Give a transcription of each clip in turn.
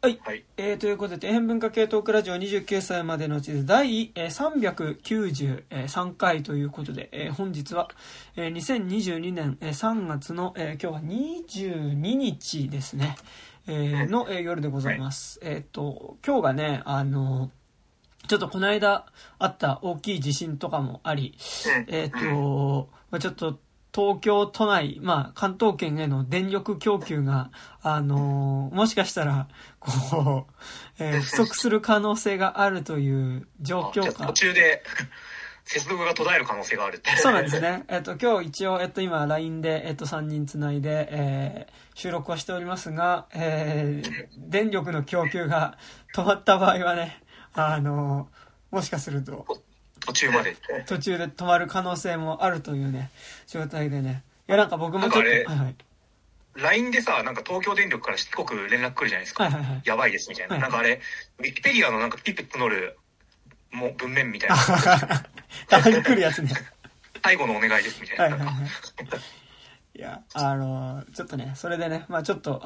はい、はい、ということで底辺文化系トークラジオ29歳までの地図第393回ということで、本日は2022年3月の今日は22日ですねの夜でございます。今日がねちょっとこの間あった大きい地震とかもあり、ちょっと東京都内、関東圏への電力供給が、もしかしたら、不足する可能性があるという状況下。途中で接続が途絶える可能性があるって。そうなんですね。今日一応、今 LINE で、3人つないで、収録をしておりますが、電力の供給が止まった場合はね、もしかすると、途中で止まる可能性もあるというね状態でね。いやなんか僕もちょっと、はいはい、LINE でさ、なんか東京電力からしつこく連絡来るじゃないですか、はいはいはい、やばいですみたいな、はいはい、なんかあれウィキペディアのなんかピッと載るもう文面みたいなたまに来るやつね最後のお願いですみたいな、はいはいはい、いやちょっとねそれでね、ちょっと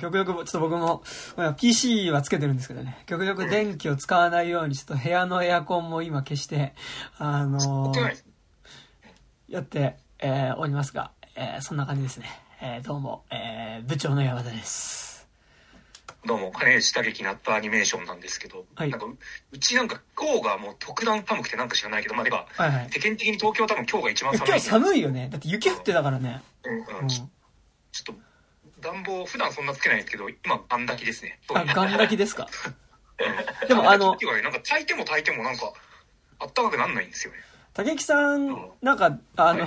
極力ちょっと僕も PC はつけてるんですけどね、極力電気を使わないようにちょっと部屋のエアコンも今消してやっておりますが、そんな感じですね。どうも、部長の山田です。どうも金内たけきナットアニメーションなんですけど、はい、なんかうちなんか今日がもう特段寒くてなんか知らないけど、でも、はいはい、世間的に東京は多分今日が一番寒い。今日寒いよね、だって雪降ってたからね、ちょっと暖房普段そんなつけないんですけど今ガン炊きですね。あ、ガン炊きですかでもなんか炊いても炊いてもなんかあったかくなんないんですよね。たけきさん、なんかはい、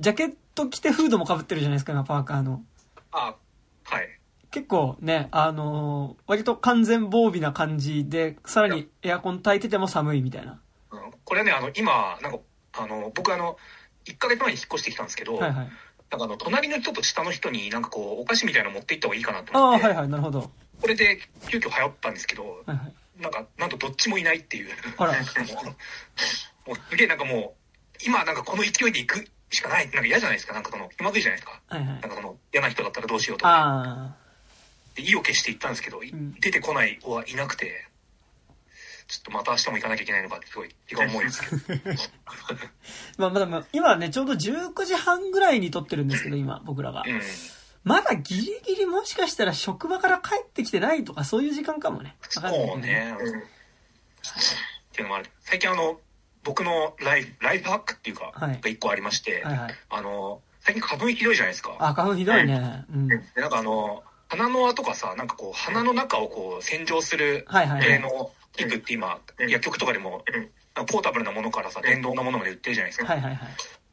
ジャケット着てフードもかぶってるじゃないですか今パーカーの。あ、はい、結構ね、割と完全防備な感じで、さらにエアコン焚いてても寒いみたいな。これね、今なんか僕1ヶ月前に引っ越してきたんですけど、はいはい、なんか隣の人と下の人になんかこうお菓子みたいなの持って行った方がいいかなと思って、あ、はいはい、なるほど。これで急遽流行ったんですけど、はいはい、なんとどっちもいないっていう。あらもうすげえなんかもう今なんかこの勢いで行くしかないなんか嫌じゃないですか、なんか気まずいじゃないですか、はいはい、なんか嫌な人だったらどうしようとか、あ、意を決して行ったんですけど、出てこない子はいなくて、ちょっとまた明日も行かなきゃいけないのかってすごい気が重いですけどまだ今ねちょうど19時半ぐらいに撮ってるんですけど今僕らが、まだギリギリもしかしたら職場から帰ってきてないとかそういう時間かもね。分かんないけどね、そうね、っていうのもある。最近僕のライフハックっていうか、はい、1個ありまして、はいはい、最近花粉ひどいじゃないですか。あ、花粉ひどいね、でなんか鼻の輪とかさ、なんかこう鼻の中をこう洗浄する系の器具って今薬局とかでもポータブルなものからさ電動なものまで売ってるじゃないですか、はいはいはい、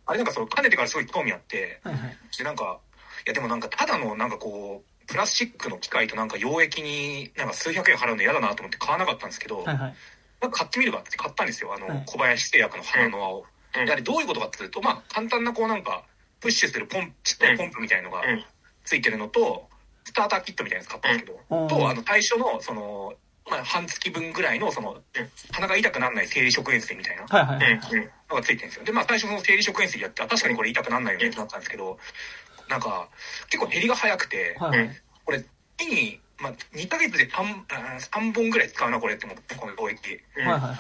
あれなんかそのかねてからすごい興味あって、はいはい、でなんかいやでもなんかただのなんかこうプラスチックの機械となんか溶液になんか数百円払うの嫌だなと思って買わなかったんですけど、はいはい、なんか買ってみるかって買ったんですよ、小林製薬の鼻の輪を、はい、であれどういうことかっていうと、簡単なこうなんかプッシュするちっちゃいポンプみたいのがついてるのとスターターキットみたいなの使ったんですけど、と対象のその、半月分ぐらいのその鼻が痛くならない生理食塩水みたいなのがついてるんですよ。で最初その生理食塩水やって確かにこれ痛くならないよねってなったんですけど、なんか結構減りが早くて、これ月に、2ヶ月で 3本ぐらい使うなこれって思ってこの溶液、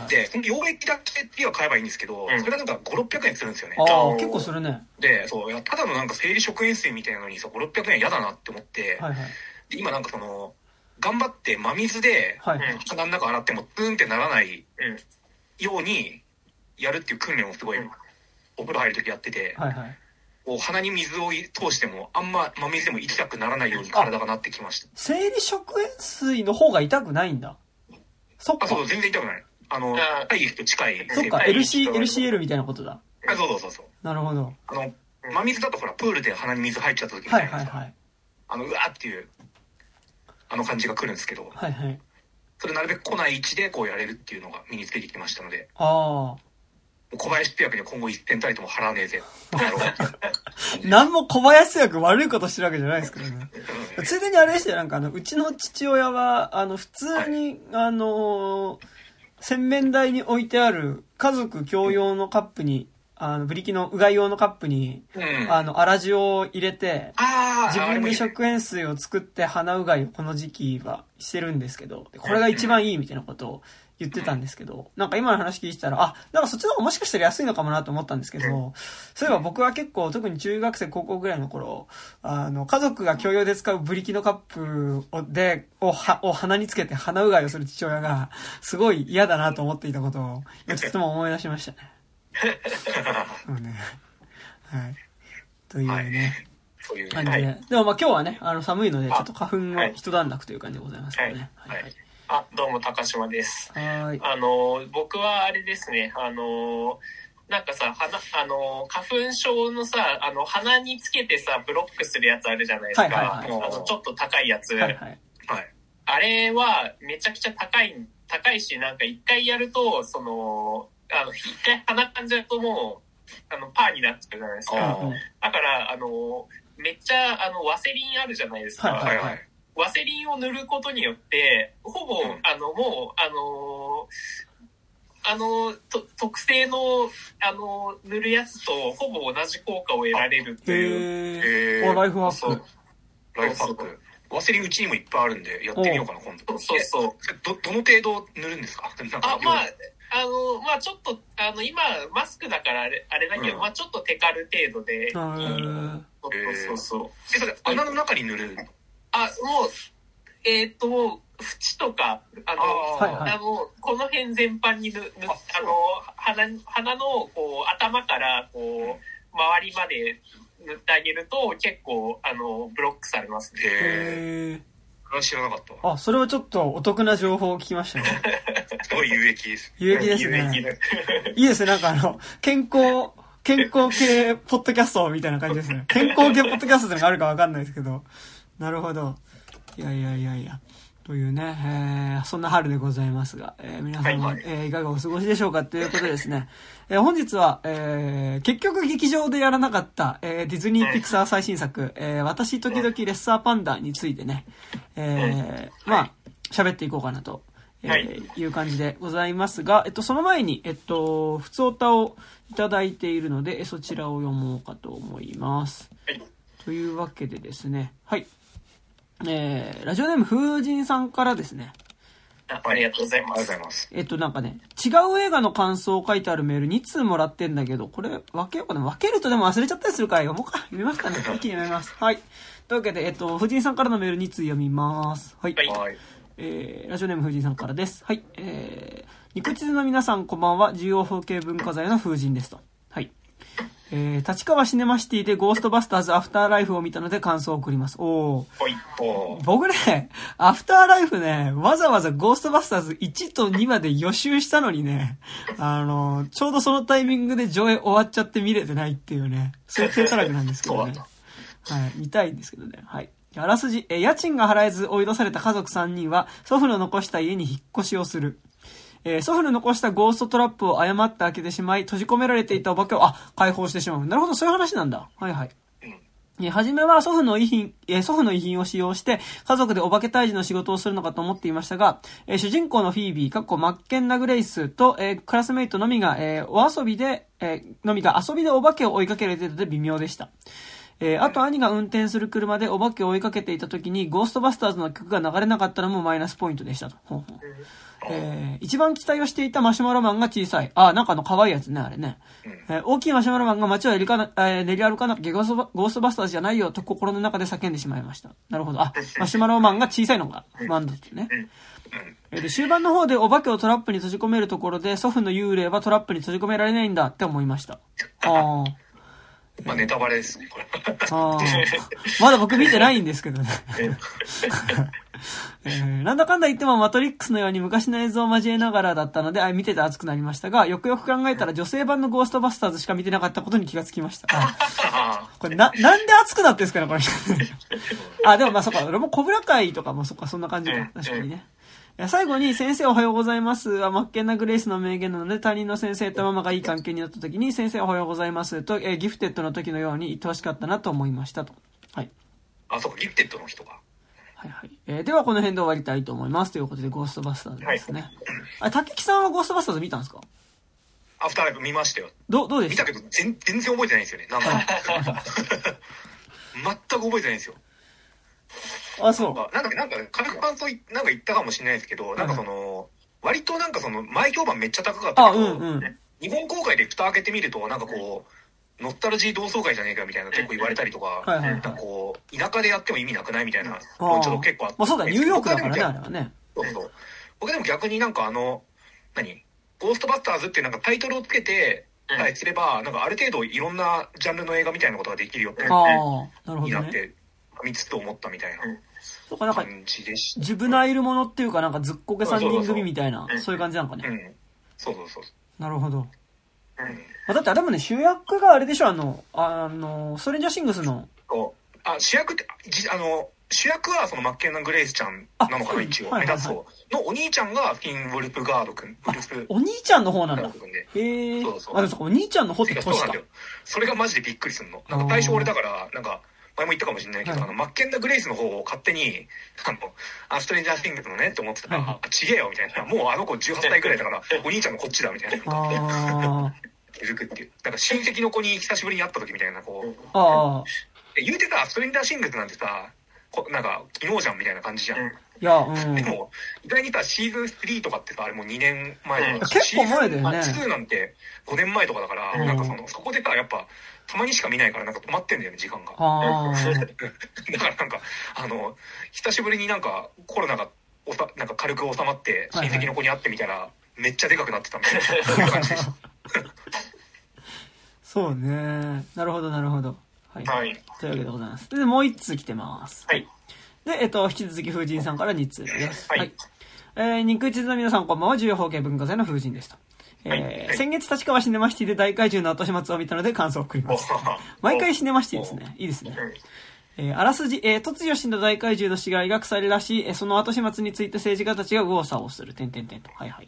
でその溶液だけっては買えばいいんですけど、それがなんか5、600円するんですよね。あ、結構するね。でそう、いやただのなんか生理食塩水みたいなのに5、600円やだなって思って、はいはい、で今なんか頑張って真水で鼻の中洗ってもツーンってならないようにやるっていう訓練をすごいお風呂入るときやってて、はいはい、鼻に水を通してもあんま真水でも痛くならないように体がなってきました。生理食塩水の方が痛くないんだ。そっか、あ、そう、全然痛くない。体液と近い。そっか、 LCL みたいなことだ。あ、そうそうそうそう、なるほど。真水だとほらプールで鼻に水入っちゃった時みたいな、はいはいはい、うわーっていう感じが来るんですけど、はいはい、それなるべく来ない位置でこうやれるっていうのが身につけてきましたので、ああ、小林製薬に今後一点たりとも払わねえぜ何も小林製薬悪いことしてるわけじゃないですけどねついでにあれしてなんかうちの父親は普通に、はい、洗面台に置いてある家族共用のカップにブリキのうがい用のカップに、うん、粗塩を入れて、自分で食塩水を作って鼻うがいをこの時期はしてるんですけど、これが一番いいみたいなことを言ってたんですけど、なんか今の話聞いてたら、あ、なんかそっちの方がもしかしたら安いのかもなと思ったんですけど、そういえば僕は結構特に中学生高校ぐらいの頃、家族が共用で使うブリキのカップを鼻につけて鼻うがいをする父親がすごい嫌だなと思っていたことをちょっとも思い出しましたね。そうね。はい。というね。はいそういう感じで、はい、でもまあ今日はね寒いのでちょっと花粉を一段落という感じでございますけどね。はい。はいはい、あどうも高島です。はい。僕はあれですねなんかさ花粉症のさ鼻につけてさブロックするやつあるじゃないですか。はいはいはい、ちょっと高いやつ。はいはい。はい、あれはめちゃくちゃ高いしなんか一回やるとその一回鼻かんじゃうともうパーになっちゃうじゃないですか。はいはい、だからめっちゃワセリンあるじゃないですか、はいはいはい、ワセリンを塗ることによってほぼもう特製の塗るやつとほぼ同じ効果を得られるっていう。ライフワークワセリンうちにもいっぱいあるんでやってみようかな今度。そうそうどの程度塗るんですか？まあちょっと今マスクだからあれだけど、うん、まあちょっとテカる程度でいい。そうそう穴の中に塗るの？あもう縁とかこの辺全般に鼻のこう頭からこう周りまで塗ってあげると結構ブロックされますね。へー知らなかった。あ、それはちょっとお得な情報を聞きましたね。すごい有益です。有益ですね。いいですね。なんか健康系ポッドキャストみたいな感じですね。健康系ポッドキャストってのがあるかわかんないですけど。なるほど。いや。というね、そんな春でございますが、皆さんも、いかがお過ごしでしょうかということですね。本日は、結局劇場でやらなかった、ディズニーピクサー最新作、私時々レッサーパンダについてね、喋っていこうかなと、いう感じでございますが、その前に、普通歌をいただいているので、そちらを読もうかと思います。というわけでですね、はい。ラジオネーム風神さんからですね。ありがとうございます。なんかね、違う映画の感想を書いてあるメール2通もらってんだけど、これ分けようかな。分けるとでも忘れちゃったりするから読もうか。読みますかね。一気に読みます。はい。というわけで、風神さんからのメール2通読みます。はい。はい、ラジオネーム風神さんからです。はい。肉地図の皆さんこんばんは。重要風景文化財の風神ですと。はい。立川シネマシティでゴーストバスターズアフターライフを見たので感想を送ります。僕ね、アフターライフね、わざわざゴーストバスターズ1と2まで予習したのにね、ちょうどそのタイミングで上映終わっちゃって見れてないっていうね、そういう手たらくなんですけどね。はい、見たいんですけどね。はい。あらすじ、家賃が払えず追い出された家族3人は祖父の残した家に引っ越しをする。祖父の残したゴーストトラップを誤って開けてしまい、閉じ込められていたお化けを、解放してしまう。なるほど、そういう話なんだ。はいはい。はじめは祖父の遺品を使用して、家族でお化け退治の仕事をするのかと思っていましたが、主人公のフィービー、マッケンナ・グレイスと、クラスメイトのみが、遊びでお化けを追いかけられていたので微妙でした。あと兄が運転する車でお化けを追いかけていた時にゴーストバスターズの曲が流れなかったのもマイナスポイントでしたと。一番期待をしていたマシュマロマンが小さい。あ、なんか可愛いやつね、あれね。大きいマシュマロマンが街を練り歩かなきゃゴーストバスターズじゃないよと心の中で叫んでしまいました。なるほど。あ、マシュマロマンが小さいのがマンだってね。で終盤の方でお化けをトラップに閉じ込めるところで祖父の幽霊はトラップに閉じ込められないんだって思いました。まあ、ネタバレですね、これ。まだ僕見てないんですけどね、なんだかんだ言ってもマトリックスのように昔の映像を交えながらだったので、見てて熱くなりましたが、よくよく考えたら女性版のゴーストバスターズしか見てなかったことに気がつきました。これなんで熱くなってんすかね、これ。でもまあそっか、俺もコブラ会とかもそっか、そんな感じか。確かにね。最後に先生おはようございますはマッケンナ・グレイスの名言なので、他人の先生とママがいい関係になった時に先生おはようございますと、ギフテッドの時のように言ってほしかったなと思いましたと。はい。あ、そうか、ギフテッドの人が。はいはい。ではこの辺で終わりたいと思いますということで、ゴーストバスターズですね。はい、竹木さんはゴーストバスターズ見たんですか？アフターライブ見ましたよ。どうでした？見たけど全然覚えてないんですよね。全く覚えてないんですよ。あ、そう。なんか軽く感想なんか言ったかもしれないですけど、なんかその割となんかその前評判めっちゃ高かったけど、日本公開で蓋開けてみるとなんかこうノスタルジー同窓会じゃねえかみたいな結構言われたりとか、なんかこう田舎でやっても意味なくないみたいなもうちょっと結構あって、まあそうだニューヨークだからね。そうそう。僕でも逆になんかゴーストバスターズってなんかタイトルをつけてさえすればなんかある程度いろんなジャンルの映画みたいなことができるよってになって見つつと思ったみたいな感じでした。ジュブナイルものっていうかなんかずっこけ3人組みたいなそういう感じなんかね。うん、そう。なるほど。だってあれもね主役があれでしょストレンジャーシングスの。あ、主役って主役はそのマッケンナ・グレイスちゃんなのかな一応、目立つ方のお兄ちゃんがフィン・ウルフガード君、お兄ちゃんの方なんだ。へえ。そう。あ、でもそこお兄ちゃんの方ってそうなんだよ。それがマジでびっくりするの。なんか最初俺だからなんか前も言ったかもしれないけど、マッケンナ・グレイスの方を勝手にストレンジャー・シングスのねって思ってたら、あ、ちげえよみたいな、もうあの子18歳ぐらいだからお兄ちゃんのこっちだみたいな。気づくっていう。なんか親戚の子に久しぶりに会った時みたいなこう。ああ。言うてたストレンジャー・シングスなんてさ。なんか昨日じゃんみたいな感じじゃん。いや、でも意外にさシーズン3とかってさあれもう2年前、結構前だよね。シーズン2なんて5年前とかだから、なんかそこでさやっぱたまにしか見ないからなんか止まってんだよね時間が。だからなんか久しぶりになんかコロナがなんか軽く収まって親戚の子に会ってみたらめっちゃでかくなってたみたいな感じでした。そうね。なるほど。はい、というわけでございます。でもう1通来てます。はい。で引き続き風神さんから2通です。はい。肉地図の皆さんこんばんは。重要法系文化財の風神ですと。先月立川シネマシティで大怪獣の後始末を見たので感想を送ります。毎回シネマシティですね。いいですね。あらすじ、突如死んだ大怪獣の死骸が腐りらしい、その後始末について政治家たちが右往左往する。と。はい。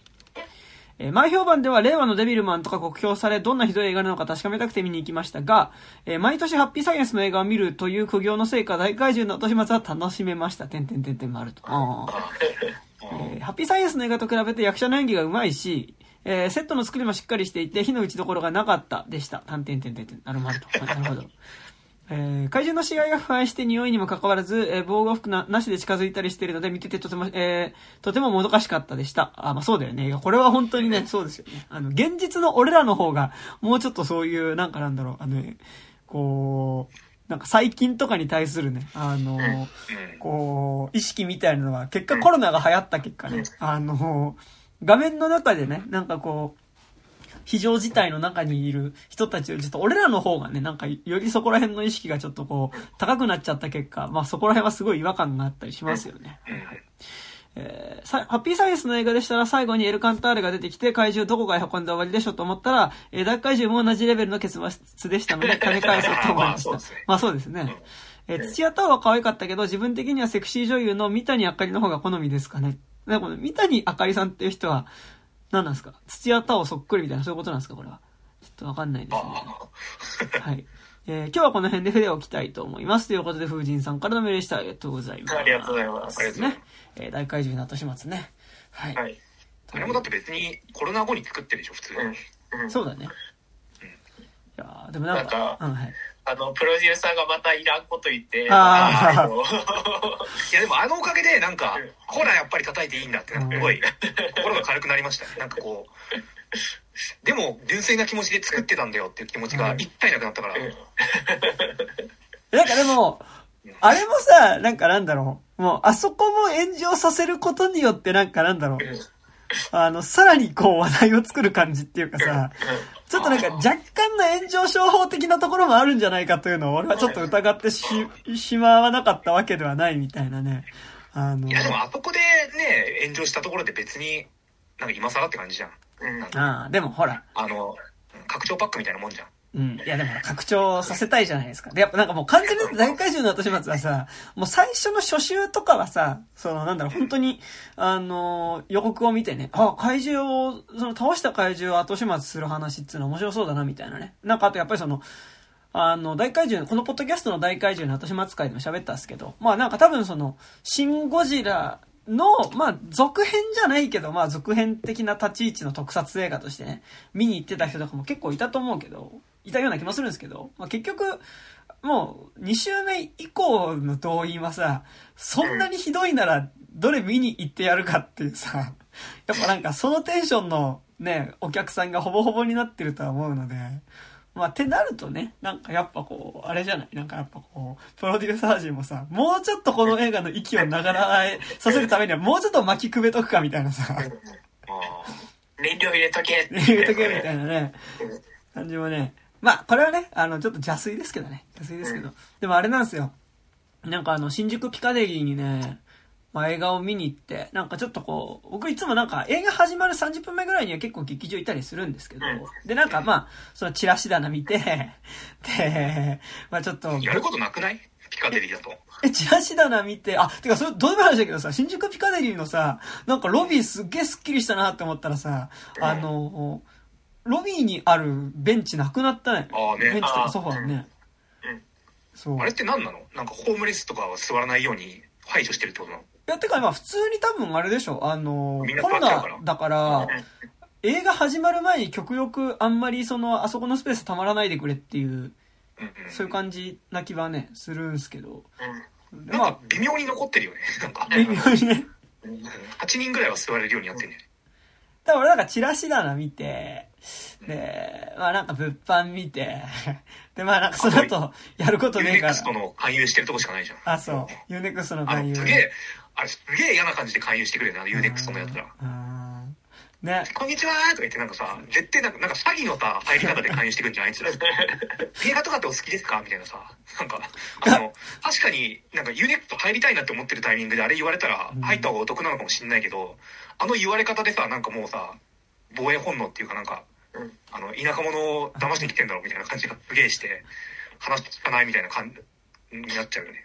前評判では令和のデビルマンとか酷評され、どんなひどい映画なのか確かめたくて見に行きましたが、毎年ハッピーサイエンスの映画を見るという苦行のせいか大怪獣の後始末は楽しめました。もあると。ハッピーサイエンスの映画と比べて役者の演技がうまいし、セットの作りもしっかりしていて火の打ちどころがなかったでした。なるほど。怪獣の死骸が腐敗して匂いにもかかわらず、防護服なしで近づいたりしているので見ててとてももどかしかったでした。あ、まあそうだよね。これは本当にね、そうですよね。現実の俺らの方が、もうちょっとそういう、なんかなんだろう、こう、なんか細菌とかに対するね、こう、意識みたいなのは、結果コロナが流行った結果ね、画面の中でね、なんかこう、非常事態の中にいる人たちよりちょっと俺らの方がね、なんかよりそこら辺の意識がちょっとこう高くなっちゃった結果、まあそこら辺はすごい違和感があったりしますよね。ハッピーサイエンスの映画でしたら最後にエルカンターレが出てきて怪獣どこかへ運んで終わりでしょと思ったら、大怪獣も同じレベルの結末でしたので跳ね返そうと思いました。まあそうですね。土屋太鳳は可愛かったけど自分的にはセクシー女優の三谷あかりの方が好みですかね。なんかこの三谷あかりさんっていう人は何なんですか？土屋太鳳そっくりみたいなそういうことなんですか？これはちょっとわかんないですね。はい、今日はこの辺で筆を置きたいと思いますということで風神さんからのメールでした。ありがとうございます。ありがとうございますね。大怪獣の後始末ね。はい。あれもだって別にコロナ後に作ってるでしょ普通に、そうだね、いやでもなんか、プロデューサーがまたいらんこと言っていやでもおかげでなんかほらやっぱり叩いていいんだってすごい心が軽くなりましたね。なんかこうでも純粋な気持ちで作ってたんだよっていう気持ちが一体なくなったから、なんかでもあれもさなんかなんだろう、もうあそこも炎上させることによってなんかなんだろう、さらにこう話題を作る感じっていうかさ、ちょっとなんか若干の炎上商法的なところもあるんじゃないかというのを俺はちょっと疑ってしまわなかったわけではないみたいなね。いやでもあそこでね炎上したところで別になんか今更って感じじゃん。でもほら拡張パックみたいなもんじゃん。いやでも拡張させたいじゃないですか。でやっぱなんかもう完全に大怪獣の後始末はさ、もう最初の初週とかはさ、本当に予告を見てね、怪獣を倒した怪獣を後始末する話っていうのは面白そうだなみたいなね。なんかあとやっぱり大怪獣、このポッドキャストの大怪獣の後始末回でも喋ったんですけど、まあなんか多分シンゴジラの、まあ、続編じゃないけど、まあ、続編的な立ち位置の特撮映画としてね、見に行ってた人とかも結構いたと思うけど、いたような気もするんですけど、まあ、結局、もう、2週目以降の動員はさ、そんなにひどいなら、どれ見に行ってやるかっていうさ、やっぱなんかそのテンションのね、お客さんがほぼほぼになってるとは思うので、まあ、ってなるとね、なんかやっぱこう、あれじゃない？なんかやっぱこう、プロデューサー陣もさ、もうちょっとこの映画の息を流らさせるためには、もうちょっと巻きくべとくかみたいなさ。燃料入れとけ。入れとけみたいなね、感じもね。まあ、これはね、ちょっと邪推ですけどね。邪推ですけど。でもあれなんですよ。なんか新宿ピカデリーにね、まあ、映画を見に行って、なんかちょっとこう、僕いつもなんか映画始まる30分目ぐらいには結構劇場いたりするんですけど、で、なんかまあ、そのチラシ棚見て、で、まあちょっと。やることなくない？ピカデリーだと。チラシ棚見て、あ、てかそれどういう話だけどさ、新宿ピカデリーのさ、なんかロビーすっげえスッキリしたなって思ったらさ、ロビーにあるベンチなくなったね。ああね。ベンチとかソファーね。うん。そう。あれって何なの？なんかホームレスとかは座らないように排除してるってことなの？いや、てか今普通に多分あれでしょ、コロナだから、映画始まる前に極力あんまりその、あそこのスペースたまらないでくれっていう、そういう感じな気はね、するんすけど。なんか微妙に残ってるよね、なんか。微妙にね。8人ぐらいは座れるようになってるね。だから俺なんかチラシ棚見て、で、まあなんか物販見て、でまあなんかその後やることねえから。UNEXT の勧誘してるとこしかないじゃん。あ、そう。UNEXT の勧誘。すげえ嫌な感じで勧誘してくれるな、UNEXT のやつら。ね。こんにちはーとか言ってなんかさ、絶対なんか詐欺のさ、入り方で勧誘してくるんじゃない？あいつら。映画とかってお好きですかみたいなさ。なんか、確かになんか UNEXT 入りたいなって思ってるタイミングであれ言われたら入った方がお得なのかもしんないけど、言われ方でさ、なんかもうさ、防衛本能っていうかなんか、田舎者を騙してきてんだろうみたいな感じがすげえして、話聞かないみたいな感じになっちゃうよね。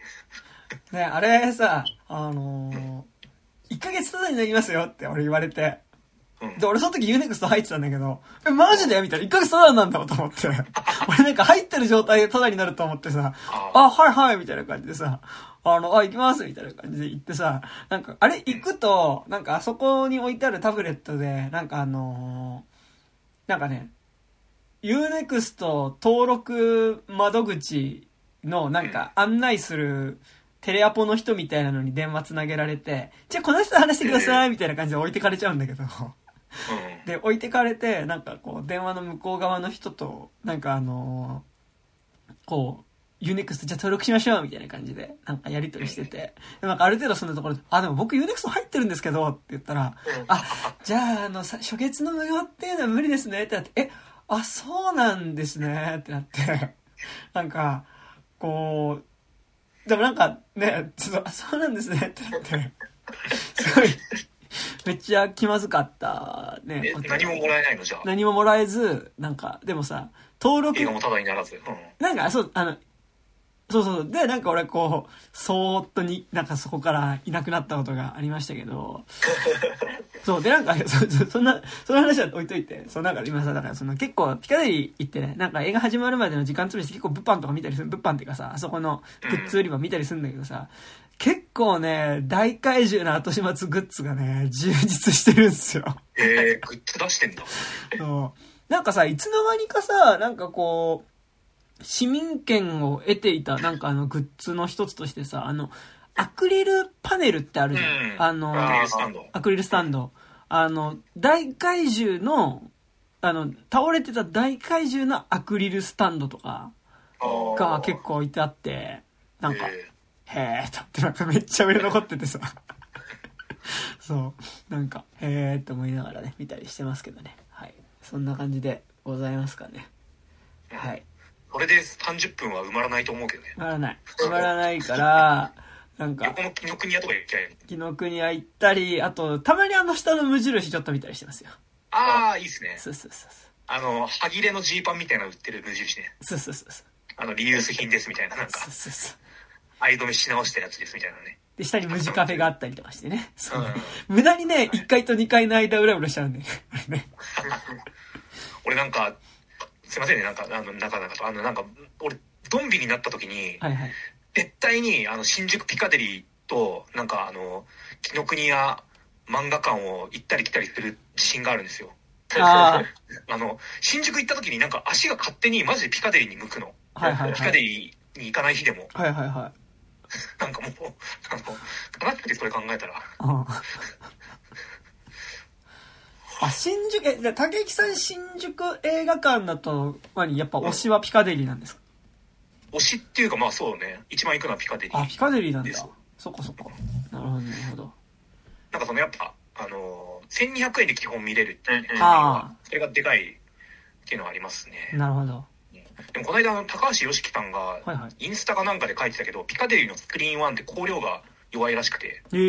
ね、あれさ、1ヶ月経たになりますよって俺言われて。で、俺その時 UNEXT 入ってたんだけど、マジでみたいな。1ヶ月ただなんだろうと思って。俺なんか入ってる状態でただになると思ってさ、あ、はいはいみたいな感じでさ、行きますみたいな感じで行ってさ、なんか、あれ行くと、なんかあそこに置いてあるタブレットで、なんかなんかね、UNEXT 登録窓口のなんか案内するテレアポの人みたいなのに電話つなげられて、じゃあこの人話してくださいみたいな感じで置いてかれちゃうんだけど。で、置いてかれて、なんかこう電話の向こう側の人と、なんかこう、UNEXT じゃあ登録しましょうみたいな感じで、なんかやり取りしてて。で、なんかある程度そんなところで、あ、でも僕 UNEXT 入ってるんですけど、って言ったら、あ、じゃあ初月の無料っていうのは無理ですねってなって、え、あ、そうなんですねってなって、なんか、こう、でもなんかね、ちょっと、あ、そうなんですねってなって、すごい、めっちゃ気まずかったね。何ももらえないのじゃあ。何ももらえず、なんか、でもさ、登録。映画もただにならず。なんか、そう、そうそう。で、なんか俺こう、そーっとに、なんかそこからいなくなったことがありましたけど。そう。で、なんか、その話は置いといて。そう、なんか今さ、だからその結構ピカデリー行ってね、なんか映画始まるまでの時間潰して結構物販とか見たりする。物販っていうかさ、あそこのグッズ売り場見たりするんだけどさ、結構ね、大怪獣の後始末グッズがね、充実してるんですよ。グッズ出してんだ。そう。なんかさ、いつの間にかさ、なんかこう、市民権を得ていた、なんかグッズの一つとしてさ、アクリルパネルってあるじゃん。アクリルスタンド。大怪獣の、倒れてた大怪獣のアクリルスタンドとかが結構置いてあって、なんか、へーってなんかめっちゃ売れ残っててさ。そう。なんか、へーって思いながらね、見たりしてますけどね。はい。そんな感じでございますかね。はい。これで30分は埋まらないと思うけどね。埋まらないから、なんか。横の紀ノ国屋とか行っちゃえ。紀ノ国屋行ったり、あと、たまに下の無印ちょっと見たりしてますよ。ああ、いいっすね。そう。歯切れのジーパンみたいなの売ってる無印ね。そう。リユース品ですみたいな、なんか。そう。藍染めし直したやつですみたいなね。で、下に無地カフェがあったりとかしてね。そう。無駄にね、1階と2階の間うらうらしちゃうんで。俺なんか、すいませんね、なんか、なんか、俺、ゾンビになった時に、絶対に、新宿ピカデリーとなんか紀ノ国屋漫画館を行ったり来たりする自信があるんですよ。新宿行った時になんか足が勝手にマジでピカデリーに向くの、はいはいはい、ピカデリーに行かない日でも、はいはいはい、なんかもう悲しくてそれ考えたら、うん、あ、新宿、竹木さん新宿映画館だとやっぱ推しはピカデリーなんですか？推しっていうかまあそうね、一番行くのはピカデリー。あ、ピカデリーなんだ。そっかそっか、なるほどなるほど。なんかそのやっぱ1200円で基本見れるっていうね、それがでかいっていうのはありますね。なるほど。でもこの間高橋良樹さんがインスタかなんかで書いてたけど、はいはい、ピカデリーのスクリーン1って光量が弱いらしくて、それ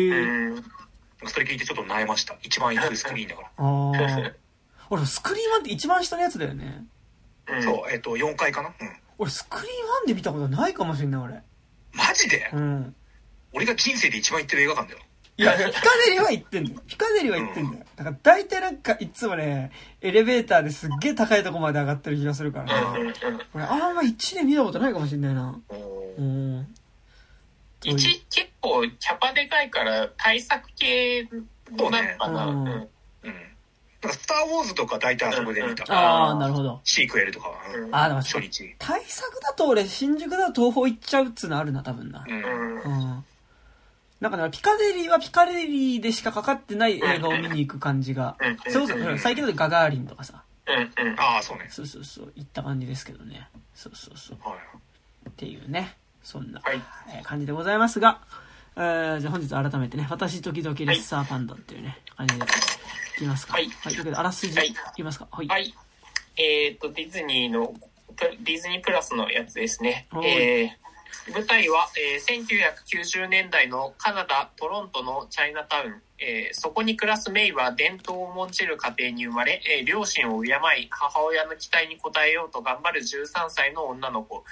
聞いてちょっと悩ました。一番行くスクリーンだから。あ俺スクリーン1って一番下のやつだよね。そう、4階かな、うん、俺スクリーン1で見たことないかもしれない。俺マジで、うん、俺が人生で一番行ってる映画館だよ。いや、ピカデリーは行ってんだよ。ピカデリーは行ってんだよ。だから大体なんかいつもね、エレベーターですっげえ高いとこまで上がってる気がするからね。俺あんま1で見たことないかもしれないな。うん。1結構キャパでかいから対策系となんかな。うん。うん。なんかスターウォーズとか大体あそこで見た。ああ、なるほど。シークエルとかは。ああ、でも初日。対策だと俺新宿だと東宝行っちゃうっつうのあるな、多分な。うん。なんかね、ピカデリーはピカデリーでしかかかってない映画を見に行く感じが、それこそ最近だとガガーリンとかさ、ああそうね、そうそうそういった感じですけどね、そうそうそう、はい、っていうね、そんな、はい、感じでございますが、じゃあ本日改めてね、私時々レッサーパンダっていうね、はい、感じでいきますか、はい、はい、というわけであらすじいきますか、はい、はい、ディズニーのディズニープラスのやつですね。舞台は、1990年代のカナダ・トロントのチャイナタウン、そこに暮らすメイは伝統を重んじる家庭に生まれ、両親を敬い母親の期待に応えようと頑張る13歳の女の子、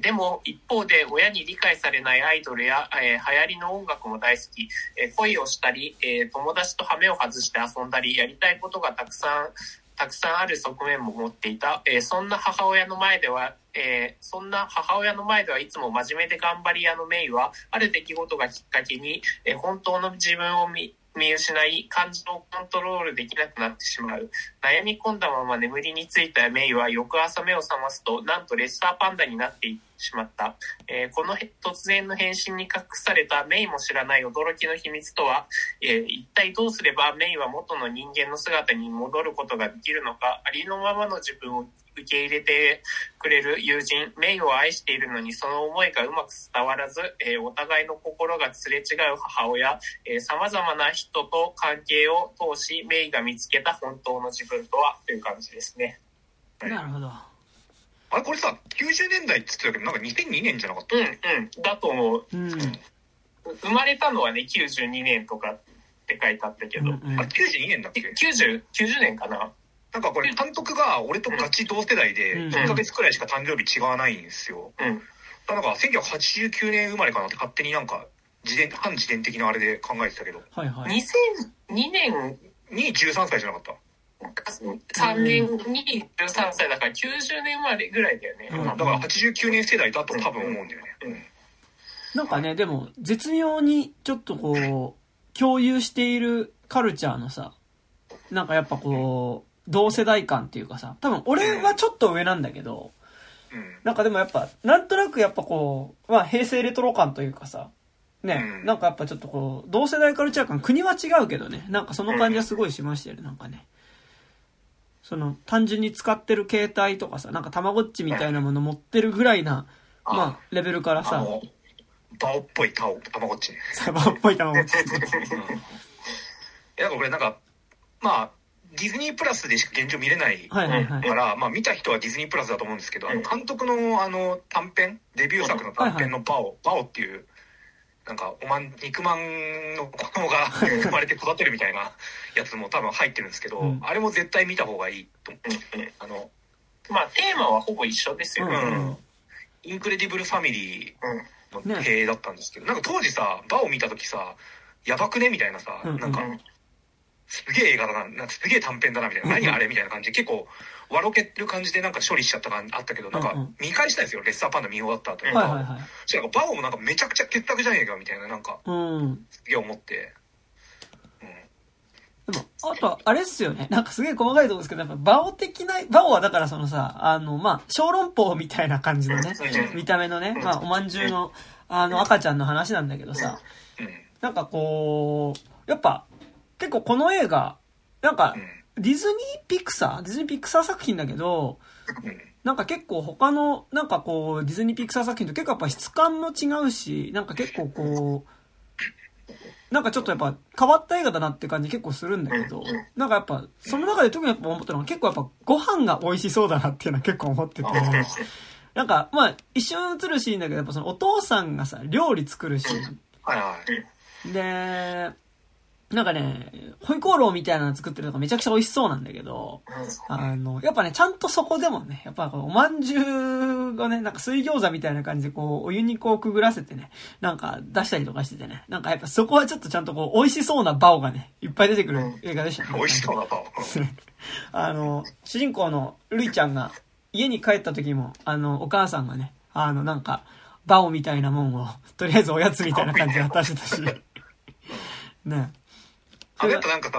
でも一方で親に理解されないアイドルや、流行りの音楽も大好き、恋をしたり、友達とハメを外して遊んだりやりたいことがたくさんある側面も持っていた、そんな母親の前ではいつも真面目で頑張り屋のメイはある出来事がきっかけに、本当の自分を見失い感情をコントロールできなくなってしまう。悩み込んだまま眠りについたメイは翌朝目を覚ますとなんとレッサーパンダになっていたしまった、この突然の変身に隠されたメイも知らない驚きの秘密とは、一体どうすればメイは元の人間の姿に戻ることができるのか。ありのままの自分を受け入れてくれる友人メイを愛しているのにその思いがうまく伝わらず、お互いの心がすれ違う母親、様々な人と関係を通しメイが見つけた本当の自分とは、という感じですね。なるほど。あれこれさ90年代って言ってたけどなんか2002年じゃなかった？うんうんだと思う、うん、生まれたのはね92年とかって書いてあったけど、うんうん、あ92年だっけ？90年かな。なんかこれ監督が俺とガチ同世代で1ヶ月くらいしか誕生日違わないんですよ、うんうん、だから1989年生まれかなって勝手になんか反自伝的なあれで考えてたけど、はいはい、2002年に13歳じゃなかった？3年に13歳だから90年生まれぐらいだよね、うん、だから89年世代だと多分思うんだよね、うんうん、なんかねでも絶妙にちょっとこう共有しているカルチャーのさなんかやっぱこう同世代感っていうかさ多分俺はちょっと上なんだけど、うん、なんかでもやっぱなんとなくやっぱこう、まあ、平成レトロ感というかさね、うん、なんかやっぱちょっとこう同世代カルチャー感国は違うけどねなんかその感じはすごいしましたよね。なんかねその単純に使ってる携帯とかさなんかたまごっちみたいなもの持ってるぐらいな、うん、まあレベルからさバオっぽいたまごっちバオっぽいたまごっちこれなんかまあディズニープラスでしか現状見れないからまあ見た人はディズニープラスだと思うんですけど監督の短編デビュー作の短編のバオっていうなんか肉まんの子供が生まれて育てるみたいなやつも多分入ってるんですけど、うん、あれも絶対見た方がいいと思ってまあテーマはほぼ一緒ですよね、うんうん、インクレディブルファミリーの系だったんですけど、ね、なんか当時さバオ見た時さやばくねみたいなさ、うんうん、なんかすげえ映画だな、なんかすげえ短編だなみたいな、何あれみたいな感じで結構わろけてる感じでなんか処理しちゃった感あったけど、なんか見返したんですよ、レッサーパンダ見終わった後に、はいはいはい、そしたらバオもなんかめちゃくちゃ傑作じゃねえかみたいな、なんかすげえ思って、うん、でもあとはあれっすよね、なんかすげえ細かいところですけど、なんかバオ的な、バオはだからそのさ、まあ小籠包みたいな感じのね見た目のね、まあおまんじゅうの赤ちゃんの話なんだけどさ、なんかこうやっぱ結構この映画なんかディズニーピクサー作品だけど、なんか結構他のなんかこうディズニーピクサー作品と結構やっぱ質感も違うし、なんか結構こうなんかちょっとやっぱ変わった映画だなって感じ結構するんだけど、なんかやっぱその中で特にやっぱ思ったのは結構やっぱご飯が美味しそうだなっていうのは結構思ってて、なんかまあ一瞬映るシーンだけど、やっぱそのお父さんがさ料理作るシーンで、なんかね、ホイコーローみたいなの作ってるのがめちゃくちゃ美味しそうなんだけど、やっぱね、ちゃんとそこでもね、やっぱおまんじゅうがね、なんか水餃子みたいな感じでこう、お湯にこうくぐらせてね、なんか出したりとかしててね、なんかやっぱそこはちょっとちゃんとこう、美味しそうなバオがね、いっぱい出てくる映画でしたね。美味しそうなバオ。主人公のルイちゃんが家に帰った時も、お母さんがね、なんか、バオみたいなもんを、とりあえずおやつみたいな感じで渡してたし、ね。あれだとなんかさ、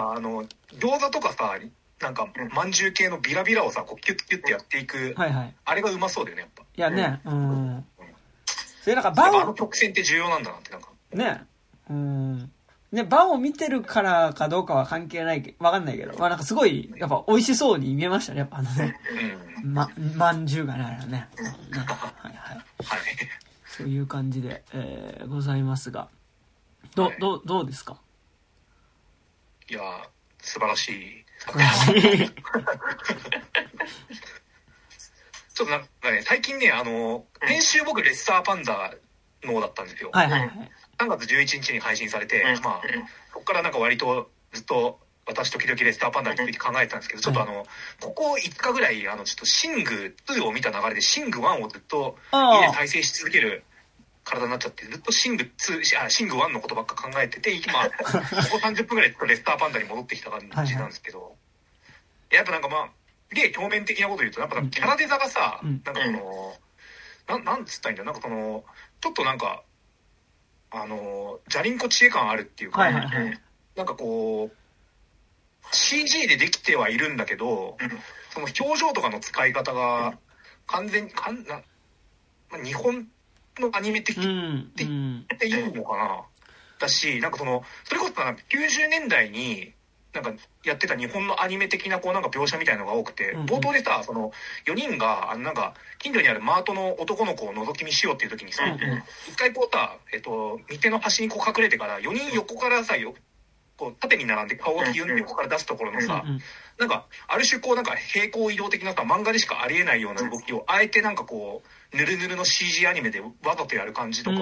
餃子とかさ、なんかまんじゅう系のビラビラをさ、こうキュッキュッてやっていく、はいはい、あれがうまそうだよね、やっぱ。いやね、うん。それなんかバオ、あの曲線って重要なんだなってなんか。ね、うん。ね、バオを見てるからかどうかは関係ない、わかんないけど、まあなんかすごいやっぱ美味しそうに見えましたね、やっぱね、まんじゅうがねあれはね。ね、はいはい。はい。そういう感じで、ございますが、どうですか。いや素晴らしいちょっとなんかね最近ね先週僕レッサーパンダのだったんですよ、はいはいはい、3月11日に配信されて、まあそこからなんか割とずっと私時々レッサーパンダについて考えてたんですけど、ちょっとここ5日ぐらいちょっとシング2を見た流れでシング1をずっと家で再生し続ける体になっちゃって、ずっとシング1のことばっか考えてて、今ここ30分ぐらいレッサーパンダに戻ってきた感じなんですけど、はいはい、やっぱなんかまあすげえ表面的なこと言うと、やっぱなんかキャラデザがさ、なんかなんつったらいいんだ、なんかちょっとなんかじゃりんこ知恵感あるっていうか、はいはいはい、なんかこう CG でできてはいるんだけど、その表情とかの使い方が完全に日本のアニメ的って言っていいのかな、だし、なんかそれこそなんか90年代になんかやってた日本のアニメ的なこうなんか描写みたいのが多くて、冒頭でさ、その4人がなんか近所にあるマートの男の子を覗き見しようっていう時にさ、一回こうさ、見手の端にこう隠れてから4人横からさこう縦に並んで顔をギュンって横から出すところのさ、なんかある種こうなんか平行移動的なさ、漫画でしかありえないような動きをあえてなんかこうぬるぬるの CG アニメでわざとやる感じとか、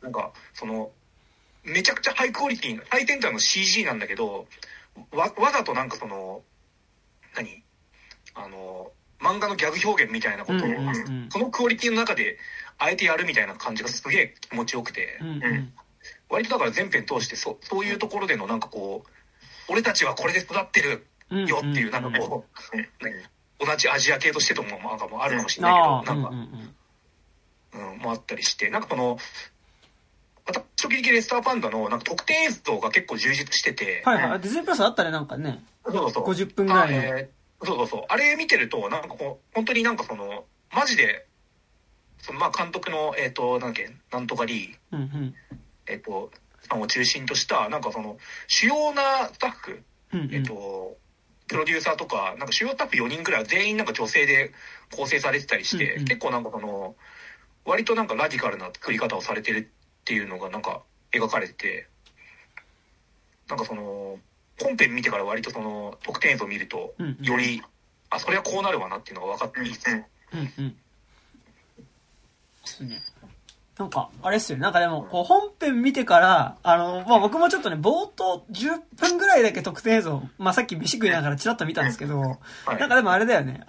なんかめちゃくちゃハイクオリティー最先端の CG なんだけど、わざとなんか漫画のギャグ表現みたいなことをこのクオリティの中であえてやるみたいな感じがすげえ気持ちよくて、割とだから全編通してそういうところでのなんかこう俺たちはこれで育ってるよっていうなんかこう、同じアジア系としてともなんかもあるかもしれないけど、なんかもあったりして、なんか私とギリギリレッサーパンダのなんか特典映像が結構充実してて、はいはい、ディズニープラスあったね、なんかね、そうそう50分ぐらいの、そうあれ見てるとなんかこう本当になんかマジでまあ監督のなんとかリー、さんを中心としたなんか主要なスタッフ、プロデューサーとかなんか主要スタッフ4人ぐらいは全員なんか女性で構成されてたりして、結構なんか割となんかラディカルな作り方をされてるっていうのがなんか描かれてて、なんか本編見てから割と特典映像を見るとより、あそれはこうなるわなっていうのが分かっていいですね。なんか、あれっすよね。なんかでも、こう、本編見てから、まあ、僕もちょっとね、冒頭10分ぐらいだけ特典映像、まあ、さっき飯食いながらチラッと見たんですけど、なんかでもあれだよね、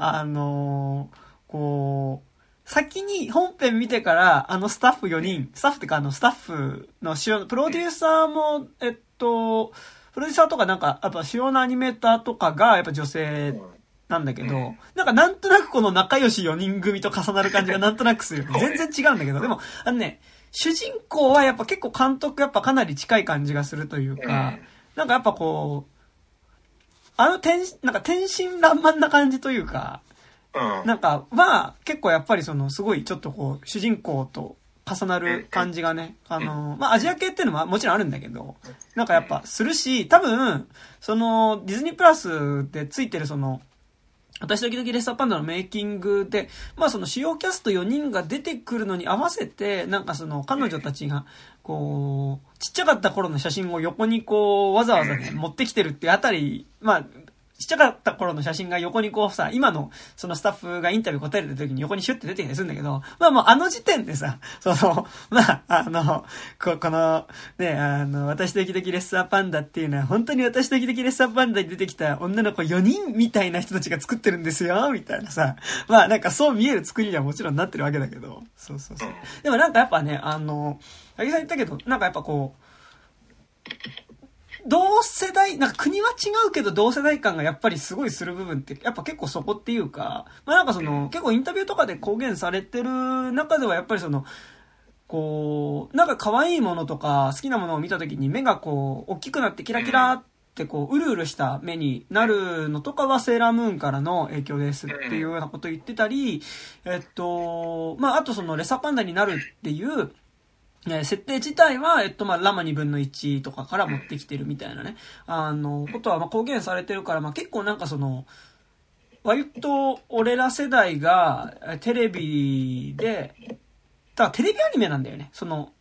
こう、先に本編見てから、スタッフ4人、スタッフの主要、プロデューサーも、プロデューサーとかなんか、やっぱ主要なアニメーターとかがやっぱ女性なんだけど、なんとなくこの仲良し4人組と重なる感じがなんとなくする。全然違うんだけど、でも、主人公はやっぱ結構監督やっぱかなり近い感じがするというか、なんかやっぱこう、なんか天真爛漫な感じというか、なんかは結構やっぱりそのすごいちょっとこう主人公と重なる感じがね、まあアジア系っていうのももちろんあるんだけど、なんかやっぱするし、多分そのディズニープラスでついてるその私時々レッサーパンダのメイキングで、まあその主要キャスト4人が出てくるのに合わせて、なんかその彼女たちがこうちっちゃかった頃の写真を横にこうわざわざね持ってきてるってあたり、まあちっちゃかった頃の写真が横にこうさ、今のそのスタッフがインタビュー答える時に横にシュッて出てきてするんだけど、まあもうあの時点でさ、その、まあこの、ね、私時々レッサーパンダっていうのは本当に私時々レッサーパンダに出てきた女の子4人みたいな人たちが作ってるんですよ、みたいなさ、まあなんかそう見える作りにはもちろんなってるわけだけど、そうそうそう。でもなんかやっぱね、八木さん言ったけど、なんかやっぱこう、同世代、なんか国は違うけど同世代感がやっぱりすごいする部分って、やっぱ結構そこっていうか、まあなんかその、結構インタビューとかで公言されてる中ではやっぱりその、こう、なんか可愛いものとか好きなものを見た時に目がこう、大きくなってキラキラってこう、うるうるした目になるのとかはセーラームーンからの影響ですっていうようなことを言ってたり、まああとそのレッサーパンダになるっていう、設定自体は、まあ、ラマ2分の1とかから持ってきてるみたいなね、ことは、まあ、公言されてるから、まあ、結構なんかその、割と、俺ら世代が、テレビで、だからテレビアニメなんだよね。その、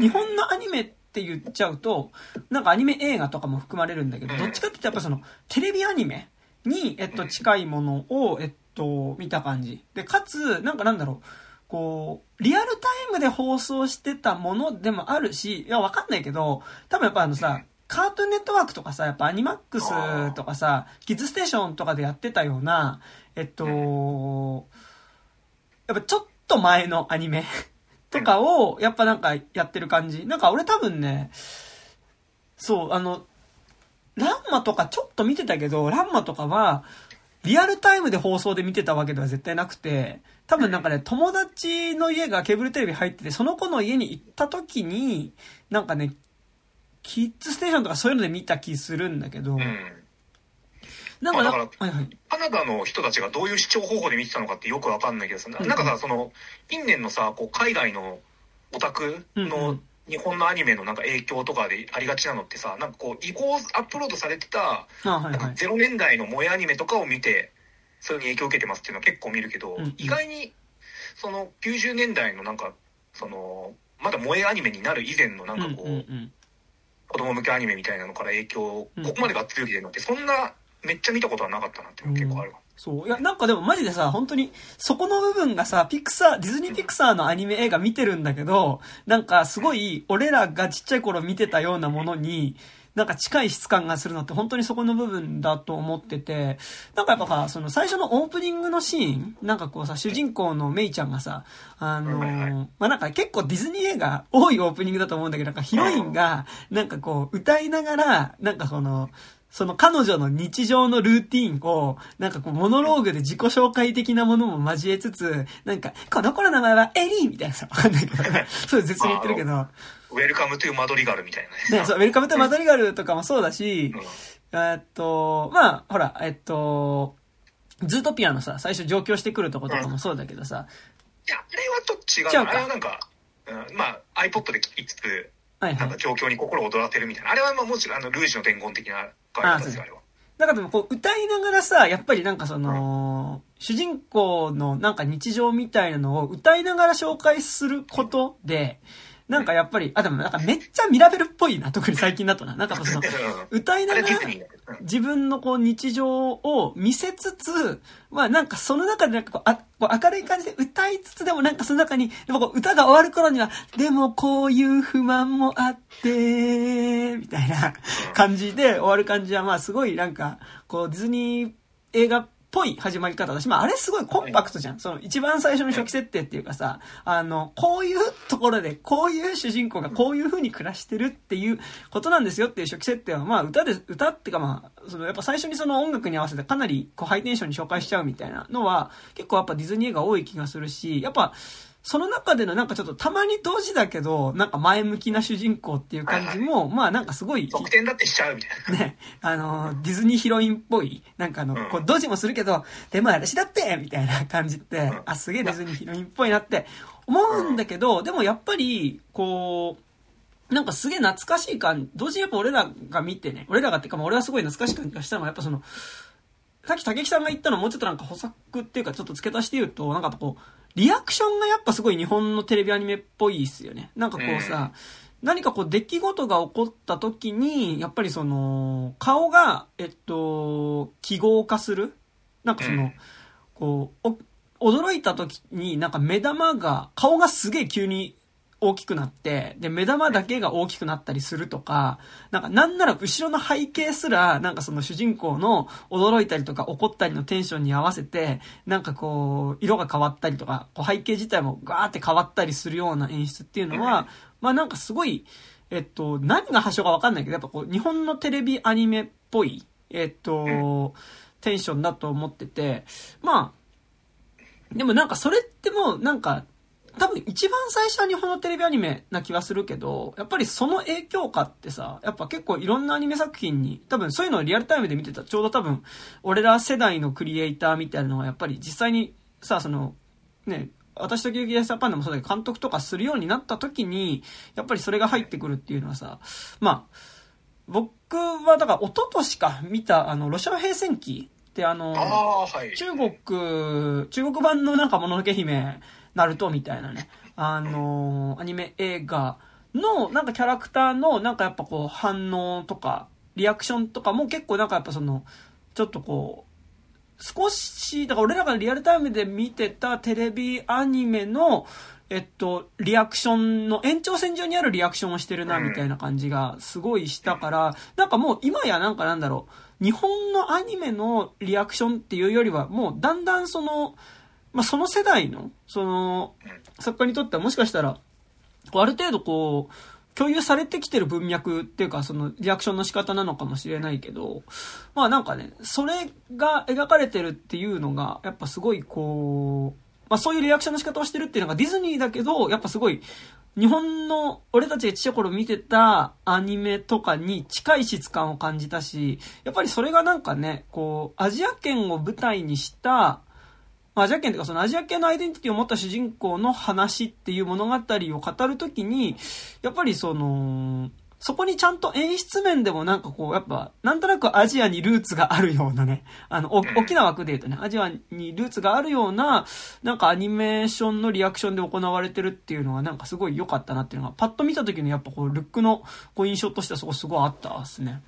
日本のアニメって言っちゃうと、なんかアニメ映画とかも含まれるんだけど、どっちかって言ってやっぱその、テレビアニメに、近いものを、見た感じ。で、かつ、なんかなんだろう、こう、リアルタイムで放送してたものでもあるし、いや、わかんないけど、多分やっぱカートゥーンネットワークとかさ、やっぱアニマックスとかさ、キッズステーションとかでやってたような、やっぱちょっと前のアニメとかを、やっぱなんかやってる感じ。なんか俺多分ね、そう、ランマとかちょっと見てたけど、ランマとかは、リアルタイムで放送で見てたわけでは絶対なくて、多分なんかね、友達の家がケーブルテレビ入ってて、その子の家に行った時に、なんかね、キッズステーションとかそういうので見た気するんだけど、なんか、はいはい、カナダの人たちがどういう視聴方法で見てたのかってよくわかんないけどさ、なんかさ、その、近年のさ、こう海外のオタクの日本のアニメのなんか影響とかでありがちなのってさ、なんかこう移行アップロードされてたなんか0年代の萌えアニメとかを見てそれに影響を受けてますっていうのは結構見るけど、意外にその90年代のなんかそのまだ萌えアニメになる以前のなんかこう子供向けアニメみたいなのから影響をここまでがっつり受けてるのってそんなめっちゃ見たことはなかったなっていうのが結構あるわ。そういやなんかでもマジでさ本当にそこの部分がさディズニーピクサーのアニメ映画見てるんだけどなんかすごい俺らがちっちゃい頃見てたようなものになんか近い質感がするのって本当にそこの部分だと思っててなんかやっぱさその最初のオープニングのシーンなんかこうさ主人公のメイちゃんがさまあなんか結構ディズニー映画多いオープニングだと思うんだけどなんかヒロインがなんかこう歌いながらなんかその彼女の日常のルーティーンを、なんかこうモノローグで自己紹介的なものも交えつつ、なんか、この子の名前はエリーみたいなさ、わかんないけど、そう絶妙言ってるけど。ウェルカムトゥマドリガルみたいなね。そう、ウェルカムトゥマドリガルとかもそうだし、まあ、ほら、ズートピアのさ、最初上京してくるとことかもそうだけどさ。いや、あれはちょっと違う。あれはなんか、まあ、iPod で聴きつつ、なんか状況に心躍らせるみたいな。あれはまあもちろん、ルージュの伝言的な、なんかでもこう歌いながらさやっぱりなんかその主人公のなんか日常みたいなのを歌いながら紹介することでなんかやっぱりあでもなんかめっちゃミラベルっぽいな特に最近だとなんかその歌いながら自分のこう日常を見せつつまあなんかその中でなんかこう明るい感じで歌いつつでもなんかその中にでもこう歌が終わる頃にはでもこういう不満もあってみたいな感じで終わる感じはまあすごいなんかこうディズニー映画っぽい始まり方だし、まああれすごいコンパクトじゃん。その一番最初の初期設定っていうかさ、こういうところでこういう主人公がこういう風に暮らしてるっていうことなんですよっていう初期設定は、まあ歌ってか、まあそのやっぱ最初にその音楽に合わせてかなりこうハイテンションに紹介しちゃうみたいなのは結構やっぱディズニーが多い気がするし、やっぱその中でのなんかちょっとたまに同時だけどなんか前向きな主人公っていう感じも、はいはい、まあなんかすごい得点だってしちゃうみたいなね、ディズニーヒロインっぽいなんかこうドジもするけど、うん、でも私だってみたいな感じって、うん、あすげえディズニーヒロインっぽいなって思うんだけど、うん、でもやっぱりこうなんかすげえ懐かしい感じ、同時にやっぱ俺らがってか、まあ俺はすごい懐かしい感じがしたのはやっぱそのさっき竹木さんが言ったのもうちょっとなんか補足っていうかちょっと付け足して言うと、なんかこうリアクションがやっぱすごい日本のテレビアニメっぽいっすよね。なんかこうさ、何かこう出来事が起こった時にやっぱりその顔が記号化する、なんかそのこう驚いた時になんか目玉が顔がすげえ急に大きくなって、で目玉だけが大きくなったりするとか、なんなら後ろの背景すらなんかその主人公の驚いたりとか怒ったりのテンションに合わせてなんかこう色が変わったりとか、こう背景自体もガーって変わったりするような演出っていうのは、まあなんかすごい何が発祥か分かんないけど、やっぱこう日本のテレビアニメっぽいテンションだと思ってて、まあでもなんかそれってもうなんか多分一番最初は日本のテレビアニメな気はするけど、やっぱりその影響下ってさ、やっぱ結構いろんなアニメ作品に多分そういうのをリアルタイムで見てた、ちょうど多分俺ら世代のクリエイターみたいなのはやっぱり実際にさ、そのね、私とキューキュージャパンでもそうだけど監督とかするようになった時にやっぱりそれが入ってくるっていうのはさ、まあ僕はだから一昨年か見たロシア平戦記ってはい、中国版のなんかもののけ姫ナルトみたいなね、アニメ映画のなんかキャラクターのなんかやっぱこう反応とかリアクションとかも結構なんかやっぱそのちょっとこう少しだから俺らがリアルタイムで見てたテレビアニメのリアクションの延長線上にあるリアクションをしてるなみたいな感じがすごいしたから、なんかもう今やなんかなんだろう、日本のアニメのリアクションっていうよりはもうだんだんそのまあ、その世代の、その、作家にとってはもしかしたら、ある程度こう、共有されてきてる文脈っていうか、そのリアクションの仕方なのかもしれないけど、まあなんかね、それが描かれてるっていうのが、やっぱすごいこう、まあそういうリアクションの仕方をしてるっていうのがディズニーだけど、やっぱすごい、日本の俺たちがちっちゃい頃見てたアニメとかに近い質感を感じたし、やっぱりそれがなんかね、こう、アジア圏を舞台にした、アジア圏というかそのアジア系のアイデンティティを持った主人公の話っていう物語を語るときに、やっぱりそのそこにちゃんと演出面でもなんかこうやっぱなんとなくアジアにルーツがあるようなね、大きな枠で言うとね、アジアにルーツがあるようななんかアニメーションのリアクションで行われてるっていうのがなんかすごい良かったなっていうのがパッと見たときのやっぱこうルックのこう印象としてはそこすごいあったですね。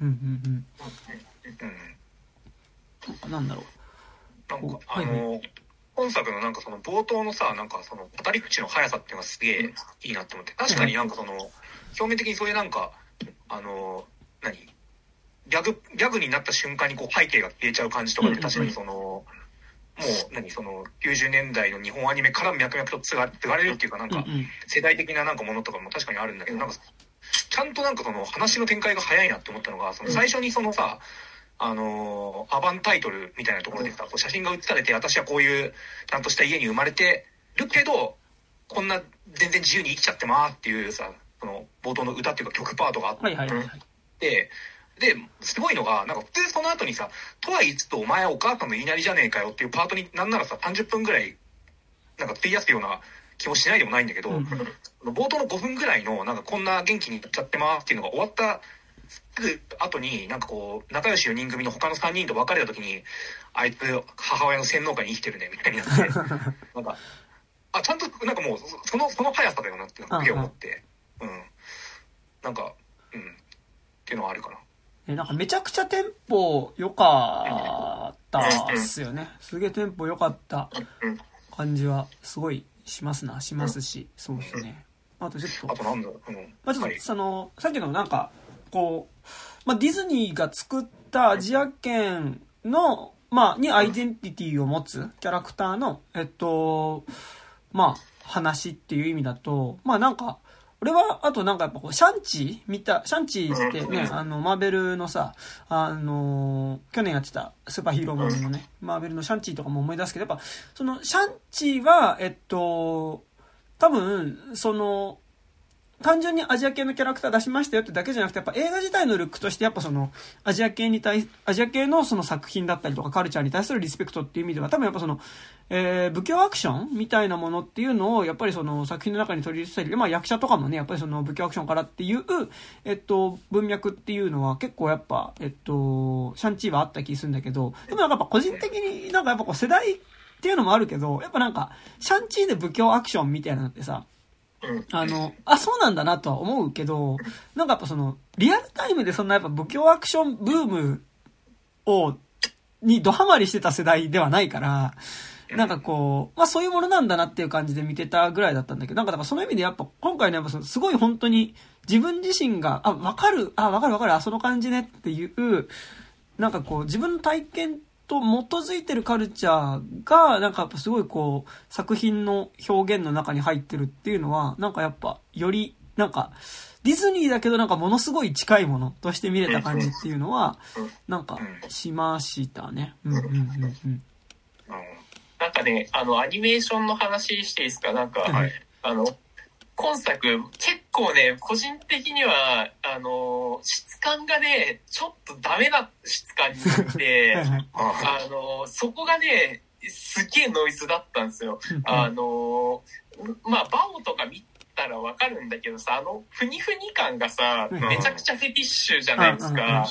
なんだろう、なんか本作のなんかその冒頭のさ、なんかその語り口の速さっていうのがすげえいいなって思って、確かになんかその表面的にそういうなんかギャグになった瞬間にこう背景が消えちゃう感じとかって、確かにそのもうその90年代の日本アニメから脈々と継がれるっていうか、なんか世代的ななんかものとかも確かにあるんだけど、なんかちゃんとなんかその話の展開が早いなって思ったのが、その最初にそのさ、アバンタイトルみたいなところでさ、写真が写されて、私はこういうちゃんとした家に生まれてるけどこんな全然自由に生きちゃってますっていうさ、その冒頭の歌っていうか曲パートがあって、ですごいのがなんか普通その後にさ、とは言いつつお前お母さんの言いなりじゃねえかよっていうパートになんならさ30分ぐらいなんか費やすような気もしないでもないんだけど、冒頭の5分ぐらいのなんかこんな元気に生きちゃってますっていうのが終わった後に、なんかこう仲良し4人組の他の3人と別れた時に、あいつ母親の洗脳下に生きてるねみたいになってなんかあちゃんとなんかもうその速さだよなっていうのを思って、なんかっていうのはあるかな。なんかめちゃくちゃテンポ良かったっすよね。すげえテンポ良かった感じはすごいしますし、そうですね。あとなんだろう、まあちょっとそのさっきのなんかこうまあ、ディズニーが作ったアジア圏のまあ、にアイデンティティを持つキャラクターの、まあ、話っていう意味だと、まあなんか、俺は、あとなんかやっぱこう、シャンチーってね、マーベルのさ、去年やってたスーパーヒーローものね、マーベルのシャンチーとかも思い出すけど、やっぱ、その、シャンチーは、多分、その、単純にアジア系のキャラクター出しましたよってだけじゃなくて、やっぱ映画自体のルックとしてやっぱそのアジア系のその作品だったりとかカルチャーに対するリスペクトっていう意味では多分やっぱその、武教アクションみたいなものっていうのをやっぱりその作品の中に取り入れてたり、まあ役者とかもねやっぱりその武教アクションからっていう文脈っていうのは結構やっぱシャンチーはあった気するんだけど、でもなんかやっぱ個人的になんかやっぱこう世代っていうのもあるけど、やっぱなんかシャンチーで武教アクションみたいなのってさ。そうなんだなとは思うけど、なんかやっぱその、リアルタイムでそんなやっぱ武教アクションブームにドハマりしてた世代ではないから、なんかこう、まあそういうものなんだなっていう感じで見てたぐらいだったんだけど、なんかだからその意味でやっぱ今回ね、やっぱすごい本当に自分自身が、わかる、その感じねっていう、なんかこう自分の体験と基づいてるカルチャーがなんかやっぱすごいこう作品の表現の中に入ってるっていうのはなんかやっぱよりなんかディズニーだけどなんかものすごい近いものとして見れた感じっていうのはなんかしましたね。なんかねアニメーションの話していいですか？なんか、はい、今作結構ね個人的には質感がねちょっとダメな質感になってそこがねすげえノイズだったんですよ。まあバオとか見たらわかるんだけどさ、フニフニ感がさめちゃくちゃフェティッシュじゃないですか。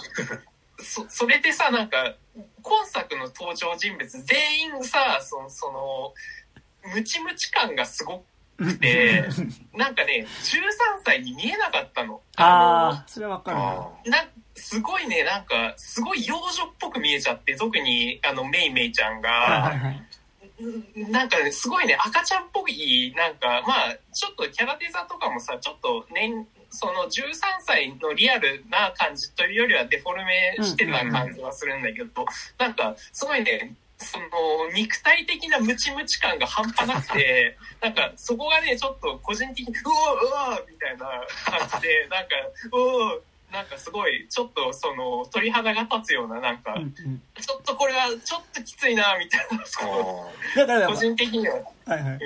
それでさなんか今作の登場人物全員さそのムチムチ感がすごくでなんかね13歳に見えなかったの。それは分かるな。すごいねなんかすごい幼女っぽく見えちゃって、特にメイちゃんが、はいはい、なんかねすごいね赤ちゃんっぽい、なんかまあちょっとキャラデザとかもさちょっとその13歳のリアルな感じというよりはデフォルメしてた感じはするんだけど、なんかすごいねその肉体的なムチムチ感が半端なくてなんかそこがねちょっと個人的にうわみたいな感じでなんかなんかすごいちょっとその鳥肌が立つようななんかちょっとこれはちょっときついなみたいなその個人的には、はいはい、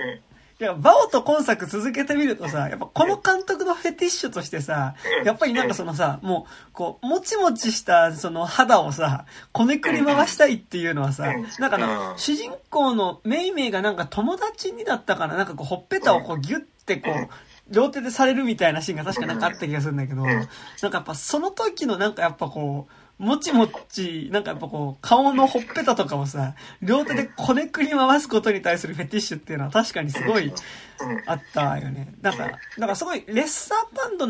いやバオと今作続けてみるとさ、やっぱこの監督のフェティッシュとしてさ、やっぱりなんかそのさ、もうこうもちもちしたその肌をさこねくり回したいっていうのはさ、なんか主人公のメイメイがなんか友達にだったかな、なんかこうほっぺたをこうギュッてこう両手でされるみたいなシーンが確かなんかあった気がするんだけど、なんかやっぱその時のなんかやっぱこうもちもち、なんかやっぱこう、顔のほっぺたとかをさ、両手でこねくり回すことに対するフェティッシュっていうのは確かにすごいあったよね。なんかすごい、レッサーパンダ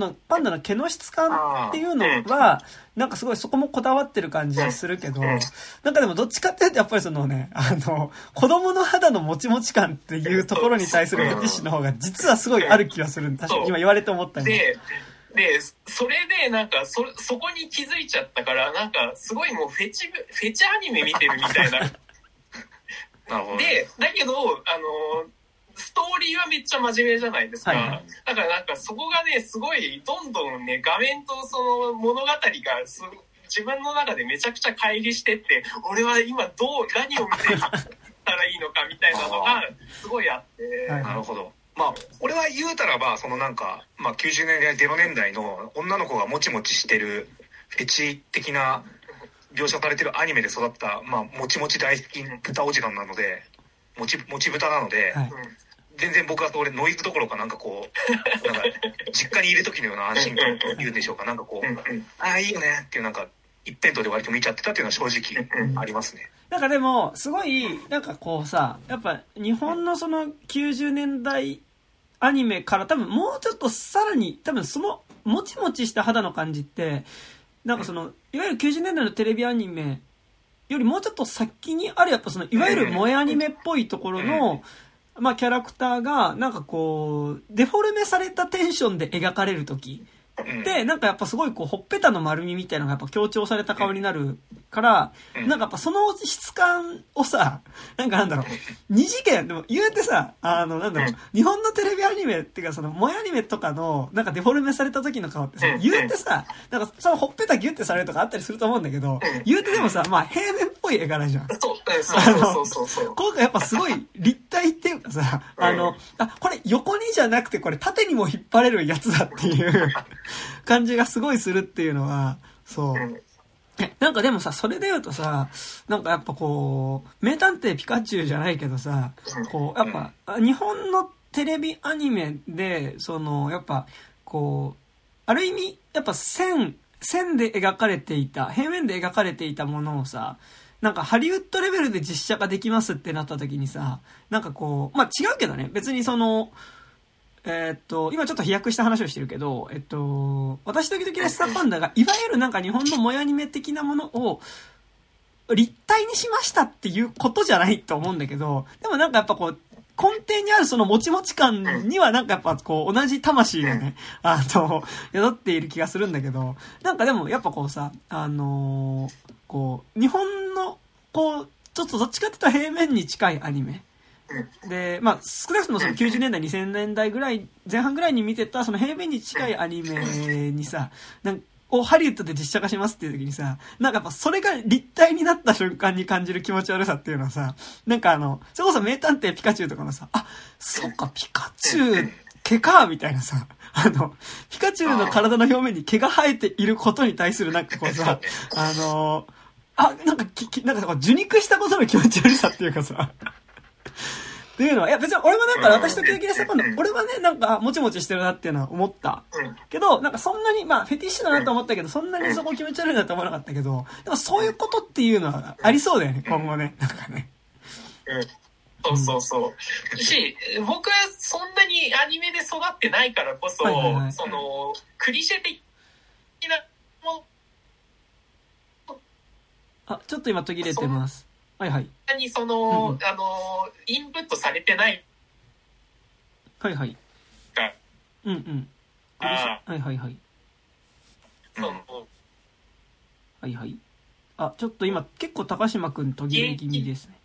の毛の質感っていうのは、なんかすごいそこもこだわってる感じはするけど、なんかでもどっちかっていうとやっぱりそのね、子供の肌のもちもち感っていうところに対するフェティッシュの方が実はすごいある気がする。確かに今言われて思ったよね。でそれでなんかそこに気づいちゃったから、なんかすごいもうフェチアニメ見てるみたいなでだけどストーリーはめっちゃ真面目じゃないですか、はいはい、だからなんかそこがねすごいどんどんね画面とその物語が自分の中でめちゃくちゃ乖離してって、俺は今何を見ていったらいいのかみたいなのがすごいあって、はい、なるほど。まあ、俺は言うたらばそのなんか、まあ、90年代0年代の女の子がもちもちしてるフェチ的な描写されてるアニメで育った、まあ、もちもち大好き豚おじさんなのでもち豚なので、はい、全然僕は俺ノイズどころかなんかこうなんか実家にいる時のような安心感というんでしょうか、なんかこういいよねっていうなんか一辺倒で割と見ちゃってたっていうのは正直ありますね。なんかでもすごいなんかこうさ、やっぱ日本のその90年代アニメから多分もうちょっとさらに多分そのもちもちした肌の感じってなんかそのいわゆる90年代のテレビアニメよりもうちょっと先にあるやっぱそのいわゆる萌えアニメっぽいところのまあキャラクターがなんかこうデフォルメされたテンションで描かれる時で、なんかやっぱすごいこうほっぺたの丸みみたいなのがやっぱ強調された顔になるから、なんかやっぱその質感をさ、二次元、でも言うてさ、日本のテレビアニメっていうか、その、萌えアニメとかの、なんかデフォルメされた時の顔ってさ、言うてさ、なんかそのほっぺたギュッてされるとかあったりすると思うんだけど、言うてでもさ、まあ平面っぽい絵柄じゃん。そう。今回やっぱすごい立体っていうかさ、これ横にじゃなくてこれ縦にも引っ張れるやつだっていう感じがすごいするっていうのは、そう。なんかでもさ、それで言うとさ、なんかやっぱこう、名探偵ピカチュウじゃないけどさ、こう、やっぱ、日本のテレビアニメで、その、やっぱ、こう、ある意味、やっぱ線で描かれていた、平面で描かれていたものをさ、なんかハリウッドレベルで実写化できますってなった時にさ、なんかこう、まあ違うけどね、別にその、今ちょっと飛躍した話をしてるけど、私時々レッサーパンダが、いわゆるなんか日本の萌えアニメ的なものを、立体にしましたっていうことじゃないと思うんだけど、でもなんかやっぱこう、根底にあるそのもちもち感にはなんかやっぱこう、同じ魂がね、宿っている気がするんだけど、なんかでもやっぱこうさ、こう、日本の、こう、ちょっとどっちかって言ったら平面に近いアニメ。で、まあ、少なくともその90年代、2000年代ぐらい、前半ぐらいに見てた、その平面に近いアニメにさ、をハリウッドで実写化しますっていう時にさ、なんかやっぱそれが立体になった瞬間に感じる気持ち悪さっていうのはさ、なんかそれこそ名探偵ピカチュウとかのさ、あ、そっか、ピカチュウ、毛か、みたいなさ、ピカチュウの体の表面に毛が生えていることに対するなんかこうさ、なんかこう受肉したことの気持ち悪さっていうかさ、っていうのは、いや別に俺もなんか私と経験したことない、俺はね、なんかもちもちしてるなっていうのは思った。けど、なんかそんなに、まあフェティッシュだなと思ったけど、そんなにそこ気持ち悪いなと思わなかったけど、でもそういうことっていうのはありそうだよね、今後ね。なんかね。し、僕はそんなにアニメで育ってないからこそ、その、クリシェ的なもの。あ、ちょっと今途切れてます。その、インプットされてない。あ、ちょっと今、結構高島くん途切れ気味ですね。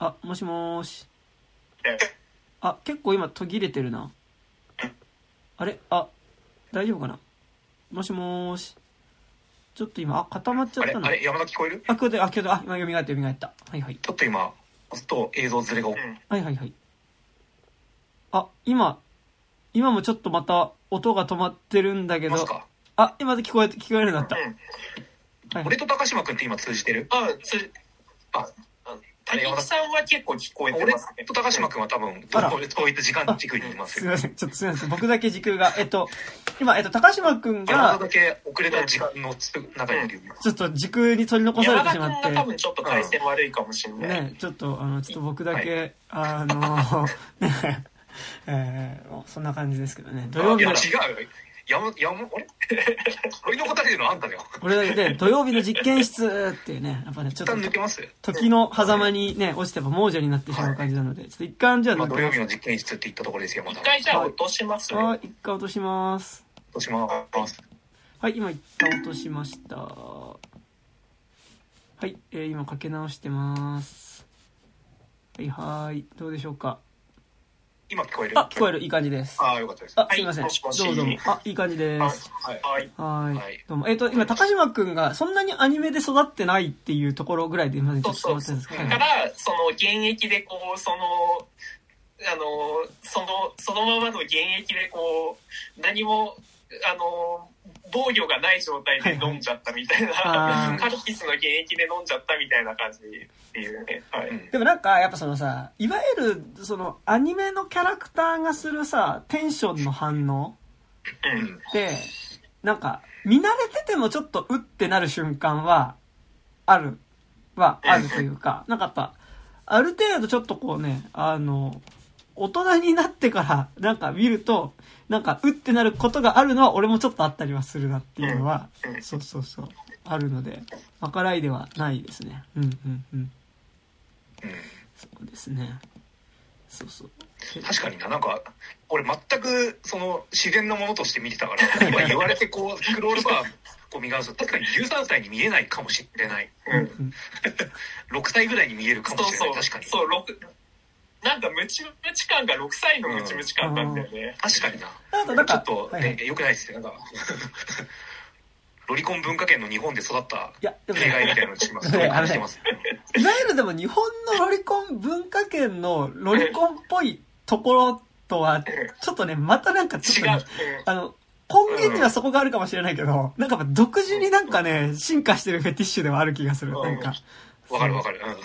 あ、もしもーし。あ、結構今途切れてるな。あれ？あ、大丈夫かな？もしもーし。ちょっと今、固まっちゃったな。あれ山田聞こえる？あ、今蘇った。ちょっと今、ずっと映像ずれが。あ、今もちょっとまた音が止まってるんだけど。あ、今で聞こえるようになった。俺と高島くんって今通じてる？山田さんは結構聞こえてますね。俺と高島くんは多分、こういった時間軸にいますよ。すいません。僕だけ軸が、今、高島くんが。山田だけ遅れた時間の中にいるよ。ちょっと軸に取り残されてしまって。山田くんが多分ちょっと回線悪いかもしれない。ね、ちょっと僕だけ、ね、そんな感じですけどね。土曜日の。俺の答え言うのあんただよ。俺だけで、土曜日の実験室っていうね、やっぱね、ちょっと時の狭間にね、落ちてば亡者になってしまう感じなので、ちょっと一回じゃあ、土曜日の実験室って言ったところですよ、まだ。一回じゃあ落としますね。はい、一回落とします。はい、今一回落としました。はい、今かけ直してます。はい、どうでしょうか。今聞こえる？あ、聞こえる。いい感じです。あ、よかったです。あ、すいません。どうも。あ、いい感じです。はい。どうも。今、高島くんがそんなにアニメで育ってないっていうところぐらいで今までちょっと伝わってるんですけど。だから、その、現役でこう、そのままの現役でこう、何も、防御がない状態で飲んじゃったみたいな、カルピスの原液で飲んじゃったみたいな感じっていうね、でもなんかやっぱそのさ、いわゆるそのアニメのキャラクターがするさテンションの反応って、なんか見慣れててもちょっとうってなる瞬間はあるというか、なんかやっぱある程度ちょっとこうね、大人になってからなんか見るとなんかうってなることがあるのは俺もちょっとあったりはするなっていうのはあるので、まからいではないですね。そうですね。確かにな、なんか俺全くその自然なものとして見てたから今言われてこうスクロールバーこう身が確かに13歳に見えないかもしれない、うん、6歳ぐらいに見えるかもしれない。そうそう確かにそうなんかムチムチ感が6歳のムチムチ感なんだよね、うん、確かになんかちょっと、ねはい、よくないですよなんかロリコン文化圏の日本で育った例外みたいなのにしますいわゆるでも日本のロリコン文化圏のロリコンっぽいところとはちょっとねまたなんかちょっと、ね、根源にはそこがあるかもしれないけど、うん、なんか独自になんかね進化してるフェティッシュではある気がする、うん、なんかわかるわかる、うん、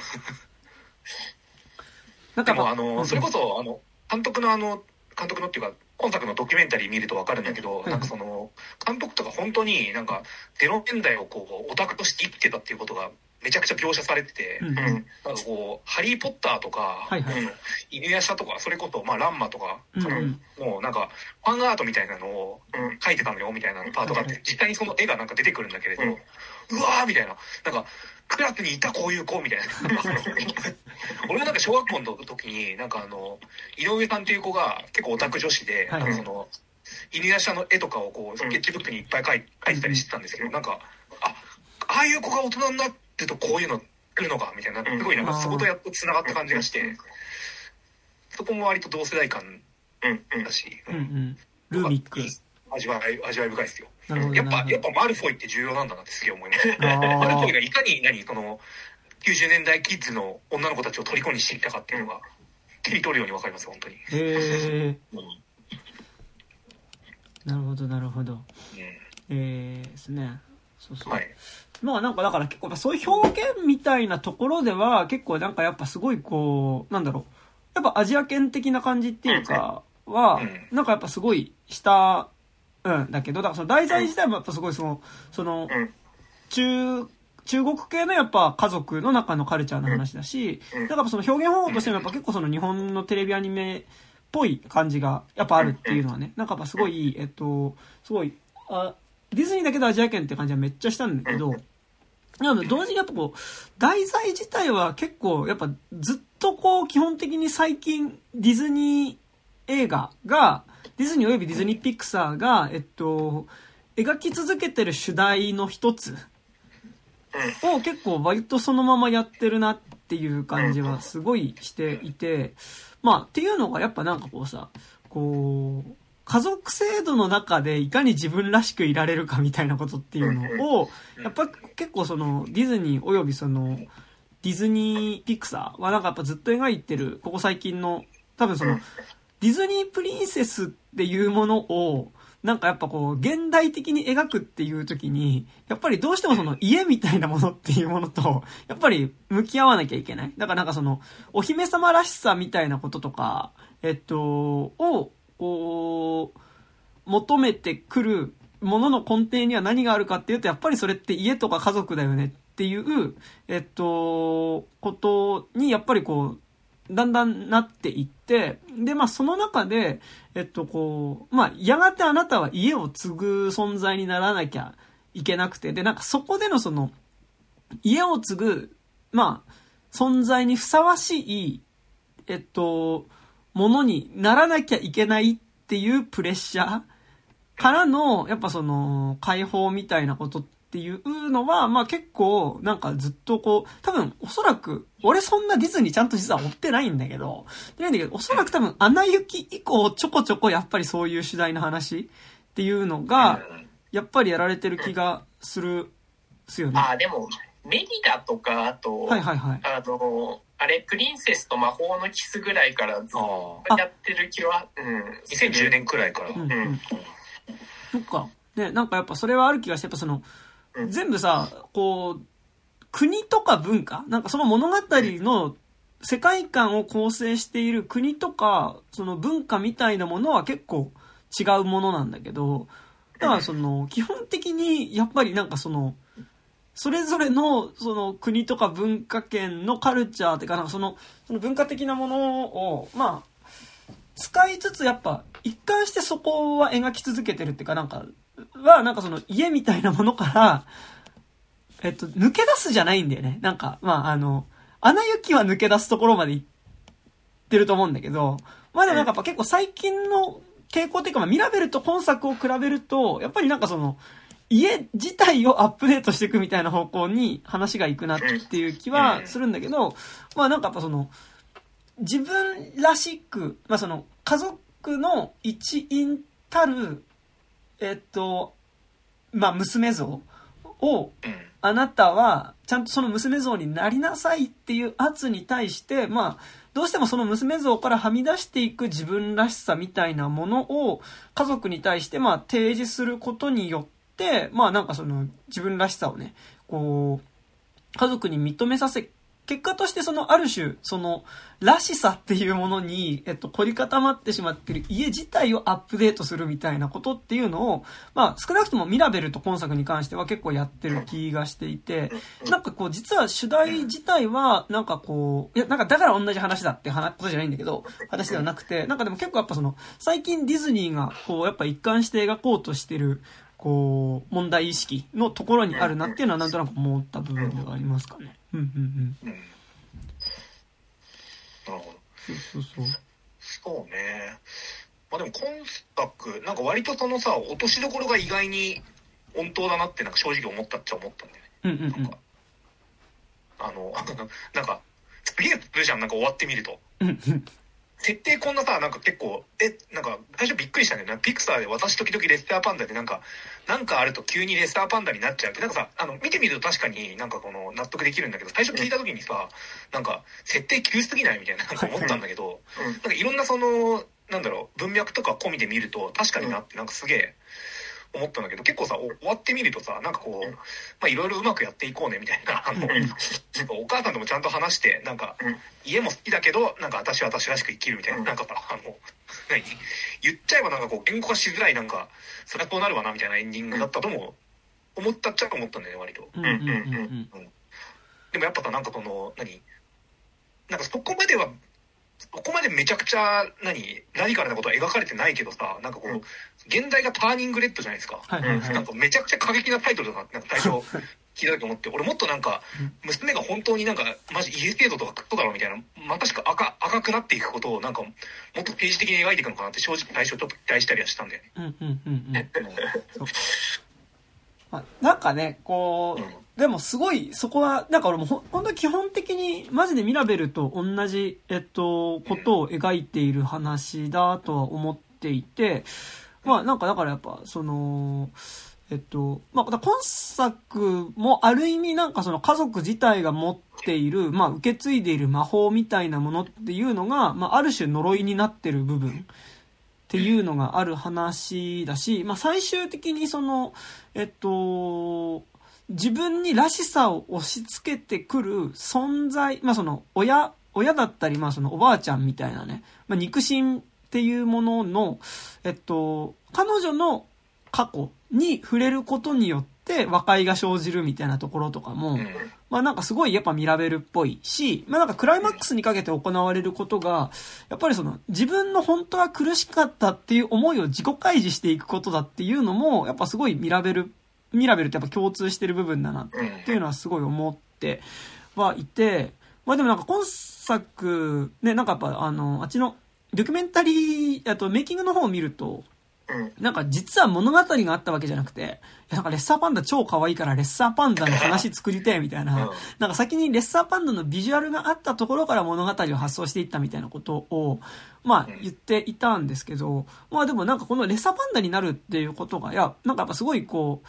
なんかでもそれこそ監督のっていうか今作のドキュメンタリー見ると分かるんだけど、なんかその監督とか本当になんか0年代をこうオタクとして生きてたっていうことがめちゃくちゃ描写されてて、うん、なんかこうハリーポッターとか、はいはいうん、犬夜叉とかそれこそまあランマとか、うん、もうなんかファンアートみたいなのを書いてたのよみたいなパートがあって、実際にその絵がなんか出てくるんだけれど、うん、うわーみたいななんか。クラスにいたこういう子みたいな俺なんか小学校の時になんか井上さんっていう子が結構オタク女子で、はい、なんかその犬夜叉の絵とかをこうスケッチブックにいっぱい描いてたりしてたんですけど、なんかああいう子が大人になってるとこういうの来るのかみたいなすごいなんかそことやっとつながった感じがしてそこも割と同世代感だし、うんうん、ルーミック味わい深いですよ。やっぱマルフォイって重要なんだなってすげえ思います。マルフォイがいかにこの90年代キッズの女の子たちを虜にしていたかっていうのが切り取るように分かります本当に。へえ、うん。なるほどなるほど。ですね。そうそう。はい、まあなんかだから結構そういう表現みたいなところでは結構なんかやっぱすごいこうなんだろうやっぱアジア圏的な感じっていうかは、うん、なんかやっぱすごいした。うん、だけど、だからその題材自体もやっぱすごいその、中国系のやっぱ家族の中のカルチャーの話だし、だからその表現方法としてもやっぱ結構その日本のテレビアニメっぽい感じがやっぱあるっていうのはね、なんかやっぱすごい、すごい、ディズニーだけどアジア圏って感じはめっちゃしたんだけど、同時にやっぱこう、題材自体は結構やっぱずっとこう基本的に最近ディズニー映画が、ディズニーおよびディズニーピクサーが、描き続けてる主題の一つを結構割とそのままやってるなっていう感じはすごいしていて、まあっていうのがやっぱなんかこうさ、こう、家族制度の中でいかに自分らしくいられるかみたいなことっていうのを、やっぱ結構そのディズニーおよびそのディズニーピクサーはなんかやっぱずっと描いてる、ここ最近の多分その、ディズニープリンセスっていうものをなんかやっぱこう現代的に描くっていう時にやっぱりどうしてもその家みたいなものっていうものとやっぱり向き合わなきゃいけない。だからなんかそのお姫様らしさみたいなこととかをこう求めてくるものの根底には何があるかっていうとやっぱりそれって家とか家族だよねっていうことにやっぱりこうだんだんなっていって、で、まあその中で、こう、まあやがてあなたは家を継ぐ存在にならなきゃいけなくて、で、なんかそこでのその、家を継ぐ、まあ、存在にふさわしい、ものにならなきゃいけないっていうプレッシャーからの、やっぱその、解放みたいなことっていうのは、まあ結構、なんかずっとこう、多分おそらく、俺そんなディズニーちゃんと実は追ってないんだけど、おそらく多分アナ雪以降ちょこちょこやっぱりそういう主題の話っていうのが、やっぱりやられてる気がする、すよね。あ、でも、メリダとか、あと、はいはいはい、あれ、プリンセスと魔法のキスぐらいからずっとやってる気は、うん、2010年くらいから。うんうんうん、そっか。ね、なんかやっぱそれはある気がして、やっぱその、全部さ、こう、国とか文化なんかその物語の世界観を構成している国とか、その文化みたいなものは結構違うものなんだけど、だからその、基本的にやっぱりなんかその、それぞれのその国とか文化圏のカルチャーっていうか、なんかその文化的なものを、まあ、使いつつやっぱ一貫してそこは描き続けてるっていうか、なんか、は、なんかその家みたいなものから、抜け出すじゃないんだよね。なんか、まあ、アナ雪は抜け出すところまで行ってると思うんだけど、まあ、でもなんかやっぱ結構最近の傾向っていうか、まあ、ミラベルと今作を比べると、やっぱりなんかその、家自体をアップデートしていくみたいな方向に話がいくなっていう気はするんだけど、まあなんかやっぱその自分らしく、まあその家族の一員たるまあ娘像をあなたはちゃんとその娘像になりなさいっていう圧に対して、まあどうしてもその娘像からはみ出していく自分らしさみたいなものを家族に対してまあ提示することによって、まあなんかその自分らしさをね、こう家族に認めさせ、結果としてそのある種そのらしさっていうものに凝り固まってしまってる家自体をアップデートするみたいなことっていうのをまあ少なくともミラベルと今作に関しては結構やってる気がしていて、なんかこう実は主題自体はなんかこういやなんかだから同じ話だってことじゃないんだけど話ではなくて、なんかでも結構やっぱその最近ディズニーがこうやっぱ一貫して描こうとしてるこう問題意識のところにあるなっていうのはなんとなく思った部分ではありますかね。なるほど。そうね。まあでも今作なんか割とそのさ落としどころが意外に穏当だなってなんか正直思ったっちゃ思ったんだよね。なんかなんかすげえプレッシャーなんか終わってみると。設定こんなさなんか結構なんか最初びっくりしたんだけど、ピクサーで私時々レッサーパンダでなんかあると急にレッサーパンダになっちゃうってなんかさ見てみると確かになんかこの納得できるんだけど、最初聞いた時にさなんか設定急すぎないみたいななんか思ったんだけど、なんかいろんなそのなんだろう文脈とか込みで見ると確かになってなんかすげえ思ったんだけど、結構さ終わってみるとさなんかこうまあいろいろうまくやっていこうねみたいなお母さんともちゃんと話してなんか家も好きだけどなんか私らしく生きるみたいななんかさ言っちゃえばなんかこう言語化しづらいなんかそりゃこうなるわなみたいなエンディングだったとも思ったっちゃ思ったんだよね割と。でもやっぱさなんかそのなんかそこまでめちゃくちゃラディカルなことは描かれてないけどさ、なんかこう現代がターニングレッドじゃないですか。なんかめちゃくちゃ過激なタイトルだなってなんか最初聞いたと思って、俺もっとなんか娘が本当になんかマジ家制度とかクッとだろみたいな、またしか赤くなっていくことをなんかもっと政治的に描いていくのかなって正直最初ちょっと期待したりはしたんだよね。なんかねこう。でもすごいそこはなんか俺も本当に基本的にマジでミラベルと同じことを描いている話だとは思っていて、まあなんかだからやっぱそのまあ今作もある意味なんかその家族自体が持っているまあ受け継いでいる魔法みたいなものっていうのがまあある種呪いになってる部分っていうのがある話だし、まあ最終的にその自分にらしさを押し付けてくる存在、まあその親だったり、まあそのおばあちゃんみたいなね、まあ肉親っていうものの、彼女の過去に触れることによって和解が生じるみたいなところとかも、まあなんかすごいやっぱミラベルっぽいし、まあなんかクライマックスにかけて行われることが、やっぱりその自分の本当は苦しかったっていう思いを自己開示していくことだっていうのも、やっぱすごいミラベルってやっぱ共通してる部分だなっていうのはすごい思ってはいて、まあでもなんか今作ね、なんかやっぱあっちのドキュメンタリー、メイキングの方を見ると、なんか実は物語があったわけじゃなくて、なんかレッサーパンダ超可愛いからレッサーパンダの話作りてみたいな、なんか先にレッサーパンダのビジュアルがあったところから物語を発想していったみたいなことをまあ言っていたんですけど、まあでもなんかこのレッサーパンダになるっていうことが、いやなんかやっぱすごいこう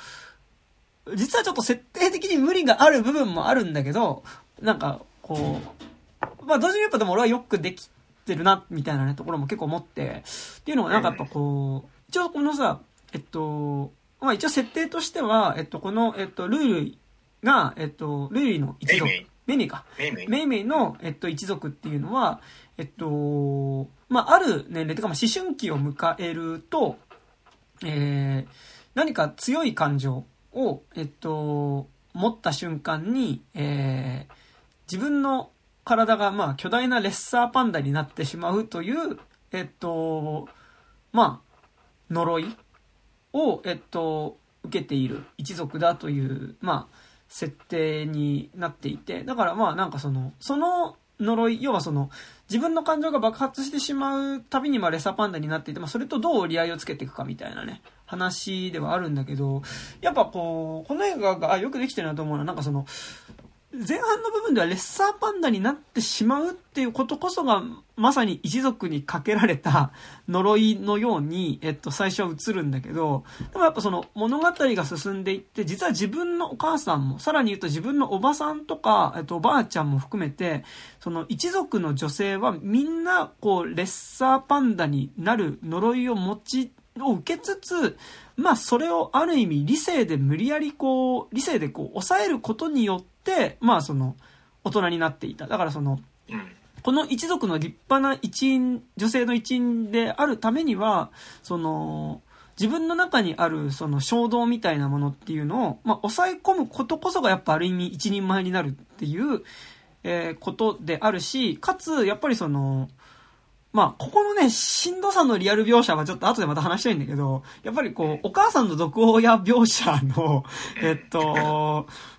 実はちょっと設定的に無理がある部分もあるんだけど、なんかこう、まあ同時にやっぱでも俺はよくできてるな、みたいなね、ところも結構思って、っていうのがなんかやっぱこう、一応このさ、まあ一応設定としては、この、ルイルイの一族、メイメイの、一族っていうのは、まあある年齢とか、まあ思春期を迎えると、何か強い感情、を、持った瞬間に、自分の体が、まあ、巨大なレッサーパンダになってしまうという、まあ、呪いを、受けている一族だという、まあ、設定になっていて、だからまあ、なんかその呪い、要はその、自分の感情が爆発してしまうたびに、まあ、レッサーパンダになっていて、まあ、それとどう折り合いをつけていくかみたいなね、話ではあるんだけど、やっぱこの映画がよくできてるなと思うのは、なんかその前半の部分ではレッサーパンダになってしまうっていうことこそがまさに一族にかけられた呪いのように、最初は映るんだけど、でもやっぱその物語が進んでいって、実は自分のお母さんも、さらに言うと自分のおばさんとか、おばあちゃんも含めて、その一族の女性はみんなレッサーパンダになる呪いを受けつつ、まあそれをある意味理性で無理やり理性で抑えることによって、まあその大人になっていた。だからそのこの一族の立派な一員、女性の一員であるためには、その自分の中にあるその衝動みたいなものっていうのを、まあ抑え込むことこそがやっぱある意味一人前になるっていうことであるし、かつやっぱりそのまあ、ここのね、しんどさのリアル描写はちょっと後でまた話したいんだけど、やっぱりお母さんの毒親描写の、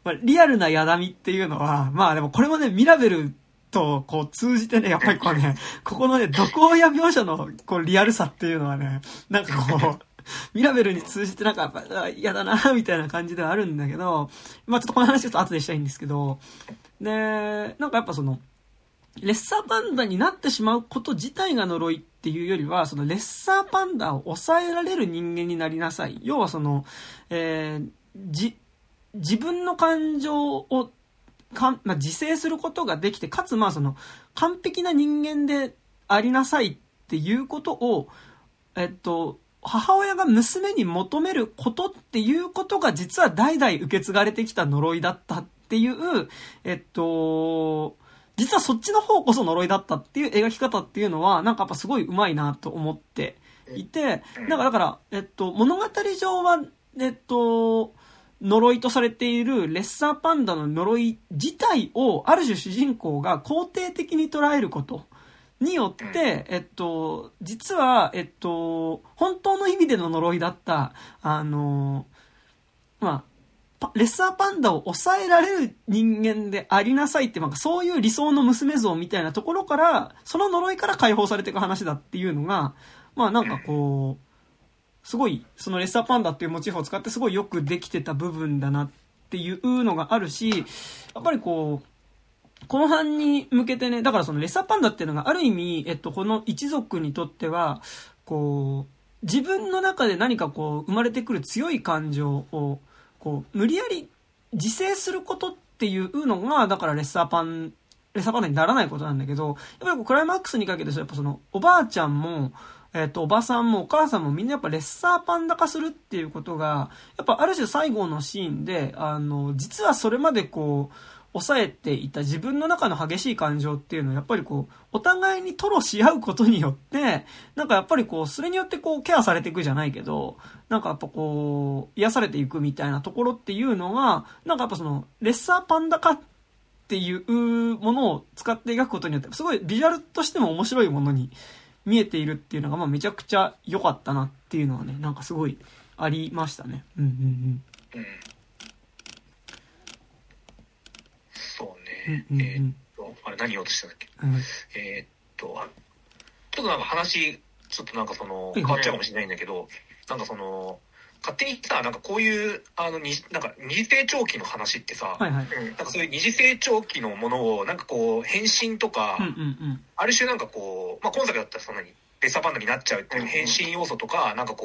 まあ、リアルなやだみっていうのは、まあでもこれもね、ミラベルと通じてね、やっぱりここのね、毒親描写のリアルさっていうのはね、なんかミラベルに通じてなんか、やだな、みたいな感じではあるんだけど、まあちょっとこの話ちょっと後でしたいんですけど、で、なんかやっぱその、レッサーパンダになってしまうこと自体が呪いっていうよりは、そのレッサーパンダを抑えられる人間になりなさい。要はその、自分の感情をまあ、自制することができて、かつまあその完璧な人間でありなさいっていうことを、母親が娘に求めることっていうことが実は代々受け継がれてきた呪いだったっていう、実はそっちの方こそ呪いだったっていう描き方っていうのは、なんかやっぱすごい上手いなと思っていて、だから、物語上は、呪いとされているレッサーパンダの呪い自体を、ある種主人公が肯定的に捉えることによって、実は、本当の意味での呪いだった、まあ、レッサーパンダを抑えられる人間でありなさいって、なんかそういう理想の娘像みたいなところから、その呪いから解放されていく話だっていうのが、まあなんかすごい、そのレッサーパンダっていうモチーフを使ってすごいよくできてた部分だなっていうのがあるし、やっぱり後半に向けてね、だからそのレッサーパンダっていうのがある意味、この一族にとっては、自分の中で何か生まれてくる強い感情を、無理やり自制することっていうのが、だからレッサーパンダにならないことなんだけど、やっぱりクライマックスにかけて、やっぱそのおばあちゃんも、おばさんもお母さんもみんなやっぱレッサーパンダ化するっていうことが、やっぱある種最後のシーンで、実はそれまで抑えていた自分の中の激しい感情っていうのをやっぱりお互いに吐露し合うことによって、なんかやっぱりそれによってケアされていくじゃないけど、なんかやっぱ癒されていくみたいなところっていうのが、なんかやっぱその、レッサーパンダ化っていうものを使って描くことによって、すごいビジュアルとしても面白いものに見えているっていうのが、まあめちゃくちゃ良かったなっていうのはね、なんかすごいありましたね。そうね。あれ何言おうとしたんだっけ。ちょっとなんか話ちょっとなんかその変わっちゃうかもしれないんだけど、なんかその勝手にさ、なんかこういうなんか二次成長期の話ってさ、なんかそういう二次成長期のものをなんか変身とか、ある種なんかまあ今作だったらそんなにレッサーパンダになっちゃうっていう変身要素とか、なんか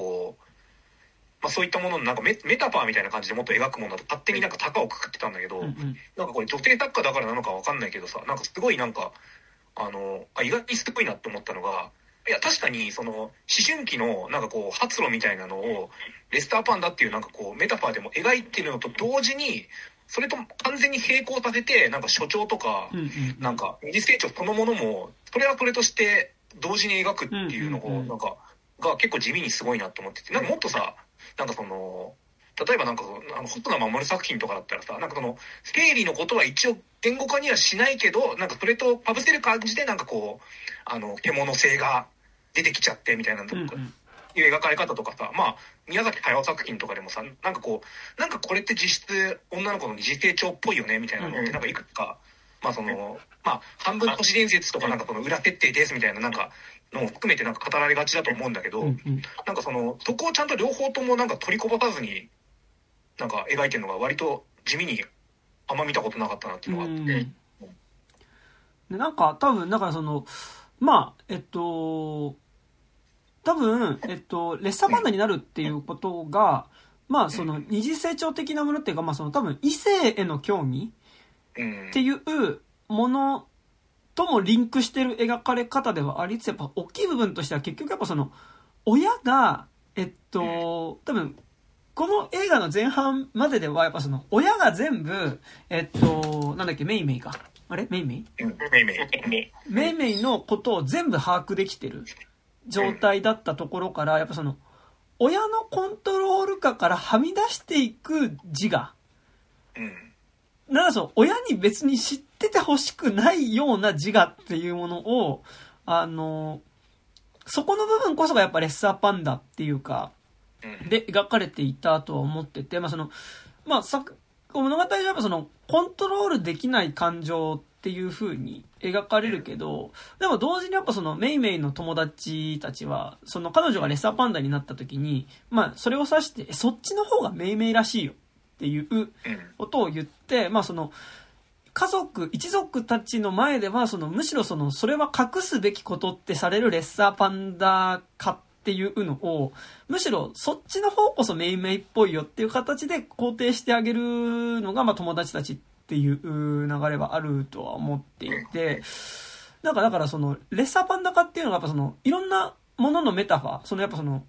まあ、そういったもののなんかメタファーみたいな感じでもっと描くものだと勝手になんか高をくくってたんだけど、なんかこれ女性作家だからなのか分かんないけどさ、なんかすごいなんか意外にすごいなって思ったのが、いや確かにその思春期のなんか発露みたいなのをレスターパンダっていうなんかメタファーでも描いてるのと同時に、それと完全に並行させてなんか所長とか、なんか二次成長そのものもそれはそれとして同時に描くっていうのをなんかが結構地味にすごいなと思ってて、なんかもっとさ、なんかその例えばなんか細田守作品とかだったらさ、なんかその生理のことは一応言語化にはしないけど、なんかそれとかぶせる感じでなんか獣性が出てきちゃってみたいなとか、いう描かれ方とかさ、まあ宮崎駿作品とかでもさ、なんかなんかこれって実質女の子の二次成長っぽいよねみたいなのってなんかいくつかまあそのまあ半分都市伝説とかなんかその裏設定ですみたいななんかのを含めてなんか語られがちだと思うんだけど、なんかそのそこをちゃんと両方ともなんか取りこぼさずになんか描いてるのが割と地味にあんま見たことなかったなっていうのがあって、でなんか多分だからそのまあ多分レッサーパンダになるっていうことがまあその二次成長的なものっていうかまあその多分異性への興味っていうものともリンクしてる描かれ方ではありつつやっぱ大きい部分としては結局やっぱその親が多分この映画の前半までではやっぱその親が全部なんだっけメイメイのことを全部把握できてる状態だったところからやっぱその親のコントロール下からはみ出していく自我なんかそう親に別に知っててほしくないような自我っていうものをそこの部分こそがやっぱレッサーパンダっていうかで描かれていたとは思ってて、まあそのまあ物語でやっぱそのコントロールできない感情っていう風に描かれるけど、でも同時にやっぱそのメイメイの友達たちはその彼女がレッサーパンダになった時にまあそれを指してそっちの方がメイメイらしいよっていうことを言ってまあその家族一族たちの前ではそのむしろそのそれは隠すべきことってされるレッサーパンダかっていうのをむしろそっちの方こそメイメイっぽいよっていう形で肯定してあげるのがまあ友達たちっていう流れはあるとは思っていて、なんかだからそのレッサーパンダ化っていうのがやっぱそのいろんなもののメタファーそのやっぱその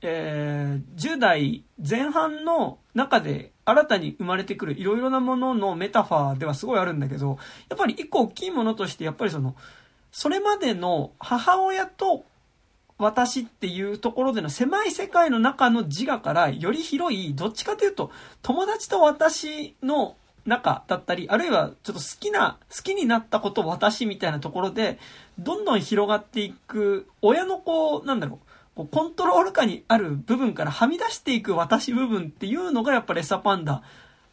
10代前半の中で新たに生まれてくるいろいろなもののメタファーではすごいあるんだけどやっぱり一個大きいものとしてやっぱりそのそれまでの母親と私っていうところでの狭い世界の中の自我からより広いどっちかというと友達と私の中だったりあるいはちょっと好きになったこと私みたいなところでどんどん広がっていく親のなんだろうコントロール下にある部分からはみ出していく私部分っていうのがやっぱレッサーパンダ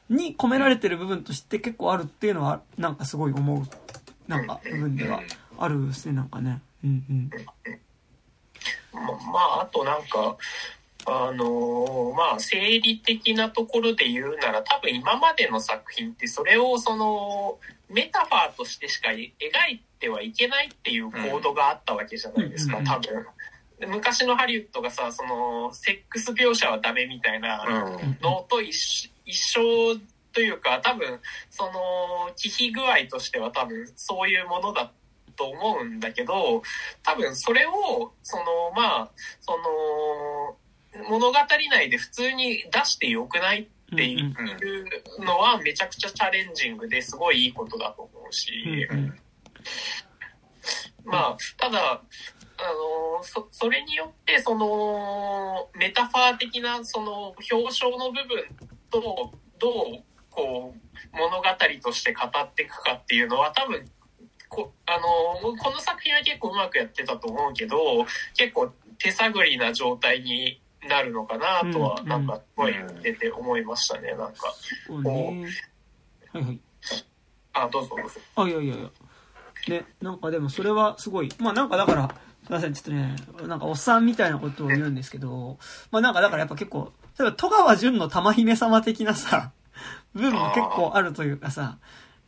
に込められてる部分として結構あるっていうのはなんかすごい思うなんか部分ではあるですねなんかね、まああとなんかまあ生理的なところで言うなら多分今までの作品ってそれをそのメタファーとしてしか描いてはいけないっていうコードがあったわけじゃないですか、多分。昔のハリウッドがさそのセックス描写はダメみたいなのと一緒というか多分その忌避具合としては多分そういうものだと思うんだけど多分それをそのまあその物語内で普通に出してよくないっていうのはめちゃくちゃチャレンジングですごいいいことだと思うし、まあただそれによってそのメタファー的なその表彰の部分とどうこう物語として語っていくかっていうのは多分この作品は結構うまくやってたと思うけど結構手探りな状態になるのかなとはなんかすごい出て思いましたね。なんかこうあどうぞどうぞ。あいやねなんかでもそれはすごいまあなんかだから。すいませんちょっとねなんかおっさんみたいなことを言うんですけどまあなんかだからやっぱ結構例えば戸川純の玉姫様的なさ部分も結構あるというかさ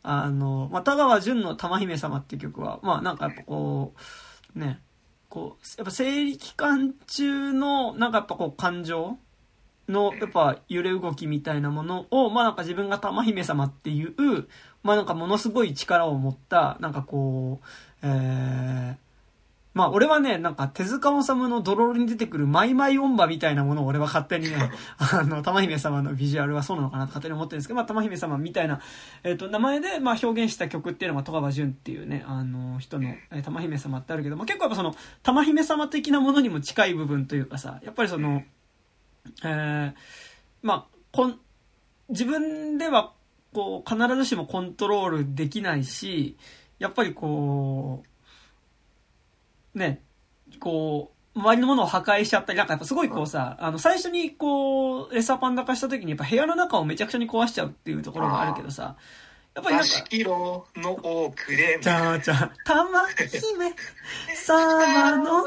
まあ、戸川純の玉姫様っていう曲はまあなんかやっぱこうねこうやっぱ生理期間中のなんかやっぱこう感情のやっぱ揺れ動きみたいなものをまあなんか自分が玉姫様っていうまあなんかものすごい力を持ったなんかこうまあ俺はね、なんか手塚治虫のドロールに出てくるマイマイオンバみたいなものを俺は勝手にね、玉姫様のビジュアルはそうなのかなと勝手に思ってるんですけど、まあ玉姫様みたいな、名前でまあ表現した曲っていうのが戸川純っていうね、人の玉姫様ってあるけど、まあ結構やっぱその玉姫様的なものにも近い部分というかさ、やっぱりその、まあ自分ではこう必ずしもコントロールできないし、やっぱりこう、ね、こう周りのものを破壊しちゃったりなんかやっぱすごいこうさ最初にこうレッサーパンダ化した時にやっぱ部屋の中をめちゃくちゃに壊しちゃうっていうところがあるけどさやっぱりなんか色の多くでじゃあじゃあ玉姫様の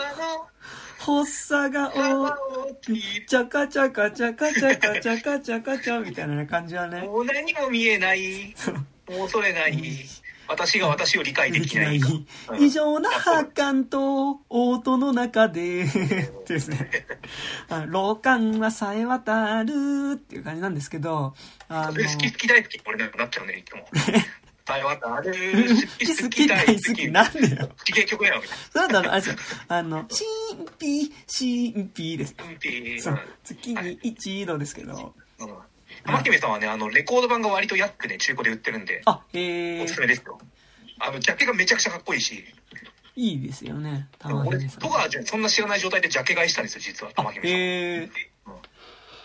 発作が大きいチャカチャカチャカチャカチャカチャカチャみたいな感じはね、もう何も見えない恐れない私が私を理解できない、うん、異常な発汗と音の中でってですね老感はさえ渡るっていう感じなんですけど、好き大好き俺なんかなっちゃうねいつもさえ渡る好き大好きなんでよ好き曲やわけそうだろあれです神秘ですそう月に一度ですけど、うん玉姫さんはね、レコード版が割と安くね、中古で売ってるんで、おすすめですよ。ジャケがめちゃくちゃかっこいいし。いいですよね、玉姫さん。僕はそんな知らない状態でジャケ買いしたんですよ、実は、玉姫さん。うん、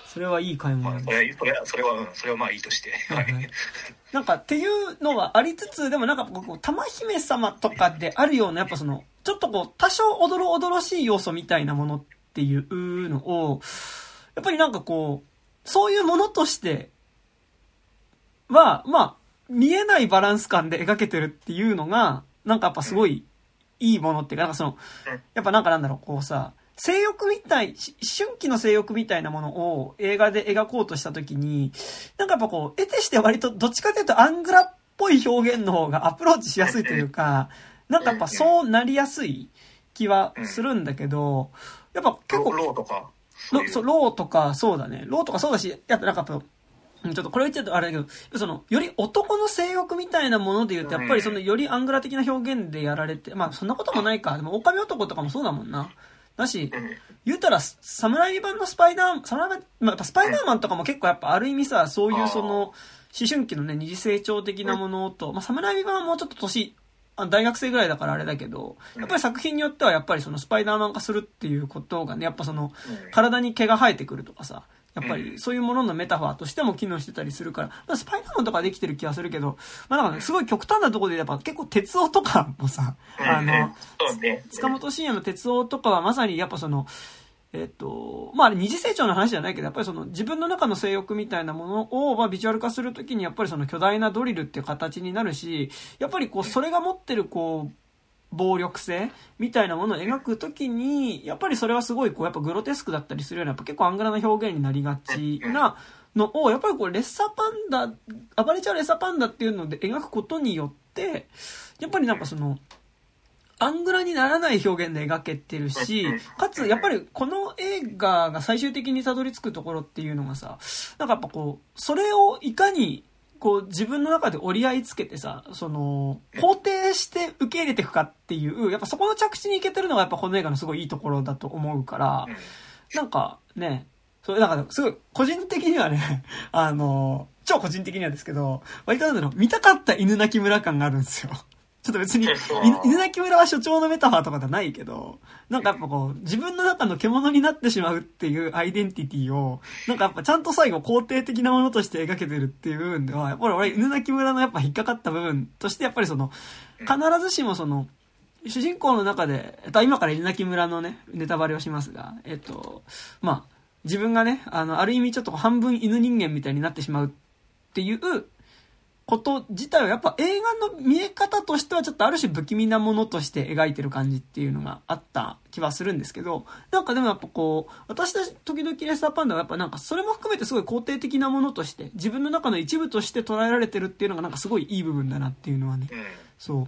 それはいい買い物です。それはまあいいとして。なんか、っていうのはありつつ、でもなんか、玉姫様とかであるような、やっぱその、ちょっと多少おどろおどろしい要素みたいなものっていうのを、やっぱりなんかそういうものとしては、まあ、見えないバランス感で描けてるっていうのが、なんかやっぱすごいいいものっていうか、なんかその、やっぱなんかなんだろう、性欲みたい、春季の性欲みたいなものを映画で描こうとしたときに、なんかやっぱ得てして割とどっちかというとアングラっぽい表現の方がアプローチしやすいというか、なんかやっぱそうなりやすい気はするんだけど、やっぱ結構、ローとかローとかそうだね。ローとかそうだし、やっぱなんかちょっとこれ言っちゃうとあれだけど、その、より男の性欲みたいなもので言うと、やっぱりその、よりアングラ的な表現でやられて、まあそんなこともないか。でも、狼男とかもそうだもんな。だし、言うたら、侍版のスパイダーマンとかも結構やっぱある意味さ、そういうその、思春期のね、二次成長的なものと、まあ侍版はもうちょっと大学生ぐらいだからあれだけど、やっぱり作品によってはやっぱりそのスパイダーマン化するっていうことがね、やっぱその体に毛が生えてくるとかさ、やっぱりそういうもののメタファーとしても機能してたりするから、スパイダーマンとかできてる気はするけど、まあなんかね、すごい極端なところでやっぱ結構鉄夫とかもさ、塚本慎也の鉄夫とかはまさにやっぱその、まあ、あれ二次成長の話じゃないけど、やっぱりその自分の中の性欲みたいなものを、まあ、ビジュアル化するときにやっぱりその巨大なドリルっていう形になるし、やっぱりそれが持ってる暴力性みたいなものを描くときに、やっぱりそれはすごいやっぱグロテスクだったりするような、やっぱ結構アングラな表現になりがちなのを、やっぱりレッサーパンダ、暴れちゃうレッサーパンダっていうので描くことによって、やっぱりなんかその、アングラにならない表現で描けてるし、かつやっぱりこの映画が最終的にたどり着くところっていうのがさ、なんかやっぱそれをいかに自分の中で折り合いつけてさ、その肯定して受け入れていくかっていう、やっぱそこの着地にいけてるのがやっぱこの映画のすごいいいところだと思うから、なんかね、それなんかすごい個人的にはね、超個人的にはですけど、割と見たかった犬鳴村感があるんですよ。ちょっと別に、犬鳴村は所長のメタファーとかじゃないけど、なんかやっぱ自分の中の獣になってしまうっていうアイデンティティを、なんかやっぱちゃんと最後肯定的なものとして描けてるっていう部分では、やっぱり俺、犬鳴村のやっぱ引っかかった部分として、やっぱりその、必ずしもその、主人公の中で、今から犬鳴村のね、ネタバレをしますが、まあ、自分がね、ある意味ちょっと半分犬人間みたいになってしまうっていう、こと自体はやっぱ映画の見え方としてはちょっとある種不気味なものとして描いてる感じっていうのがあった気はするんですけど、なんかでもやっぱ私たち時々レッサーパンダはやっぱなんかそれも含めてすごい肯定的なものとして自分の中の一部として捉えられてるっていうのがなんかすごいいい部分だなっていうのはね、そう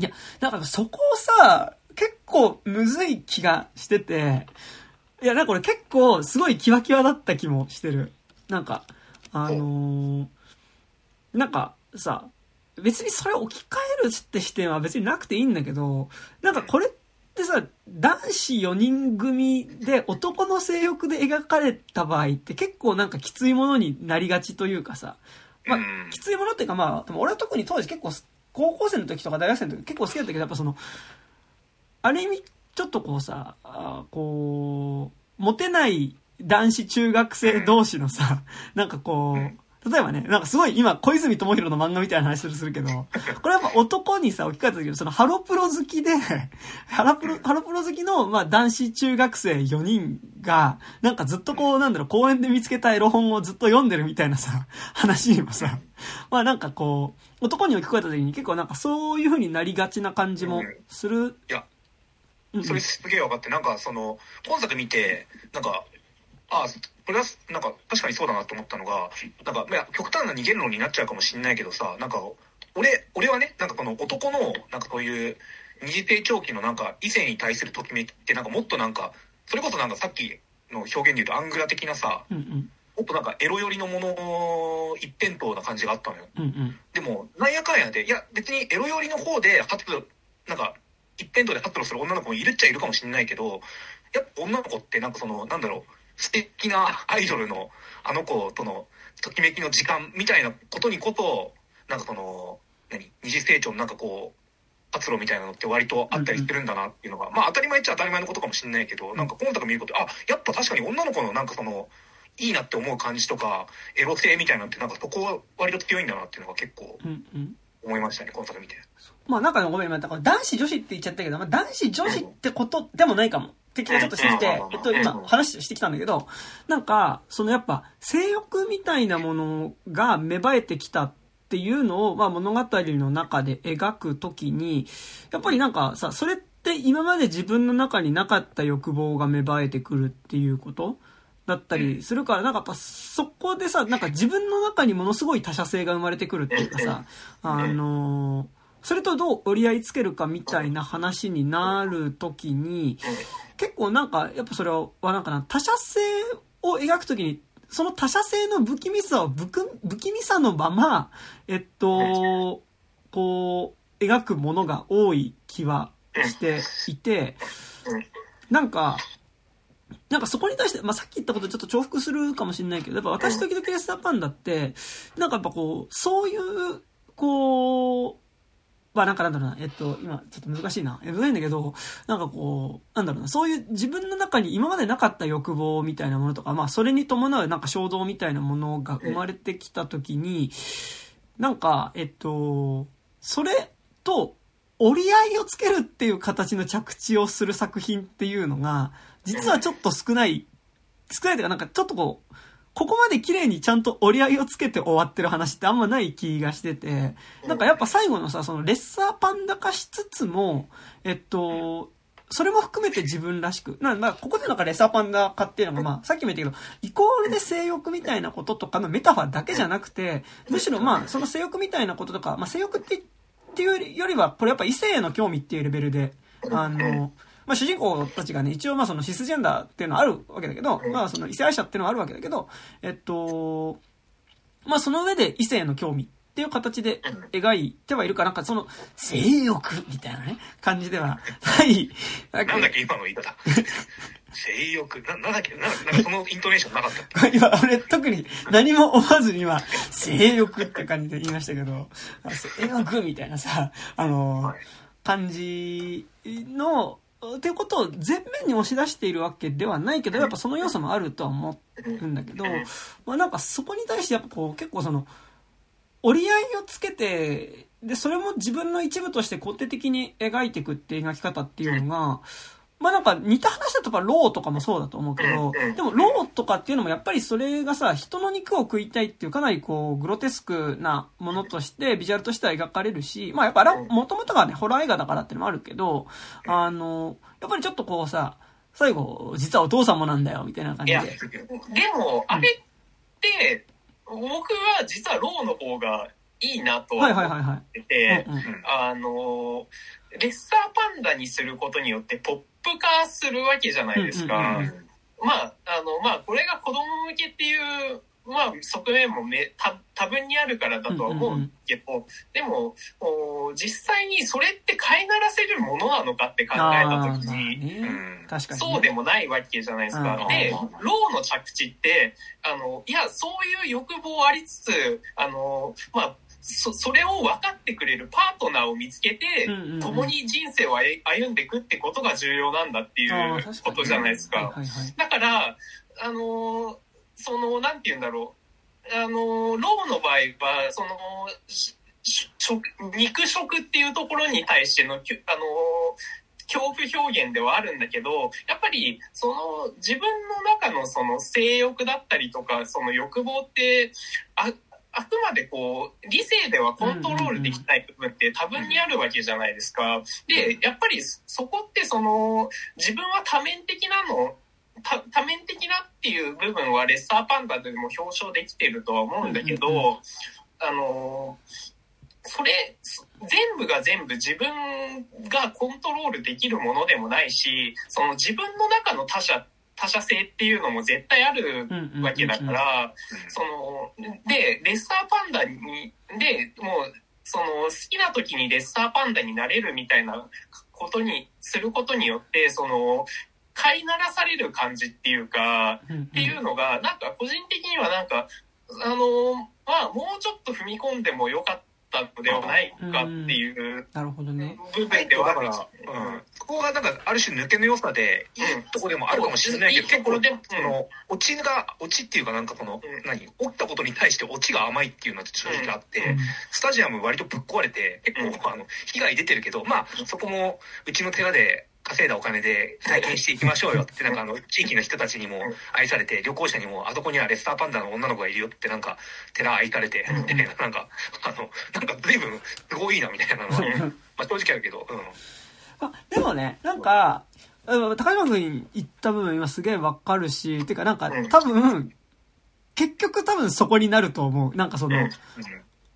いやだからそこをさ結構むずい気がしてて、いやなんかこれ結構すごいキワキワだった気もしてる。なんかなんかさ、別にそれを置き換えるって視点は別になくていいんだけど、なんかこれってさ、男子4人組で男の性欲で描かれた場合って結構なんかきついものになりがちというかさ、まあきついものっていうか、まあでも俺は特に当時結構高校生の時とか大学生の時結構好きだったけど、やっぱそのある意味ちょっとモテない男子中学生同士のさ、なんか例えばね、なんかすごい今、小泉智弘の漫画みたいな話をするけど、これやっぱ男にさ、置き換えた時に、そのハロプロ好きで、ハロプロ好きの、まあ男子中学生4人が、なんかずっとこう、なんだろう、公園で見つけたエロ本をずっと読んでるみたいなさ、話にもさ、まあなんかこう、男に置き換えた時に結構なんかそういう風になりがちな感じもする。いや、それすげえ分かって、なんかその、今作見て、なんか、あ、これはなんか確かにそうだなと思ったのが、なんか極端な逃げるのになっちゃうかもしれないけどさ、なんか俺はね、なんかこの男のなんかこういう二次成長期のなんか異性に対するときめきってなんかもっとなんかそれこそなんかさっきの表現で言うとアングラ的なさ、うんうん、もっとなんかエロ寄りのもの一辺倒な感じがあったのよ、うんうん、でもなんやかんやで、いや別にエロ寄りの方で発露なんか一辺倒で発露する女の子もいるっちゃいるかもしれないけど、やっぱ女の子ってなんかそのなんだろう、素敵なアイドルのあの子とのときめきの時間みたいなことにことなんかその二次成長のなんかこう活路みたいなのって割とあったりするんだなっていうのが、まあ当たり前っちゃ当たり前のことかもしれないけど、なんか今作見ること、あ、やっぱ確かに女の子のなんかそのいいなって思う感じとかエロ性みたいなのってなんかそこは割と強いんだなっていうのが結構思いましたね、今作見て。まあなんかね、ごめん今だから男子女子って言っちゃったけど、まあ、男子女子ってことでもないかも。的なちょっとしてきて、今話してきたんだけど、なんか、そのやっぱ性欲みたいなものが芽生えてきたっていうのを、まあ物語の中で描くときに、やっぱりなんかさ、それって今まで自分の中になかった欲望が芽生えてくるっていうことだったりするから、なんかやっぱそこでさ、なんか自分の中にものすごい他者性が生まれてくるっていうかさ、それとどう折り合いつけるかみたいな話になるときに、結構なんかやっぱそれはなんかな、他者性を描くときにその他者性の不気味さを不気味さのままこう描くものが多い気はしていて、なんかそこに対して、まあ、さっき言ったことちょっと重複するかもしれないけど、やっぱ私時々レスターパンダってなんかやっぱこうそういうこうなんかなんだろうな、今ちょっと難しいんだけど、なんかこうなんだろうな、そういう自分の中に今までなかった欲望みたいなものとか、まあそれに伴うなんか衝動みたいなものが生まれてきた時に、なんかそれと折り合いをつけるっていう形の着地をする作品っていうのが実はちょっと少ないというか、なんかちょっとこうここまで綺麗にちゃんと折り合いをつけて終わってる話ってあんまない気がしてて、なんかやっぱ最後のさ、そのレッサーパンダ化しつつも、それも含めて自分らしく、まあここでなんかレッサーパンダ化っていうのが、まあさっきも言ったけど、イコールで性欲みたいなこととかのメタファーだけじゃなくて、むしろまあその性欲みたいなこととか、まあ性欲っていうよりは、これやっぱ異性への興味っていうレベルで、まあ主人公たちがね、一応まあそのシスジェンダーっていうのはあるわけだけど、まあその異性愛者っていうのはあるわけだけど、まあその上で異性の興味っていう形で描いてはいるか、なんかその性欲みたいなね、感じではない。なんだっけ今の言い方。性欲なんだっけそのイントネーションなかったっけ今俺特に何も思わずに今、性欲って感じで言いましたけど、性欲みたいなさ、感じの、っていうことを全面に押し出しているわけではないけど、やっぱその要素もあるとは思うんだけど、まあなんかそこに対してやっぱこう結構その折り合いをつけて、でそれも自分の一部として肯定的に描いていくって描き方っていうのが、まあなんか似た話だとかローとかもそうだと思うけど、でもローとかっていうのもやっぱりそれがさ、人の肉を食いたいっていうかなりこうグロテスクなものとしてビジュアルとしては描かれるし、まあやっぱ元々がねホラー映画だからっていうのもあるけど、やっぱりちょっとこうさ、最後実はお父さんもなんだよみたいな感じで。いやでもあれって、僕は実はローの方がいいなと思ってて、レッサーパンダにすることによってポップ化するわけじゃないですか。これが子供向けっていう、まあ、側面も多分にあるからだとは思うけど、でも実際にそれって飼いならせるものなのかって考えた時に、そうでもないわけじゃないですか。でローの着地っていやそういう欲望ありつつそれを分かってくれるパートナーを見つけて、共に人生を歩んでいくってことが重要なんだっていうことじゃないですか。だから、その、なんて言うんだろう。ローの場合はその肉食っていうところに対しての恐怖表現ではあるんだけど、やっぱりその自分の中のその性欲だったりとかその欲望ってあくまでこう理性ではコントロールできない部分って多分にあるわけじゃないですか。で、やっぱりそこってその自分は多面的なっていう部分はレッサーパンダでも表彰できてるとは思うんだけど、それ全部が全部自分がコントロールできるものでもないし、その自分の中の他者性っていうのも絶対あるわけだから、でレッサーパンダにでもうその好きな時にレッサーパンダになれるみたいなことにすることによってその飼いならされる感じっていうか、っていうのがなんか個人的にはなんかもうちょっと踏み込んでもよかったではないかっていう部分ではある。そこがなんかある種抜けの良さでいいとこでもあるかもしれないけど、結構そのオチっていうかなんかこの折ったことに対してオチが甘いっていうのが正直あって、スタジアム割とぶっ壊れて結構被害出てるけど、まあそこもうちの寺で稼いだお金で体験していきましょうよってなんか地域の人たちにも愛されて、旅行者にもあそこにはレッサーパンダの女の子がいるよってなんか寺愛されて、なんか随分すごいなみたいなのは、まあ、正直あるけど、でもねなんか高島君言った部分今すげえわかるし、てかなんか結局多分そこになると思う。なんかその、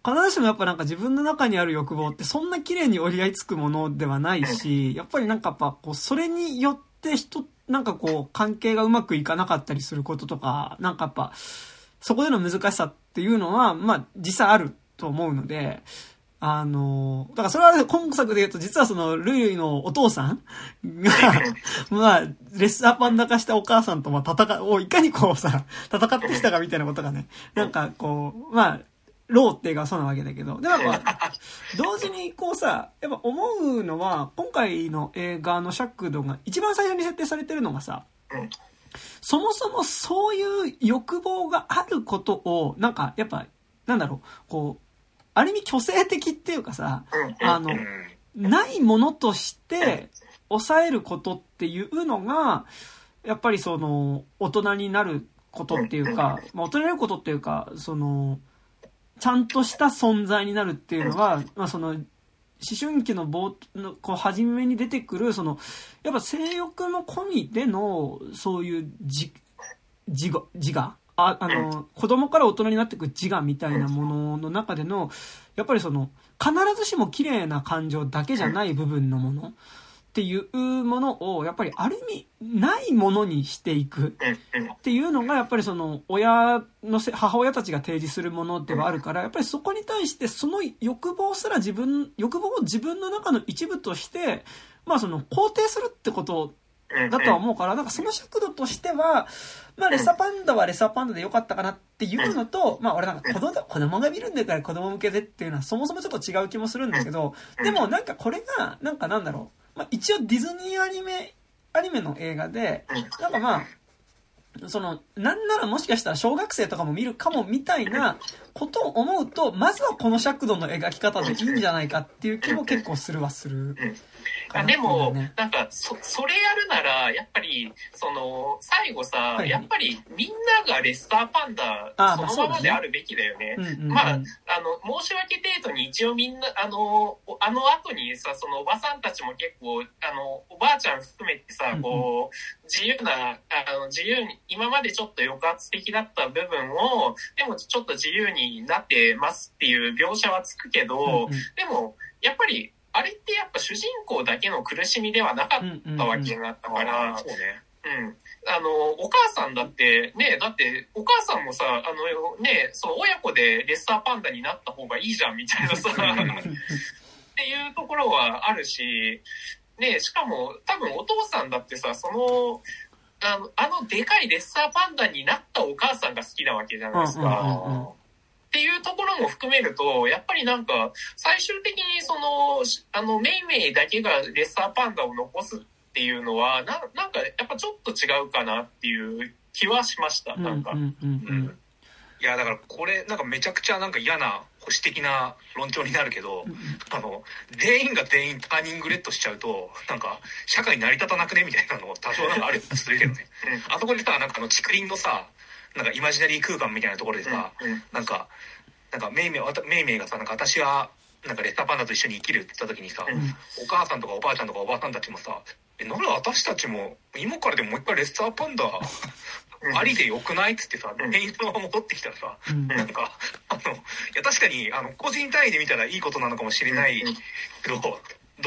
必ずしもやっぱなんか自分の中にある欲望ってそんな綺麗に折り合いつくものではないし、やっぱりなんかこうそれによってなんかこう関係がうまくいかなかったりすることとか、なんかやっぱそこでの難しさっていうのはまあ実際あると思うので、だからそれは今作で言うと実はそのルイルイのお父さんがまあレッサーパンダ化したお母さんとまあいかにこうさ戦ってきたかみたいなことがね、なんかこうまあローっていうかそうなわけだけど、でも同時にこうさ、やっぱ思うのは今回の映画の尺度が一番最初に設定されてるのがさ、そもそもそういう欲望があることをなんかやっぱなんだろう、こうある意味虚勢的っていうかさ、ないものとして抑えることっていうのがやっぱりその大人になることっていうか、まあ、大人になることっていうかそのちゃんとした存在になるっていうのは、まあ、その思春期のこう初めに出てくるそのやっぱ性欲も込みでのそういう自我子供から大人になっていく自我みたいなものの中でのやっぱりその必ずしも綺麗な感情だけじゃない部分のものっていうものをやっぱりある意味ないものにしていくっていうのがやっぱりその母親たちが提示するものではあるから、やっぱりそこに対してその欲望を自分の中の一部としてまあその肯定するってことだとは思うから、なんかその尺度としてはまあレッサーパンダはレッサーパンダでよかったかなっていうのと、まあ俺なんか子供が見るんだから子供向けでっていうのはそもそもちょっと違う気もするんだけど、でもなんかこれがなんかなんだろう、まあ、一応ディズニーアニメの映画でなんかまあそのなんならもしかしたら小学生とかも見るかもみたいなことを思うと、まずはこの尺度の描き方でいいんじゃないかっていう気も結構する。でもなんかそれやるならやっぱりその最後さ、やっぱりみんながレッサーパンダそのままであるべきだよね。まあ申し訳程度に一応みんな後にさ、そのおばさんたちも結構おばあちゃん含めてさ、こう自由に今までちょっと抑圧的だった部分をでもちょっと自由になってますっていう描写はつくけど、でもやっぱりあれってやっぱ主人公だけの苦しみではなかったわけだったから、お母さんだってね、だってお母さんもさね、その親子でレッサーパンダになった方がいいじゃんみたいなさっていうところはあるし、ね、しかも多分お父さんだってさ、そのでかいレッサーパンダになったお母さんが好きなわけじゃないですか。っていうところも含めると、やっぱりなんか最終的にそのメイメイだけがレッサーパンダを残すっていうのはなんかやっぱちょっと違うかなっていう気はしました。いやだからこれなんかめちゃくちゃなんか嫌な保守的な論調になるけど、うん、全員が全員ターニングレッドしちゃうとなんか社会成り立たなくねみたいなの多少なんかあるとするけどねあそこでさなんか竹林のさなんかイマジナリー空間みたいなところでさ、うんうん、なんかメイメイがさなんか私はなんかレッサーパンダと一緒に生きるって言った時にさ、うん、お母さんとかおばあちゃんとかおばあさんたちもさなら私たちも今からでももう一回レッサーパンダありでよくないっつってさ店員さんが戻ってきたらさ、うん、なんかいや確かに個人単位で見たらいいことなのかもしれないけど、うん、ど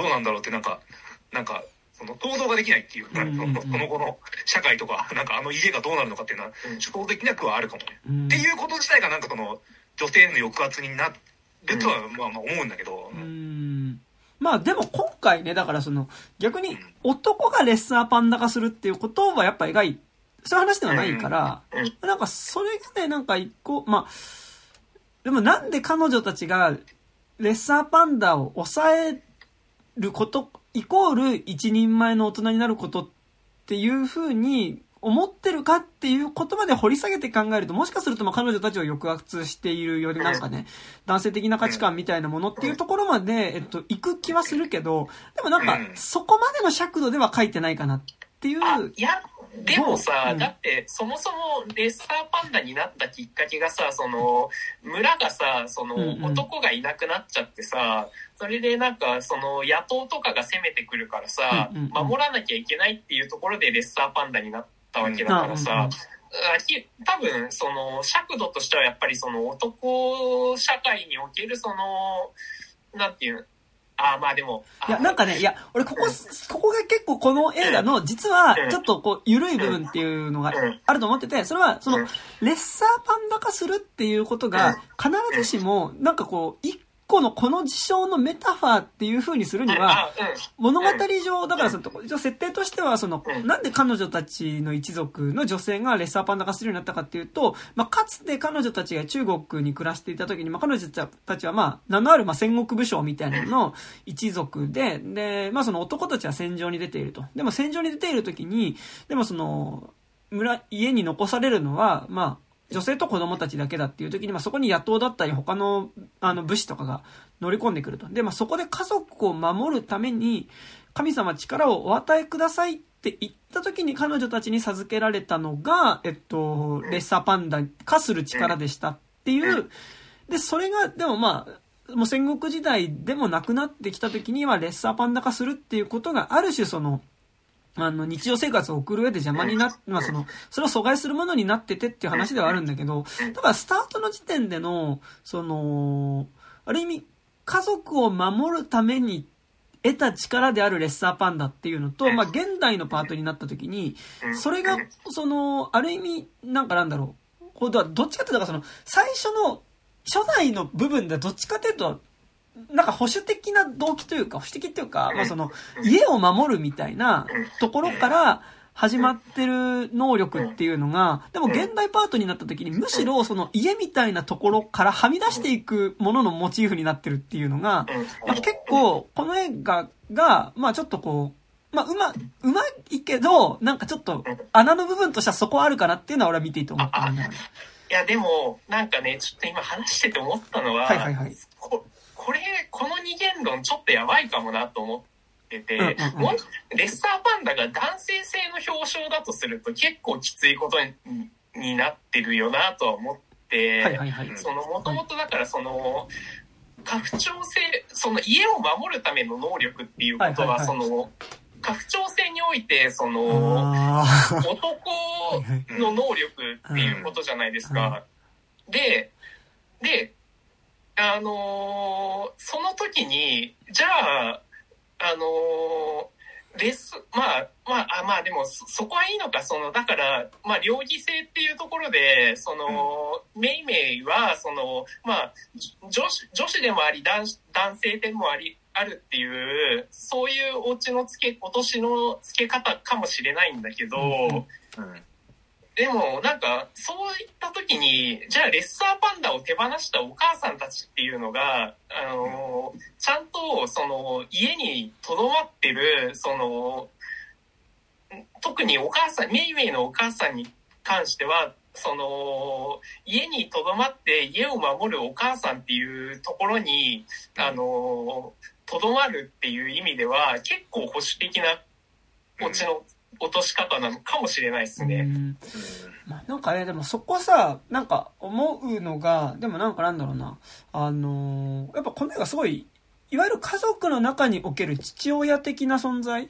うなんだろうってなんかその想像ができないっていう、うん、その後の社会とかなんか家がどうなるのかっていうのは想像できなくはあるかもね、うん、っていうこと自体がなんかその女性の抑圧になるとはまあ思うんだけど、うんうん、まあでも今回ねだからその逆に男がレッサーパンダ化するっていうことはやっぱ描いてそういう話ではないから、なんかそれがね、なんか一個、まあ、でもなんで彼女たちがレッサーパンダを抑えること、イコール一人前の大人になることっていう風に思ってるかっていうことまで掘り下げて考えると、もしかするとまあ彼女たちを抑圧しているよりなんかね、男性的な価値観みたいなものっていうところまで、行く気はするけど、でもなんかそこまでの尺度では書いてないかなっていう。でもさ、うん、だってそもそもレッサーパンダになったきっかけがさその村がさその男がいなくなっちゃってさそれでなんかその野党とかが攻めてくるからさ、うんうんうん、守らなきゃいけないっていうところでレッサーパンダになったわけだからさ、うんうんうん、多分その尺度としてはやっぱりその男社会におけるそのなんていうあまあでもいやなんかねいや俺ここが結構この映画の実はちょっとこう緩い部分っていうのがあると思っててそれはそのレッサーパンダ化するっていうことが必ずしもなんかこう一個のこの事象のメタファーっていう風にするには物語上だからその一応設定としてはそのなんで彼女たちの一族の女性がレッサーパンダ化するようになったかっていうとまあかつて彼女たちが中国に暮らしていた時にまあ彼女たちはまあ名のあるまあ戦国武将みたいなのの一族でまあその男たちは戦場に出ているとでも戦場に出ている時にでもその家に残されるのはまあ女性と子供たちだけだっていう時に、まあ、そこに野党だったり他の、武士とかが乗り込んでくると。で、まあ、そこで家族を守るために神様力をお与えくださいって言った時に彼女たちに授けられたのが、レッサーパンダ化する力でしたっていう。で、それが、でもまあ、もう戦国時代でもなくなってきた時にはレッサーパンダ化するっていうことがある種その、日常生活を送る上で邪魔になって、まあ、それを阻害するものになっててっていう話ではあるんだけど、だからスタートの時点での、ある意味、家族を守るために得た力であるレッサーパンダっていうのと、まあ、現代のパートになった時に、それが、ある意味、なんかなんだろう、どっちかっていうと、最初の、初代の部分でどっちかっていうと、なんか保守的な動機というか、保守的というか、まあその、家を守るみたいなところから始まってる能力っていうのが、でも現代パートになった時にむしろその家みたいなところからはみ出していくもののモチーフになってるっていうのが、まあ、結構この映画が、まあちょっとこう、まあうまいけど、なんかちょっと穴の部分としてはそこあるかなっていうのは俺は見ていいと思ったんだよね。いやでも、なんかね、ちょっと今話してて思ったのは、はいはいはい。この二元論ちょっとやばいかもなと思ってて、レッサーパンダが男性性の表彰だとすると結構きついことになってるよなとは思って、もともとだからその家父長制、その家を守るための能力っていうことはその。はいはいはい家父長制においてその男の能力っていうことじゃないですか。でその時にじゃあでもそこはいいのかそのだからまあ両義性っていうところでその、うん、メイメイはそのまあ女子でもあり男性でもあるっていうそういう落としのつけ方かもしれないんだけど、うんうん、でもなんかそういった時にじゃあレッサーパンダを手放したお母さんたちっていうのがちゃんとその家にとどまってるその特にお母さんメイメイのお母さんに関してはその家にとどまって家を守るお母さんっていうところにとどまるっていう意味では結構保守的なオチの落とし方なのかもしれないですね。なんかね、でもそこさ、なんか思うのが、でもなんかなんだろうな、やっぱこの絵がすごいいわゆる家族の中における父親的な存在っ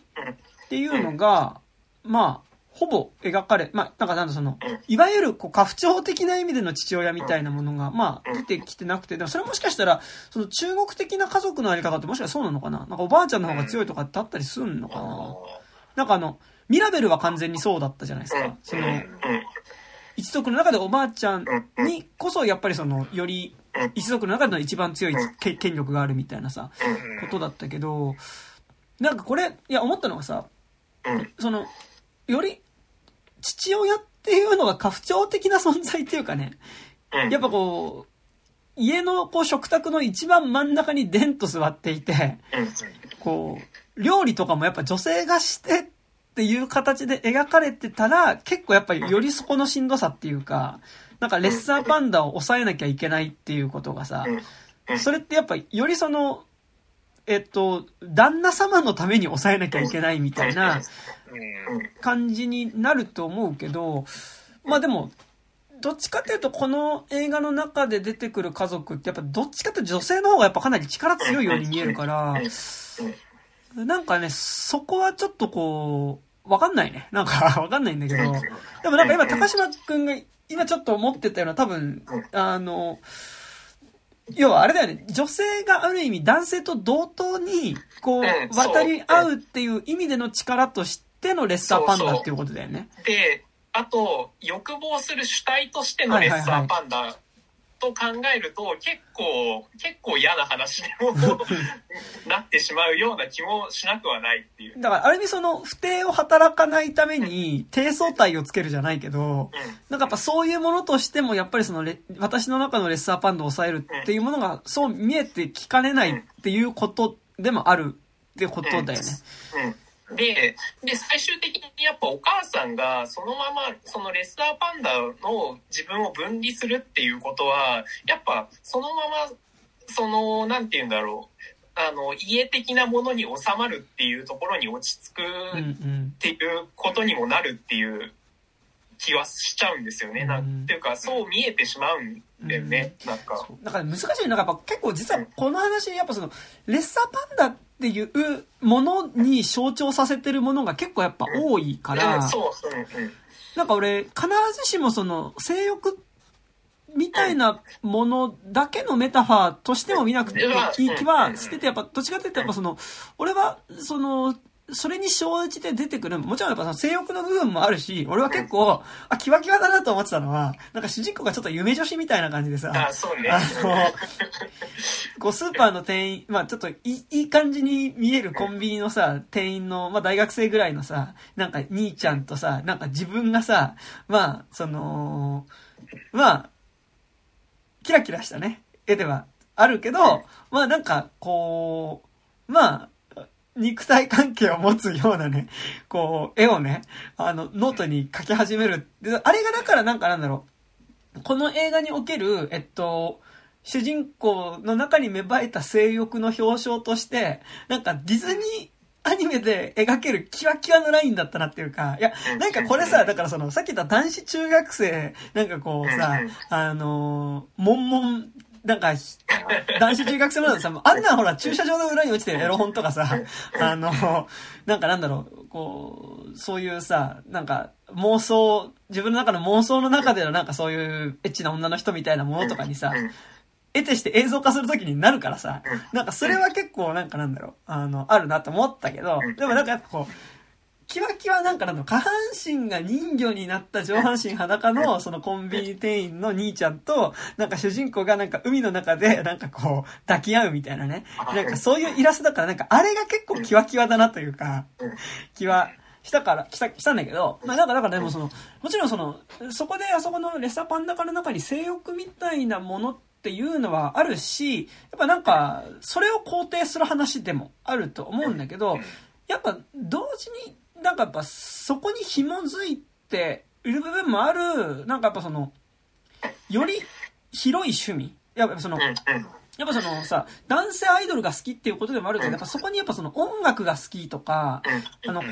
ていうのが、まあほぼ描かれ、まあ、なんかその、いわゆるこう家父長的な意味での父親みたいなものが、まあ、出てきてなくて、でもそれもしかしたら、その中国的な家族のあり方ってもしかしたらそうなのかな？なんかおばあちゃんの方が強いとかってあったりするのかな？なんかミラベルは完全にそうだったじゃないですか。その、一族の中でおばあちゃんにこそ、やっぱりその、より、一族の中での一番強い権力があるみたいなさ、ことだったけど、なんかこれ、いや、思ったのがさ、その、より、父親っていうのが家父長的な存在っていうかね、やっぱこう家のこう食卓の一番真ん中にでんと座っていて、こう料理とかもやっぱ女性がしてっていう形で描かれてたら、結構やっぱりよりそこのしんどさっていうか、なんかレッサーパンダを抑えなきゃいけないっていうことがさ、それってやっぱよりその旦那様のために抑えなきゃいけないみたいな感じになると思うけど、まあでもどっちかっていうとこの映画の中で出てくる家族ってやっぱどっちかっていうと女性の方がやっぱかなり力強いように見えるから、なんかね、そこはちょっとこうわかんないね、なんかわかんないんだけど、でもなんか今高島くんが今ちょっと思ってたような、多分要はあれだよね、女性がある意味男性と同等にこう渡り合うっていう意味での力としてのレッサーパンダっていうことだよね。そうそう、であと欲望する主体としてのレッサーパンダと考えると、結構嫌な話にもなってしまうような気もしなくはないっていう。だからある意味その不定を働かないために低相対をつけるじゃないけど、なんかやっぱそういうものとしてもやっぱりその私の中のレッサーパンダを抑えるっていうものがそう見えてきかねないっていうことでもあるってことだよね。で最終的にやっぱお母さんがそのままそのレッサーパンダの自分を分離するっていうことは、やっぱそのままそのなんていうんだろう、家的なものに収まるっていうところに落ち着くっていうことにもなるっていう気はしちゃうんですよね、なんていうかそう見えてしまうんだよね、なんか難しい。なんかやっぱ結構実はこの話、やっぱそのレッサーパンダっていうものに象徴させてるものが結構やっぱ多いから、なんか俺必ずしもその性欲みたいなものだけのメタファーとしても見なくていい気はしてて、やっぱどっちかって言ったらやっぱその俺はそのそれに生じて出てくる、もちろんやっぱその性欲の部分もあるし、俺は結構キワキワだなと思ってたのは、なんか主人公がちょっと夢女子みたいな感じでさ、こうスーパーの店員、まあちょっといい感じに見えるコンビニのさ店員の、まあ大学生ぐらいのさ、なんか兄ちゃんとさ、なんか自分がさ、まあそのまあキラキラしたね絵ではあるけど、まあなんかこうまあ肉体関係を持つようなね、こう、絵をね、ノートに描き始める。あれがだからなんかなんだろう。この映画における、主人公の中に芽生えた性欲の表彰として、なんかディズニーアニメで描けるキワキワのラインだったなっていうか、いや、なんかこれさ、だからその、さっき言った男子中学生、なんかこうさ、悶々、なんか、男子中学生もなんさ、あんなほら、駐車場の裏に落ちてるエロ本とかさ、なんかなんだろう、こう、そういうさ、なんか妄想、自分の中の妄想の中でのなんかそういうエッチな女の人みたいなものとかにさ、得てして映像化するときになるからさ、なんかそれは結構なんかなんだろう、あるなと思ったけど、でもなんかやっぱこう、キワキワなんかなんだ、下半身が人魚になった上半身裸のそのコンビニ店員の兄ちゃんと、なんか主人公がなんか海の中でなんかこう抱き合うみたいなね、なんかそういうイラストだから、なんかあれが結構キワキワだなというか、キワしたんだけど、まあなんかだからでもその、もちろんその、そこであそこのレッサーパンダ化の中に性欲みたいなものっていうのはあるし、やっぱなんかそれを肯定する話でもあると思うんだけど、やっぱ同時になんかやっぱそこに紐づいている部分もある、なんかやっぱそのより広い趣味、やっぱそのさ、男性アイドルが好きっていうことでもあるけど、やっぱそこにやっぱその音楽が好きとか、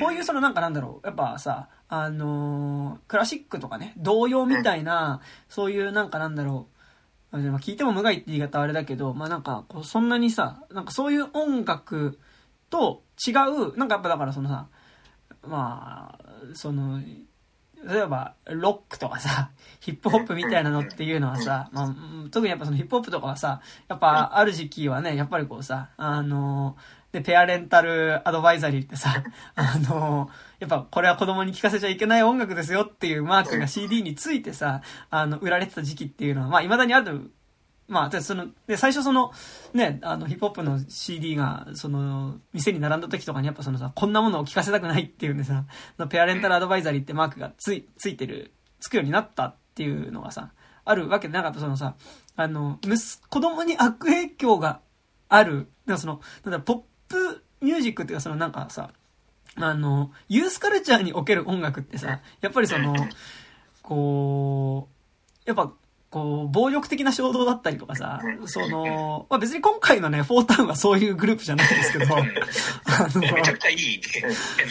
こういうそのなんかなんだろう、やっぱさ、クラシックとかね、童謡みたいな、そういうなんかなんだろう、聞いても無害って言い方はあれだけど、まあなんかこうそんなにさ、なんかそういう音楽と違う、なんかやっぱだからそのさ、まあその例えばロックとかさ、ヒップホップみたいなのっていうのはさ、まあ特にやっぱそのヒップホップとかはさ、やっぱある時期はね、やっぱりこうさ、でペアレンタルアドバイザリーってさ、やっぱこれは子供に聞かせちゃいけない音楽ですよっていうマークが CD についてさ、売られてた時期っていうのは、まあ未だにある。まあ、その、で、最初その、ね、ヒップホップの CD が、その、店に並んだ時とかにやっぱそのさ、こんなものを聞かせたくないっていうんでさ、ペアレンタルアドバイザリーってマークがつくようになったっていうのがさ、あるわけで、なんかそのさ、子供に悪影響がある、なんかその、なんだポップミュージックっていうか、そのなんかさ、ユースカルチャーにおける音楽ってさ、やっぱりその、こう、やっぱ、こう、暴力的な衝動だったりとかさ、その、まあ、別に今回のね、フォータウンはそういうグループじゃないんですけど、めちゃくちゃいい、健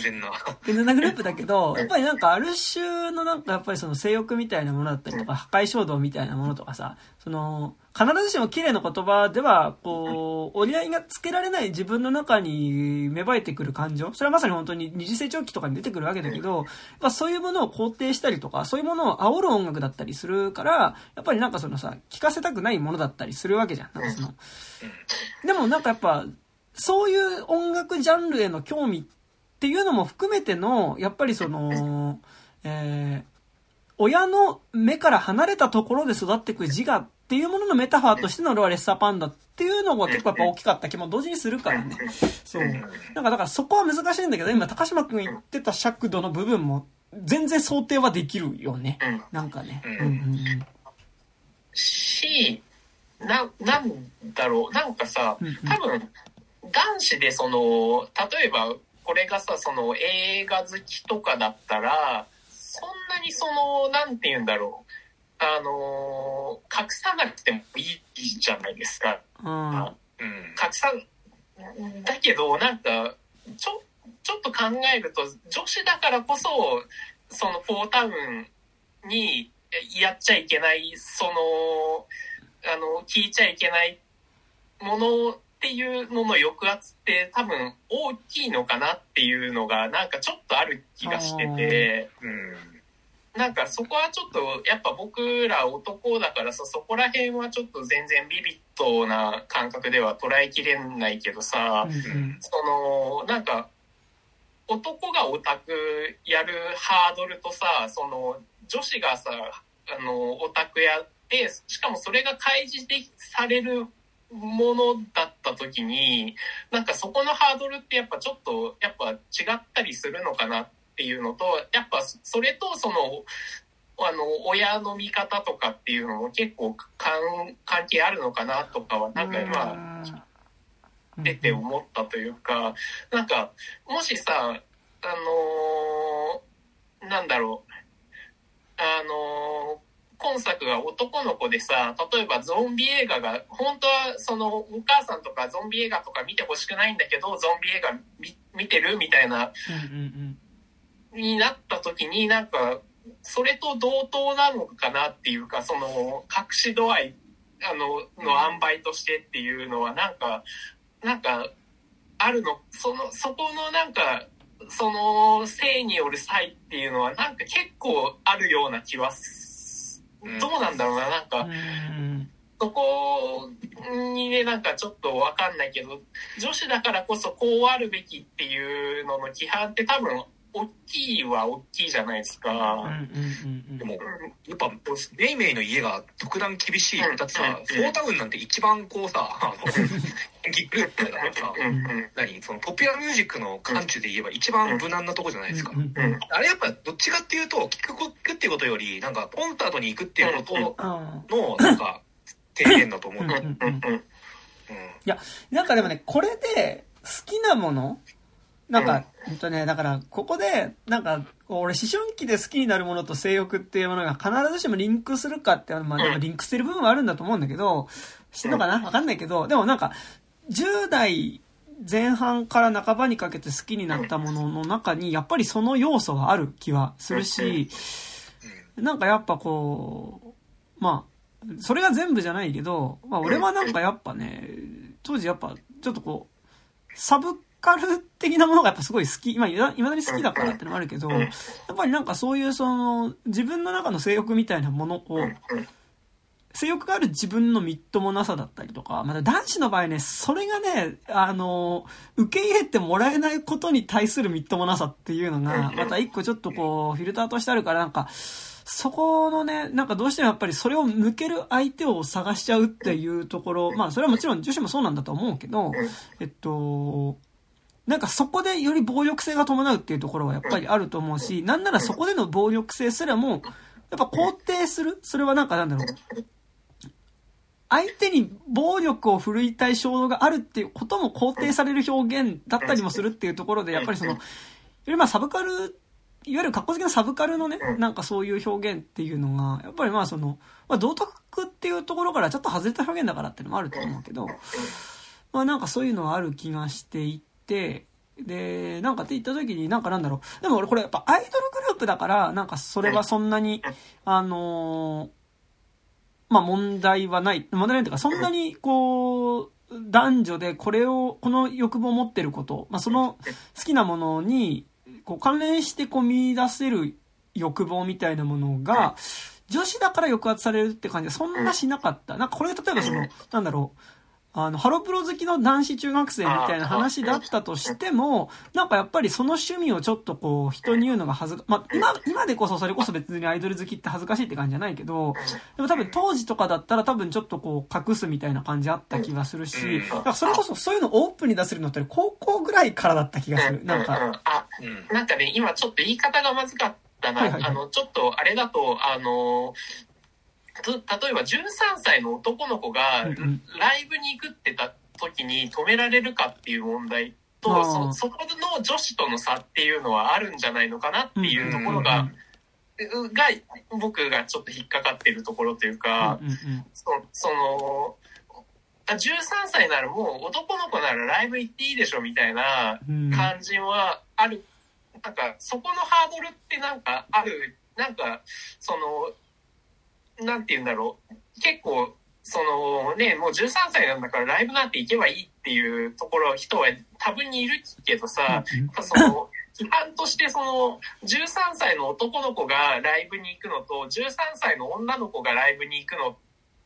全なグループだけど、やっぱりなんかある種のなんかやっぱりその性欲みたいなものだったりとか、破壊衝動みたいなものとかさ、その、必ずしも綺麗な言葉では、こう、折り合いがつけられない自分の中に芽生えてくる感情。それはまさに本当に二次成長期とかに出てくるわけだけど、まあそういうものを肯定したりとか、そういうものを煽る音楽だったりするから、やっぱりなんかそのさ、聞かせたくないものだったりするわけじゃん。なんかその。でもなんかやっぱ、そういう音楽ジャンルへの興味っていうのも含めての、やっぱりその、親の目から離れたところで育っていく自我っていうもののメタファーとしての俺はレッサーパンダっていうのが結構やっぱ大きかった気も同時にするからね。そう。なんかだからそこは難しいんだけど、今高島くん言ってた尺度の部分も全然想定はできるよね。なんかね。なんだろう。なんかさ、多分男子でその、例えばこれがさ、その映画好きとかだったら、そんなにその、なんて言うんだろう。隠さなくてもいいじゃないですか。だけど、なんか、ちょっと考えると、女子だからこそ、そのフォータウンにやっちゃいけない、その、聞いちゃいけないものっていうのの抑圧って多分大きいのかなっていうのが、なんかちょっとある気がしてて、なんかそこはちょっとやっぱ僕ら男だからさ、そこら辺はちょっと全然ビビッドな感覚では捉えきれないけどさ、そのなんか男がオタクやるハードルとさ、その女子がさオタクやってしかもそれが開示されるものだった時に、なんかそこのハードルってやっぱちょっとやっぱ違ったりするのかなって。っていうのと、やっぱそれとその親の見方とかっていうのも結構関係あるのかなとかはなんか今出て思ったというか、なんかもしさなんだろう今作が男の子でさ、例えばゾンビ映画が本当はそのお母さんとかゾンビ映画とか見てほしくないんだけどゾンビ映画見てるみたいな。になった時になんかそれと同等なのかなっていうか、その隠し度合いの塩梅としてっていうのはなんかあるの、そこのなんかその性による差異っていうのはなんか結構あるような気はどうなんだろうな、なんかそこにね、なんかちょっとわかんないけど、女子だからこそこうあるべきっていうのの規範って多分大きいは大きいじゃないですか。でもやっぱレイメイの家が特段厳しい。だってさ、フォータウンなんて一番こうさ、ギグってだからさ、そのポピュラーミュージックの範疇で言えば一番無難なとこじゃないですか。あれやっぱどっちかっていうと聞くっていうことよりなんかコンサートに行くっていうことのなんか提言だと思う。いやなんかでもね、これで好きなもの。なんか、だから、ここで、なんか、俺、思春期で好きになるものと性欲っていうものが必ずしもリンクするかって、まあ、でもリンクしてる部分はあるんだと思うんだけど、してるのかなわかんないけど、でもなんか、10代前半から半ばにかけて好きになったものの中に、やっぱりその要素はある気はするし、なんかやっぱこう、まあ、それが全部じゃないけど、まあ、俺はなんかやっぱね、当時やっぱ、ちょっとこう、サブカル的なものがやっぱすごい好き、今未だに好きだからってのもあるけど、やっぱりなんかそういうその自分の中の性欲みたいなものを、性欲がある自分のみっともなさだったりとか、また男子の場合ね、それがね、受け入れてもらえないことに対するみっともなさっていうのが、また一個ちょっとこうフィルターとしてあるから、なんか、そこのね、なんかどうしてもやっぱりそれを抜ける相手を探しちゃうっていうところ、まあそれはもちろん女子もそうなんだと思うけど、なんかそこでより暴力性が伴うっていうところはやっぱりあると思うし、なんならそこでの暴力性すらも、やっぱ肯定する、それはなんかなんだろう。相手に暴力を振るいたい衝動があるっていうことも肯定される表現だったりもするっていうところで、やっぱりその、よりまあサブカル、いわゆる格好好きなサブカルのね、なんかそういう表現っていうのが、やっぱりまあその、まあ道徳っていうところからちょっと外れた表現だからっていうのもあると思うけど、まあなんかそういうのはある気がしていて、で、なんかって言った時に、なんかなんだろう。でも俺これやっぱアイドルグループだから、なんかそれはそんなに、まあ問題ないというか、そんなにこう、男女でこれを、この欲望を持ってること、まあその好きなものに、こう関連してこう見出せる欲望みたいなものが、女子だから抑圧されるって感じはそんなしなかった。なんかこれ例えばその、なんだろう。ハロプロ好きの男子中学生みたいな話だったとしても、なんかやっぱりその趣味をちょっとこう人に言うのがまあ、今でこそそれこそ別にアイドル好きって恥ずかしいって感じじゃないけど、でも多分当時とかだったら多分ちょっとこう隠すみたいな感じあった気がするし、だからそれこそそういうのオープンに出せるのって高校ぐらいからだった気がする。なんか。なんかね、今ちょっと言い方がまずかったな。ちょっとあれだと、例えば13歳の男の子がライブに行くってた時に止められるかっていう問題と、そこの女子との差っていうのはあるんじゃないのかなっていうところが僕がちょっと引っかかってるところというか、その13歳ならもう男の子ならライブ行っていいでしょみたいな感じはある。なんかそこのハードルってなんかある。なんかそのなんて言うんだろう、結構そのね、もう13歳なんだからライブなんて行けばいいっていうところ人は多分にいるけどさ、その批判としてその13歳の男の子がライブに行くのと13歳の女の子がライブに行くの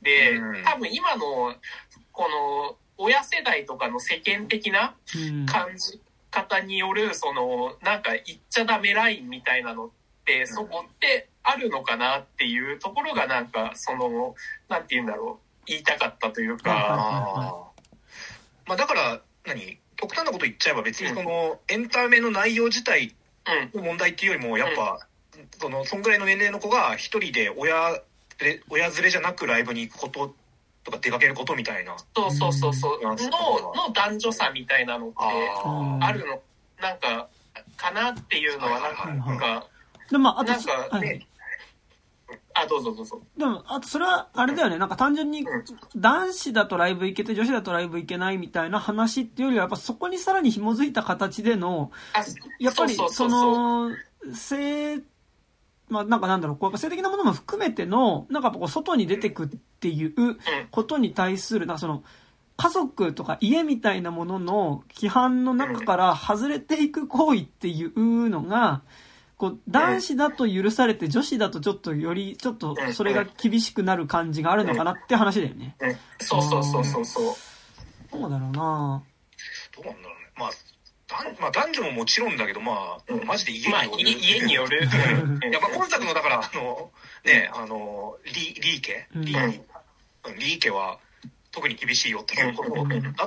で、多分今のこの親世代とかの世間的な感じ方によるそのなんか言っちゃダメラインみたいなのってそこってあるのかなっていうところがなんかそのなんて言うんだろう、言いたかったというか、まあだから極端なこと言っちゃえば別にそのエンタメの内容自体の問題っていうよりもやっぱそんぐらいの年齢の子が一人で親連れじゃなくライブに行くこととか出かけることみたいな、そうの男女差みたいなのってあるのなんかかなっていうのはなんかでもあとあ、どうぞ。でも、あとそれは、あれだよね、なんか単純に、男子だとライブ行けて、女子だとライブ行けないみたいな話っていうよりは、やっぱそこにさらに紐づいた形での、やっぱり、その、まあなんかなんだろう、こう、性的なものも含めての、なんかこう、外に出てくっていうことに対する、なんかその、家族とか家みたいなものの規範の中から外れていく行為っていうのが、こう男子だと許されて女子だとちょっとよりちょっとそれが厳しくなる感じがあるのかなって話だよね。そうどうだろうな。どうなんだろうね。まあ男女ももちろんだけど、まあマジで家による。やっぱ今作のだからリー家は特に厳しいよっていうことだ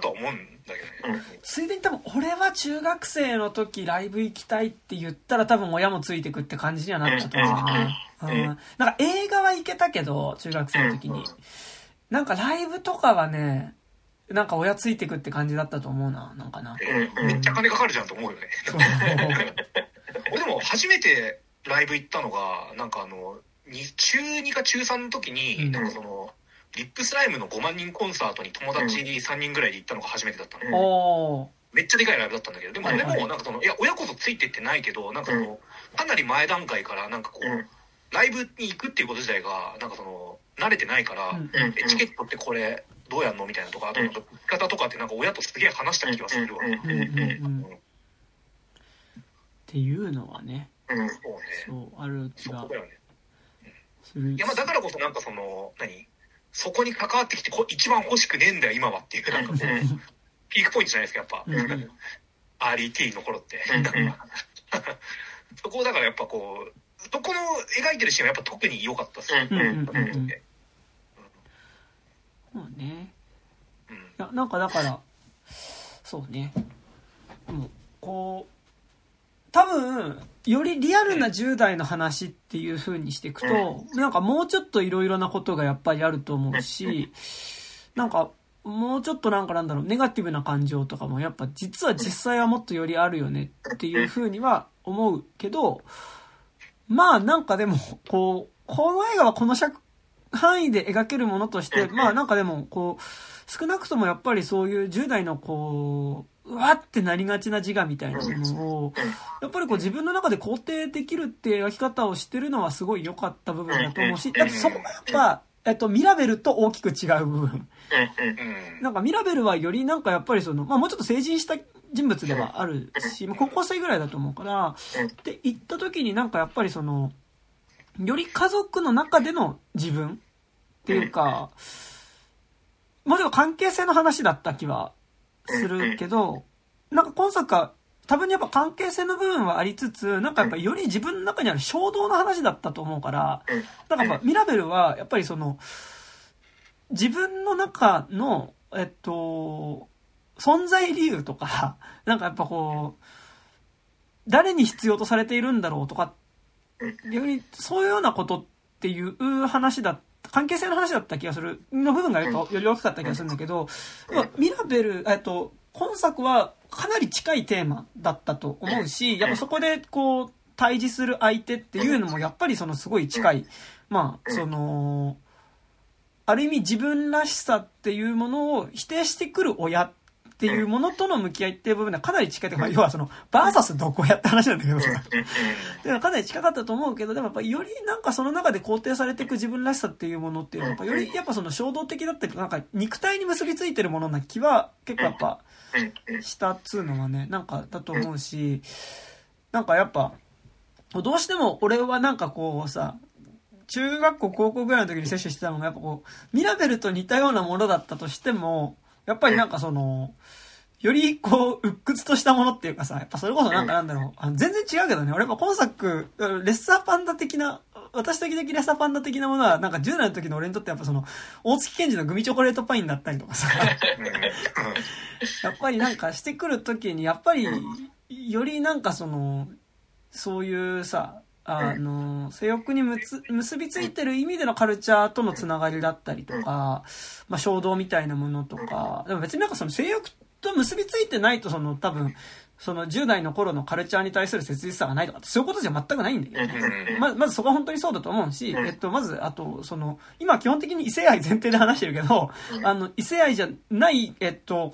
と思うんだけどね。ついでに多分俺は中学生の時ライブ行きたいって言ったら多分親もついてくって感じにはなったと思うね。なんか映画は行けたけど中学生の時になんかライブとかはね、なんか親ついてくって感じだったと思うな、なんかな、めっちゃ金かかるじゃんと思うよね。俺でも初めてライブ行ったのがなんか中2か中3の時に、なんかそのリップスライムの5万人コンサートに友達に3人ぐらいで行ったのが初めてだったの、めっちゃでかいライブだったんだけど、でもあれもなんかその、いや親こそついてってないけど、なんかそのかなり前段階からなんかこうライブに行くっていうこと自体がなんかその慣れてないから、チケットってこれどうやんのみたいなとか、あとなんか生き方とかってなんか親とすげえ話した気がするわ、っていうのはね、そうある気がする。いやまあだからこそなんかその何そこに関わってきて一番欲しくねえんだよ今はっていう、なんかこうピークポイントじゃないですかやっぱ、RET の頃って、そこだからやっぱこうそこの描いてるシーンはやっぱ特に良かったですよ。そうね、いやなんかだからそうね、もうこう多分よりリアルな10代の話っていう風にしていくと、なんかもうちょっといろいろなことがやっぱりあると思うし、なんかもうちょっとなんかなんだろう、ネガティブな感情とかもやっぱ実は実際はもっとよりあるよねっていう風には思うけど、まあなんかでもこうこの映画はこの尺範囲で描けるものとして、まあなんかでもこう少なくともやっぱりそういう10代のこううわってなりがちな自我みたいなものをやっぱりこう自分の中で肯定できるって描き方をしてるのはすごい良かった部分だと思うし、だってそこもやっぱミラベルと大きく違う部分なんかミラベルはよりなんかやっぱりその、まあ、もうちょっと成人した人物ではあるし、まあ、高校生ぐらいだと思うからって言った時になんかやっぱりそのより家族の中での自分っていうか、もちろん関係性の話だった気はするけど、なんか今作は多分にやっぱ関係性の部分はありつつ、なんかやっぱより自分の中にある衝動の話だったと思うから、なんかやっぱミラベルはやっぱりその自分の中の存在理由とか、なんかやっぱこう誰に必要とされているんだろうとか。逆にそういうようなことっていう話だった、関係性の話だった気がするの部分がより大きかった気がするんだけど、ミラベル、今作はかなり近いテーマだったと思うし、やっぱそこでこう対峙する相手っていうのもやっぱりそのすごい近い、まあそのある意味自分らしさっていうものを否定してくる親っていうものとの向き合いっていう部分はかなり近いというか、要はそのバーサスどこやって話なんだけどさ、かなり近かったと思うけど、でもやっぱよりなんかその中で肯定されていく自分らしさっていうものっていうのはよりやっぱその衝動的だったりなんか肉体に結びついてるものな気は結構やっぱしたっつうのはね、なんかだと思うし、なんかやっぱどうしても俺はなんかこうさ中学校高校ぐらいの時に摂取してたのがやっぱこうミラベルと似たようなものだったとしても。やっぱりなんかそのよりこう鬱屈としたものっていうかさ、やっぱそれこそなんかなんだろう、全然違うけどね、俺やっぱ今作レッサーパンダ的な、私的レッサーパンダ的なものはなんか10代の時の俺にとってやっぱその大月健二のグミチョコレートパインだったりとかさやっぱりなんかしてくる時にやっぱりよりなんかそのそういうさ性欲に結びついてる意味でのカルチャーとのつながりだったりとか、まあ、衝動みたいなものとか、でも別になんかその性欲と結びついてないとその多分その10代の頃のカルチャーに対する切実さがないとかそういうことじゃ全くないんだけどね。まずそこは本当にそうだと思うし、まずあとその今基本的に異性愛前提で話してるけど、異性愛じゃない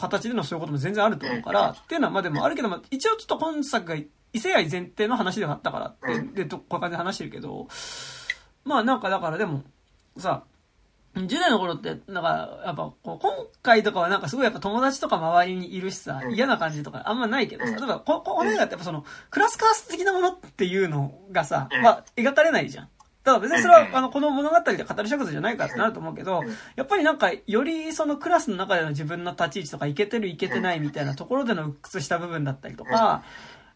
形でのそういうことも全然あると思うからっていうのはまあでもあるけども、一応ちょっと今作が異性愛前提の話ではあったからってでこういう感じで話してるけど、まあなんかだからでもさ10代の頃ってなんかやっぱこう今回とかはなんかすごいやっぱ友達とか周りにいるしさ嫌な感じとかあんまないけどさ、だからこの映画ってやっぱそのクラスカース的なものっていうのがさ、まあ、描かれないじゃん。だから別にそれはこの物語で語る尺度じゃないからってなると思うけど、やっぱりなんかよりそのクラスの中での自分の立ち位置とかイケてるイケてないみたいなところでの鬱屈した部分だったりとか、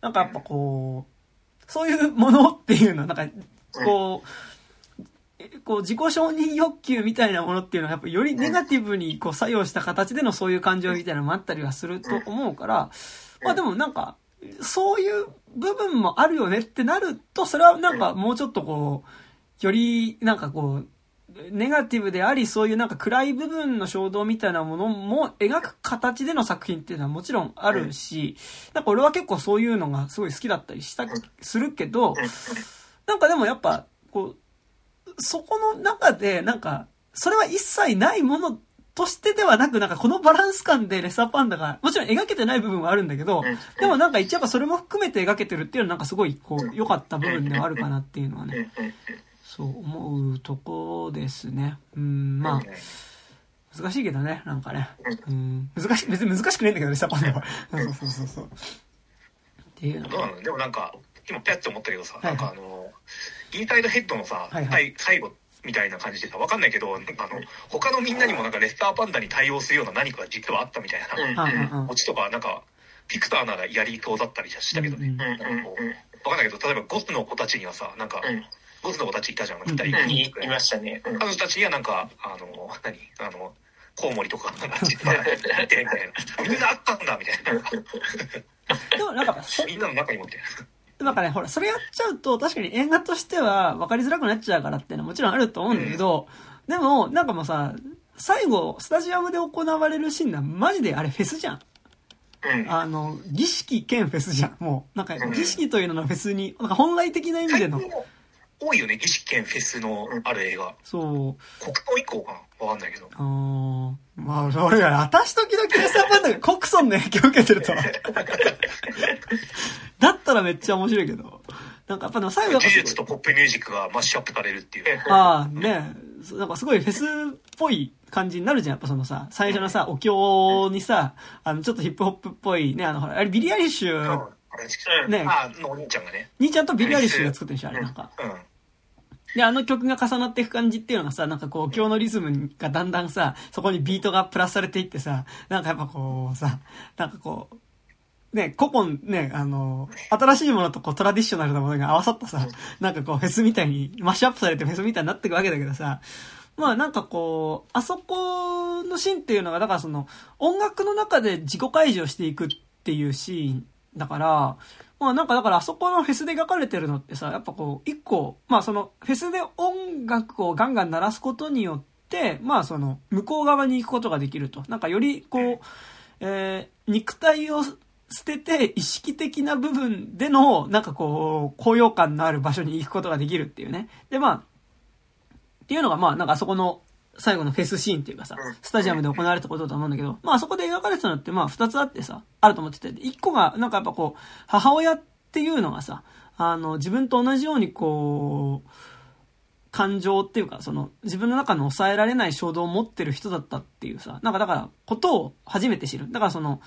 なんかやっぱこうそういうものっていうのはなんかこう自己承認欲求みたいなものっていうのはやっぱよりネガティブにこう作用した形でのそういう感情みたいなのもあったりはすると思うから、まあでもなんかそういう部分もあるよねってなると、それはなんかもうちょっとこうよりなんかこうネガティブであり、そういうなんか暗い部分の衝動みたいなものも描く形での作品っていうのはもちろんあるし、なんか俺は結構そういうのがすごい好きだったりしたするけど、なんかでもやっぱこうそこの中でなんかそれは一切ないものとしてではなく、なんかこのバランス感でレッサーパンダがもちろん描けてない部分はあるんだけど、でもなんか一応それも含めて描けてるっていうのはなんかすごいこう良かった部分ではあるかなっていうのはね、そう思うとこですね。まあ難しいけどね、なんかね、難しい、別に難しくないんだけどレッサーパンダはそうっていうのは、でもなんか今ペッて思ったけどさ、なんかインサイドヘッドのさ、最後みたいな感じでさ、分かんないけど、他のみんなにもなんかレッサーパンダに対応するような何かが実はあったみたいなオチとか、なんかピクターならやりそうだったりしたけどね、なんかこう分かんないけど、例えばゴスの子たちにはさ、なんかゴスの子たちいたじゃん、2人にいましたね。彼女たちにはなんかコウモリとかなんか実はやってるみたいな、みんなあったんだみたいな。でもなんかみんなの中にもみたいな。なんかね、ほら、それやっちゃうと、確かに映画としては分かりづらくなっちゃうからっていうのはもちろんあると思うんだけど、でも、なんかもうさ、最後、スタジアムで行われるシーンは、マジであれフェスじゃん。儀式兼フェスじゃん。もう、なんか、儀式というののフェスに、なんか本来的な意味での。多いよね、儀式兼フェスのある映画。そう。国葬以降かな、わかんないけど。まあ、俺ら、私時々レッサーパンダが国葬の影響を受けてるとは。だったらめっちゃ面白いけど、なんかやっぱでも最後技術とポップミュージックがマッシュアップされるっていう、ああね、なんかすごいフェスっぽい感じになるじゃん。やっぱそのさ、最初のさ、お経にさ、ちょっとヒップホップっぽいね、あれビリー・アイリッシュね、のお兄ちゃんがね、兄ちゃんとビリー・アイリッシュが作ってるでしょ、あれなんか、で、曲が重なっていく感じっていうのがさ、なんかこう、お経のリズムがだんだんさ、そこにビートがプラスされていってさ、なんかやっぱこうさ、なんかこうね、古今ね、新しいものとこうトラディショナルなものが合わさったさ、なんかこうフェスみたいに、マッシュアップされてフェスみたいになっていくわけだけどさ、まあなんかこう、あそこのシーンっていうのが、だからその、音楽の中で自己開示をしていくっていうシーンだから、まあなんかだからあそこのフェスで描かれてるのってさ、やっぱこう、一個、まあその、フェスで音楽をガンガン鳴らすことによって、まあその、向こう側に行くことができると。なんかよりこう、肉体を、捨てて意識的な部分でのなんかこう高揚感のある場所に行くことができるっていうね。でまあっていうのがまあなんかあそこの最後のフェスシーンっていうかさ、スタジアムで行われたことだと思うんだけど、まああそこで描かれてたのってまあ2つあってさ、あると思ってて、1個がなんかやっぱこう母親っていうのがさ、自分と同じようにこう感情っていうか、その自分の中の抑えられない衝動を持ってる人だったっていうさ、なんかだからことを初めて知る。だからその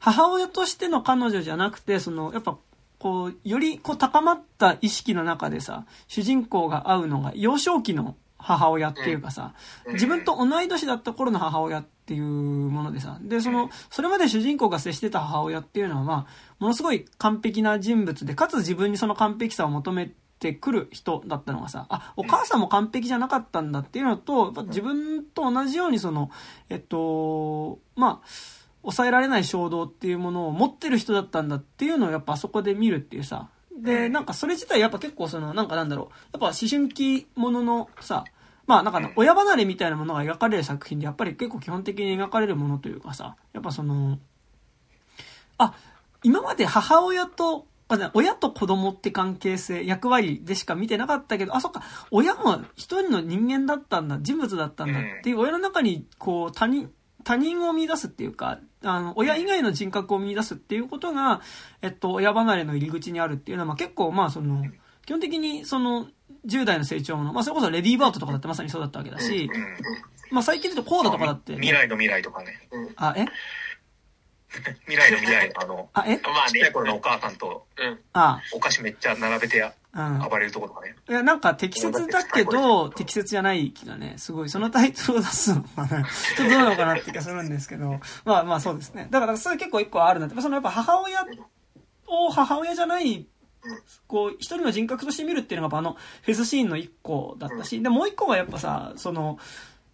母親としての彼女じゃなくて、その、やっぱ、こう、よりこう高まった意識の中でさ、主人公が会うのが幼少期の母親っていうかさ、自分と同い年だった頃の母親っていうものでさ、で、その、それまで主人公が接してた母親っていうのは、まあ、ものすごい完璧な人物で、かつ自分にその完璧さを求めてくる人だったのがさ、あ、お母さんも完璧じゃなかったんだっていうのと、やっぱ自分と同じようにその、まあ、抑えられない衝動っていうものを持ってる人だったんだっていうのをやっぱそこで見るっていうさ。で、なんかそれ自体やっぱ結構その、なんかなんだろう。やっぱ思春期もののさ、まあなんか親離れみたいなものが描かれる作品でやっぱり結構基本的に描かれるものというかさ、やっぱその、あ、今まで母親と、親と子供って関係性、役割でしか見てなかったけど、あ、そっか、親も一人の人間だったんだ、人物だったんだっていう、親の中にこう他人を見出すっていうか、親以外の人格を見出すっていうことが、親離れの入り口にあるっていうのは、まあ、結構、まあ、その、基本的に、その、10代の成長もの、まあ、それこそレディーバードとかだってまさにそうだったわけだし、まあ、最近だとコーダとかだって、ね。未来とかね。あ、え未来の、あ、えまあ、小さい頃のお母さんと、お菓子めっちゃ並べて暴れるとことかね。いや、なんか適切だけど、適切じゃない気がね、すごい、そのタイトルを出すのがね、ちょっとどうなのかなって気がするんですけど、まあまあそうですね。だからそれ結構一個あるなって、そのやっぱ母親じゃない、こう、一人の人格として見るっていうのが、フェスシーンの一個だったし、で、もう一個がやっぱさ、その、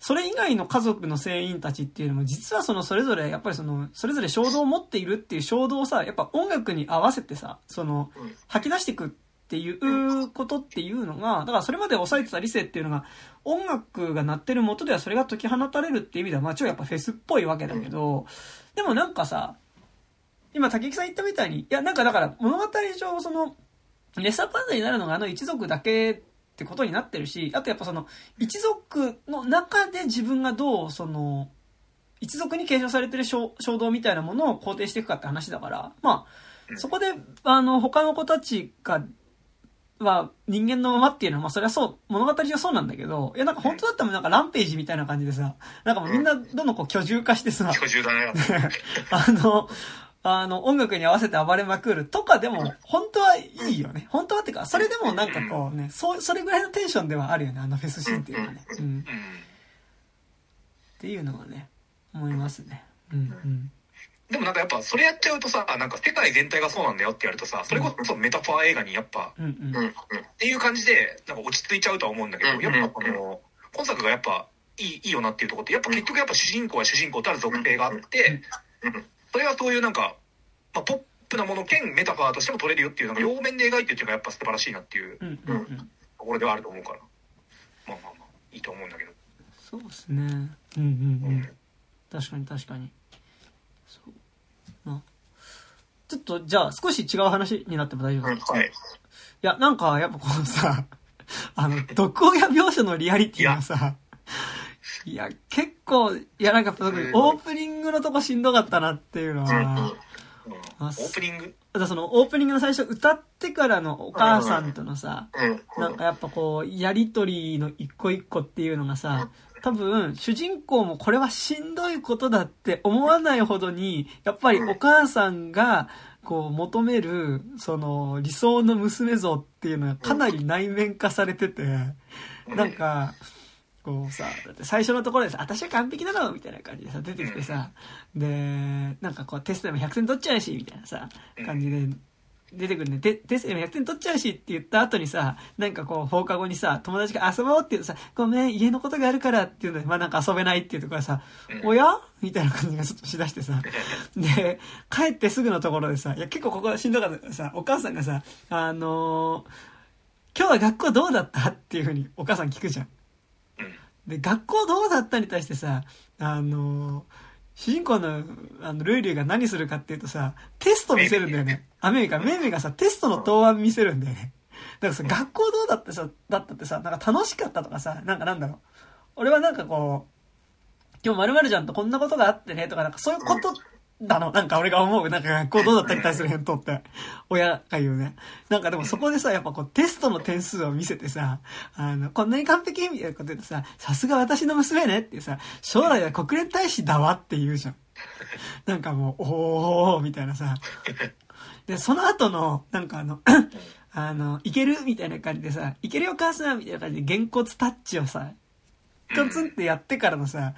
それ以外の家族の成員たちっていうのも、実はそのそれぞれ、やっぱりその、それぞれ衝動を持っているっていう衝動をさ、やっぱ音楽に合わせてさ、その、吐き出していくっっていうことっていうのが、だからそれまで抑えてた理性っていうのが、音楽が鳴ってる元ではそれが解き放たれるっていう意味では、まあちょっとやっぱフェスっぽいわけだけど、でもなんかさ、今竹木さん言ったみたいに、いやなんかだから物語上その、レッサーパンダになるのがあの一族だけってことになってるし、あとやっぱその一族の中で自分がどうその、一族に継承されてる衝動みたいなものを肯定していくかって話だから、まあ、そこで、他の子たちが、は、人間のままっていうのは、まあ、それはそう、物語上そうなんだけど、いや、なんか本当だったらなんかランページみたいな感じでさ、なんかもうみんなどんどんこう居住化してさ、居住だね。音楽に合わせて暴れまくるとかでも、本当はいいよね。本当はってか、それでもなんかこうね、それぐらいのテンションではあるよね、あのフェスシーンっていうのはね。うん。っていうのがね。思いますね、うんうん、でもなんかやっぱそれやっちゃうとさ、なんか世界全体がそうなんだよってやるとさ、それこそメタファー映画にやっぱ、うんうんうん、っていう感じでなんか落ち着いちゃうとは思うんだけど、やっぱ今作がやっぱいいよなっていうところって、やっぱ結局やっぱ主人公は主人公たる属性があって、それはそういうなんか、まあ、ポップなもの兼メタファーとしても取れるよっていう、なんか両面で描いてるっていうのがやっぱ素晴らしいなっていう、ところではあると思うから、まあまあまあいいと思うんだけど。そうですね。うんうんうん。うん確かに確かに。そうな。ちょっとじゃあ少し違う話になっても大丈夫ですか？はい。いやなんかやっぱこのさ、毒親描写のリアリティがさ、いや結構いやなんか特にオープニングのとこしんどかったなっていうのは。オープニング？だそのオープニングの最初歌ってからのお母さんとのさ、なんかやっぱこうやりとりの一個一個っていうのがさ。多分主人公もこれはしんどいことだって思わないほどにやっぱりお母さんがこう求めるその理想の娘像っていうのはかなり内面化されてて、なんかこうさ、だって最初のところでさ、私は完璧だろみたいな感じでさ出てきてさ、でなんかこうテストでも100点取っちゃうしみたいなさ感じで出てくるね。テストでも100点取っちゃうしって言った後にさ、なんかこう放課後にさ、友達が遊ぼうって言うとさ、ごめん、家のことがあるからっていうので、まあなんか遊べないっていうところでさ、おや？みたいな感じがちょっとしだしてさ、で、帰ってすぐのところでさ、いや結構ここしんどかったからさ、お母さんがさ、今日は学校どうだったっていうふうにお母さん聞くじゃん。で、学校どうだったに対してさ、主人公のルイリュウが何するかっていうとさ、テスト見せるんだよね。メイメイがさ、テストの答案見せるんだよね。だからさ、学校どうだってさ、なんか楽しかったとかさ、なんかなんだろう。俺はなんかこう、今日○○ちゃんとこんなことがあってねとか、なんかそういうことだの。なんか俺が思う、なんか学校どうだったに対する返答って、親が言うね。なんかでもそこでさ、やっぱこうテストの点数を見せてさ、こんなに完璧みたいなこと言うとさ、さすが私の娘ねってさ、将来は国連大使だわって言うじゃん。なんかもう、おーみたいなさ。で、その後の、なんかいけるみたいな感じでさ、いけるよ母さんみたいな感じで、げんこつタッチをさ、コツンってやってからのさ、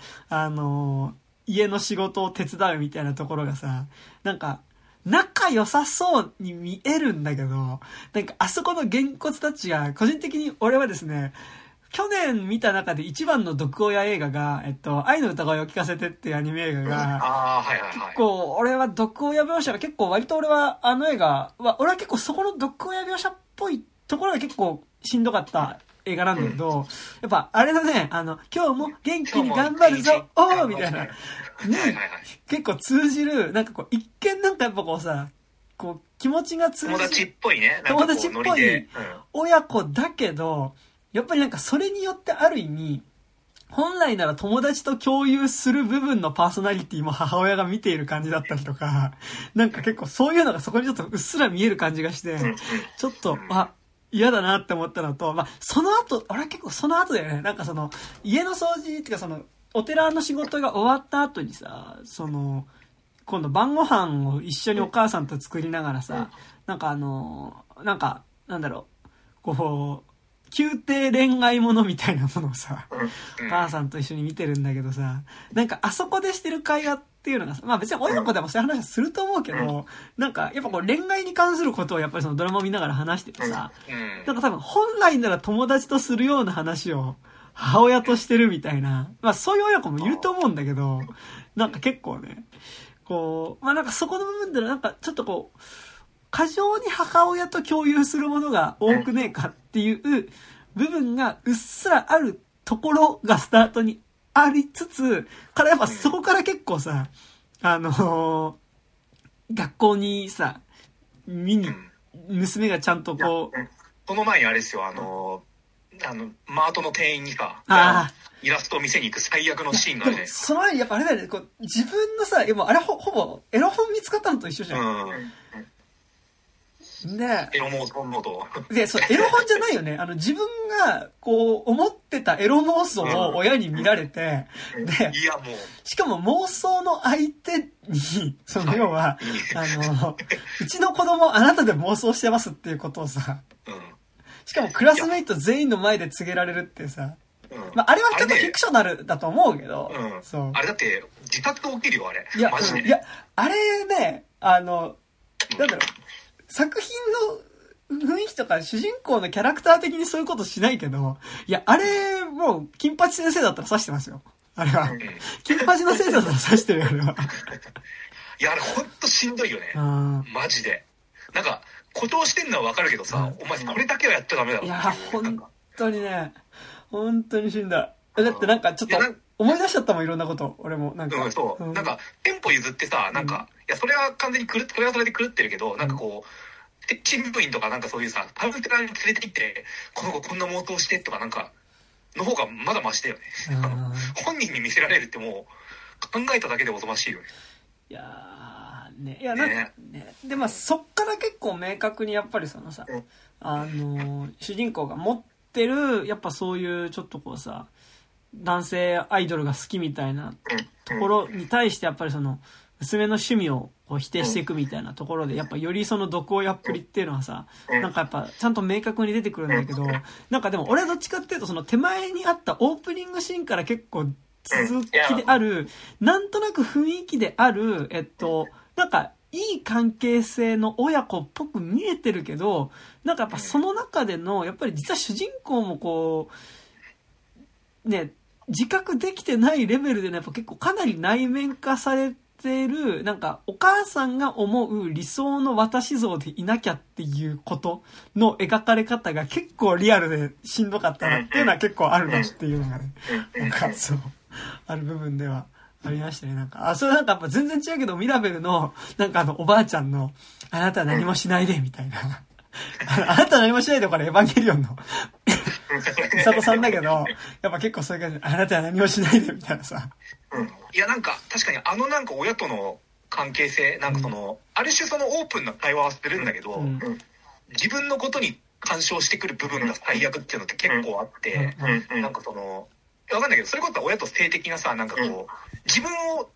家の仕事を手伝うみたいなところがさ、なんか仲良さそうに見えるんだけど、なんかあそこのげんこつたちが個人的に俺はですね、去年見た中で一番の毒親映画が、愛の歌声を聞かせてっていうアニメ映画が、結構俺は毒親描写が結構割と俺はあの映画は、俺は結構そこの毒親描写っぽいところが結構しんどかった。映画なんだけど、やっぱあれのね、今日も元気に頑張るぞおーみたいな、ね、結構通じる、なんかこう、一見なんかやっぱこうさ、こう、気持ちが通じる。友達っぽいね。友達っぽい親子だけど、やっぱりなんかそれによってある意味、本来なら友達と共有する部分のパーソナリティも母親が見ている感じだったりとか、なんか結構そういうのがそこにちょっとうっすら見える感じがして、ちょっと、嫌だなって思ったのと、まあ、その後、俺は結構その後だよね。なんかその、家の掃除っていうかその、お寺の仕事が終わった後にさ、その、今度晩ご飯を一緒にお母さんと作りながらさ、なんかなんか、なんだろう、こう、宮廷恋愛ものみたいなものをさ、お母さんと一緒に見てるんだけどさ、なんかあそこでしてる会話っていうのがさ、まあ別に親子でもそういう話はすると思うけど、なんかやっぱこう恋愛に関することをやっぱりそのドラマを見ながら話しててさ、なんか多分本来なら友達とするような話を母親としてるみたいな、まあそういう親子もいると思うんだけど、なんか結構ね、こう、まあなんかそこの部分でなんかちょっとこう、過剰に母親と共有するものが多くねえかっていう部分がうっすらあるところがスタートにありつつから、やっぱそこから結構さ、学校にさ、娘がちゃんとこう、その前にあれですよ、マートの店員にさ、イラストを見せに行く最悪のシーンがあるね。その前にやっぱあれだよね、こう自分のさ、もうあれ ほぼエロ本見つかったのと一緒じゃん。ね、エロ妄想モードで、そうエロ本じゃないよね。自分がこう思ってたエロ妄想を親に見られて、で、いやもうしかも妄想の相手にその要はうちの子供あなたで妄想してますっていうことをさ、しかもクラスメイト全員の前で告げられるってさ、まあ、あれはちょっとフィクショナルだと思うけど、そうあれだって自覚が起きるよあれ。いやマジで、いやあれね、なんだろう。作品の雰囲気とか主人公のキャラクター的にそういうことしないけど、いやあれもう金八先生だったら刺してますよあれは。金八の先生だったら刺してるよあれは。いやあれほんとしんどいよねマジで。なんか誇張してんのはわかるけどさ、お前これだけはやっちゃダメだろ。いやほんとにね、ほんとにしんどい。だってなんかちょっと思い出しちゃったもんいろんなこと俺もなんか、そう、なんかテンポ譲ってさ、なんか、いやそれは完全にこれはそれで狂ってるけど、なんかこう新聞とかなんかそういうさ、タブテラに連れて行ってこの子こんな妄想してとかなんかの方がまだマシだよね。本人に見せられるってもう考えただけでおぞましいよね。いやーね、いやなんかね、でまあそっから結構明確にやっぱりそのさ、主人公が持ってるやっぱそういうちょっとこうさ。男性アイドルが好きみたいなところに対してやっぱりその娘の趣味をこう否定していくみたいなところでやっぱよりその毒親っぷりっていうのはさ、なんかやっぱちゃんと明確に出てくるんだけど、なんかでも俺はどっちかっていうとその手前にあったオープニングシーンから結構続きである、なんとなく雰囲気であるなんかいい関係性の親子っぽく見えてるけど、なんかやっぱその中でのやっぱり実は主人公もこうね自覚できてないレベルでね、やっぱ結構かなり内面化されてる、なんかお母さんが思う理想の私像でいなきゃっていうことの描かれ方が結構リアルでしんどかったなっていうのは結構あるなっていうのがね、なんかそう、ある部分ではありましたね。なんか、それなんかやっぱ全然違うけど、ミラベルの、なんかおばあちゃんの、あなたは何もしないで、みたいな。あなたは何もしないで、これエヴァンゲリオンの。美里さんだけど、やっぱ結構そういう感じで、あなたは何もしないでみたいなさ、いやなんか確かになんか親との関係性、なんかその、ある種そのオープンな会話はしてるんだけど、自分のことに干渉してくる部分が最悪っていうのって結構あって、なんかその分かんないけど、そういうことは親と性的なさ、なんかこう自分を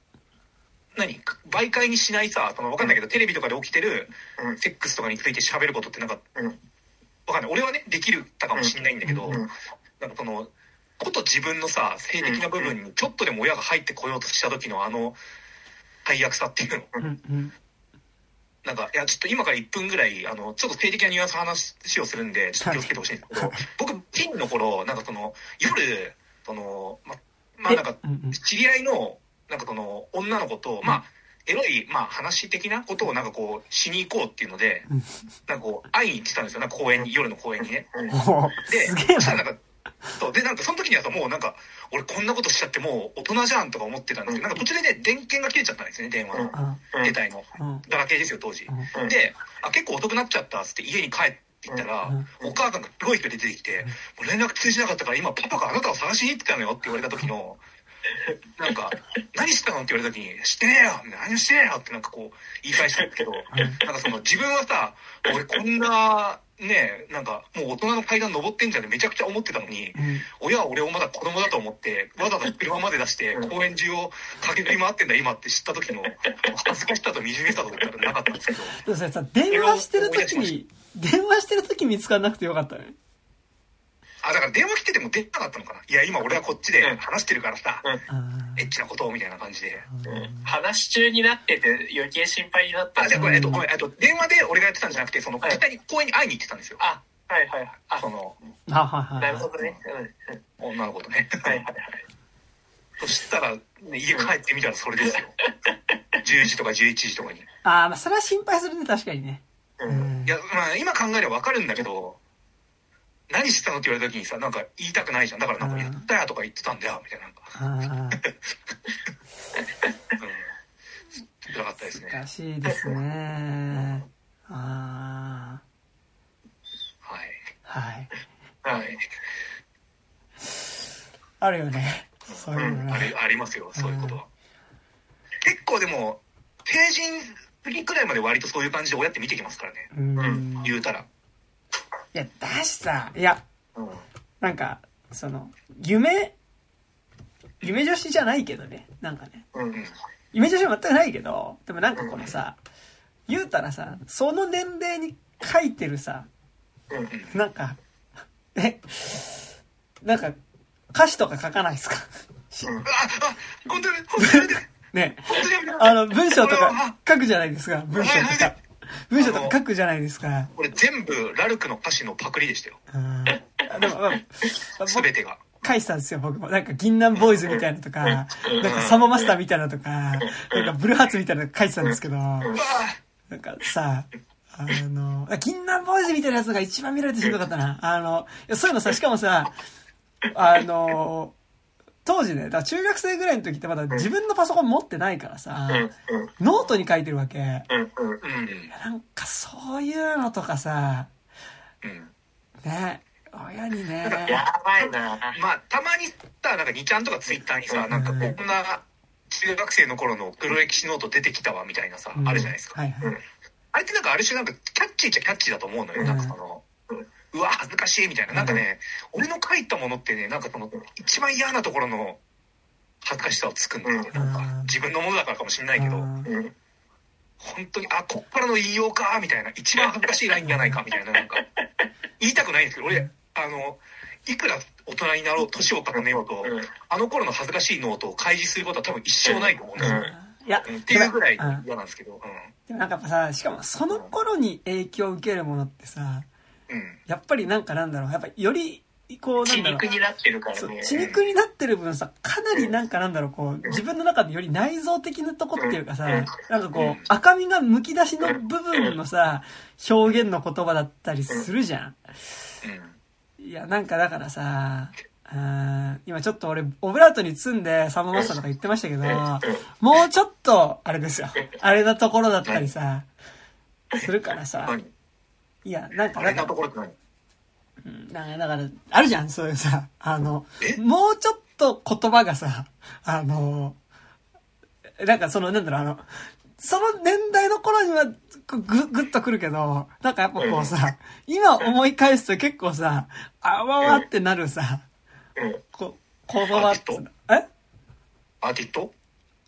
媒介にしないさ、その分かんないけど、テレビとかで起きてるセックスとかについて喋ることってなんか。わかんない、俺はねできるたかもしれないんだけど、なんかそのこと自分のさ性的な部分にちょっとでも親が入ってこようとした時の最悪さっていうの、なんかいやちょっと今から1分ぐらいちょっと性的なニュアンスの話をするんでちょっと気をつけてほしいんですけど、僕ティーンの頃なんかその夜そのまあなんか知り合いのなんかその女の子とまあエロい、まあ、話的なことをなんかこうしに行こうっていうのでなんかこう会いに行ってたんですよ、なんか公園に、夜の公園にね。でなんかそうでなんかその時にはもうなんか俺こんなことしちゃってもう大人じゃんとか思ってたんですけど、なんか途中でね電源が切れちゃったんですね、電話の携帯のガラケーですよ当時で、結構遅くなっちゃったっつって家に帰って行ったら、お母さんが黒い人で出てきて、もう連絡通じなかったから今パパがあなたを探しに行ってたのよって言われた時のなんか何してたのって言われた時にしてねえよ何してねえよってなんかこう言い返したんですけど、なんかその自分はさ俺こんなねなんかもう大人の階段登ってんじゃんってめちゃくちゃ思ってたのに、親は俺をまだ子供だと思ってわざわざ車まで出して公園中を駆け回ってんだ今って知った時の恥ずかしさと惨めさとかなかったんですけど、でもさ電話してる時見つからなくてよかったね。だから電話来てても出なかったのかな。いや今俺はこっちで話してるからさ、エッチなことをみたいな感じで、話中になってて余計心配になった。じゃあこれごめん電話で俺がやってたんじゃなくてその実際に公園に会いに行ってたんですよ。はいはいはい。そのなるほどね。女の子とね。はいはいはい。そしたら、ね、家帰ってみたらそれですよ。10時とか11時とかに。まあそれは心配するね確かにね。うん、いやまあ今考えれば分かるんだけど、何してたのって言われた時にさ、なんか言いたくないじゃん。だからなんかやったよとか言ってたんだよみたいな、なんか辛かったですね。難しいですね。ああ、はいはいはい、あるよね、そういうのは、うん、ありますよ、そういうことは。結構でも成人過ぎくらいまで割とそういう感じで親って見てきますからね。うん、言うたら。いやだしさ、いや、うん、なんかその夢女子じゃないけどね、なんかね、うん、夢女子は全くないけど、でもなんかこのさ、うん、言うたらさ、その年齢に書いてるさ、うん、なんかなんか歌詞とか書かないですか？本当に本当にね、文章とか書くじゃないですか、文章とか書くじゃないですか。俺全部ラルクの歌詞のパクリでしたよ。でも全てが書いてたんですよ、僕も。なんか銀杏ボーイズみたいなとか、なんかサモマスターみたいなとか、なんかブルーハーツみたいなの書いてたんですけど、なんかさ、銀杏ボーイズみたいなやつが一番見られてしんどかったな。そういうのさ、しかもさ、当時ね、だから中学生ぐらいの時ってまだ自分のパソコン持ってないからさ、ノートに書いてるわけ。なんかそういうのとかさ、ね、親にね。やばいな。まあたまにさ、なんか2ちゃんとかツイッターにさ、なんかこんな中学生の頃の黒歴史ノート出てきたわみたいなさ、あるじゃないですか。はいはい、あれってなんかある種なんかキャッチーっちゃキャッチーだと思うのよ。なんかその。うわ恥ずかしいみたいな、なんかね、俺の書いたものってね、なんかその一番嫌なところの恥ずかしさをつくんだよ、なんか自分のものだからかもしれないけど、うん、本当にあこっからの言いようかみたいな、一番恥ずかしいラインじゃないかみたいな、なんか言いたくないんですけど、俺いくら大人になろう年を重ねようと、あの頃の恥ずかしいノートを開示することは多分一生ないと思うんですよ。いやっていうぐらい嫌なんですけど、うん、でもなんかさ、しかもその頃に影響を受けるものってさ、うん、やっぱりなんかなんだろう、やっぱよりこうなんだろう、血肉になってるからね。血肉になってる分さ、かなりなんかなんだろう、こう自分の中でより内臓的なとこっていうかさ、なんかこう赤みがむき出しの部分のさ、表現の言葉だったりするじゃん。いやなんかだからさ、今ちょっと俺オブラートに包んでサマーマスターとか言ってましたけど、もうちょっとあれですよ、あれなところだったりさするからさ。いやなんかなんかだからあるじゃん、そういうさ、もうちょっと言葉がさ、なんかそのなんだろう、その年代の頃にはグッとくるけど、なんかやっぱこうさ、今思い返すと結構さ、あわわってなるさ、言葉ってアーティスト、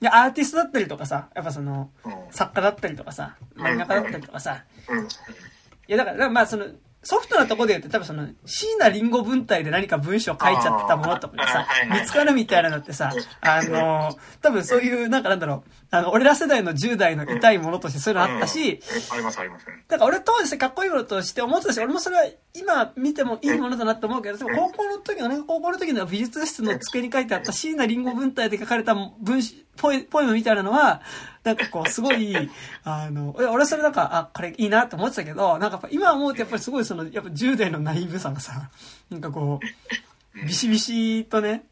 いやアーティストだったりとかさ、やっぱその作家だったりとかさ、漫画家だったりとかさ。いやだからまあそのソフトなとこで言うと、多分その椎名林檎文体で何か文章書いちゃってたものとかがさ、見つかるみたいなのってさ、多分そういうなんかなんだろう、俺ら世代の10代の痛いものとしてそういうのあったし、ありますあります。だから俺当時かっこいいものとして思ってたし、俺もそれは今見てもいいものだなって思うけど、でも高校の時の美術室の机に書いてあった椎名林檎文体で書かれたポエムみたいなのは、なんかこうすごい俺はそれなんかこれいいなと思ってたけど、なんかやっぱ今思うとやっぱりすごいそのやっぱ10代のナイーブさがさ、なんかこうビシビシとね、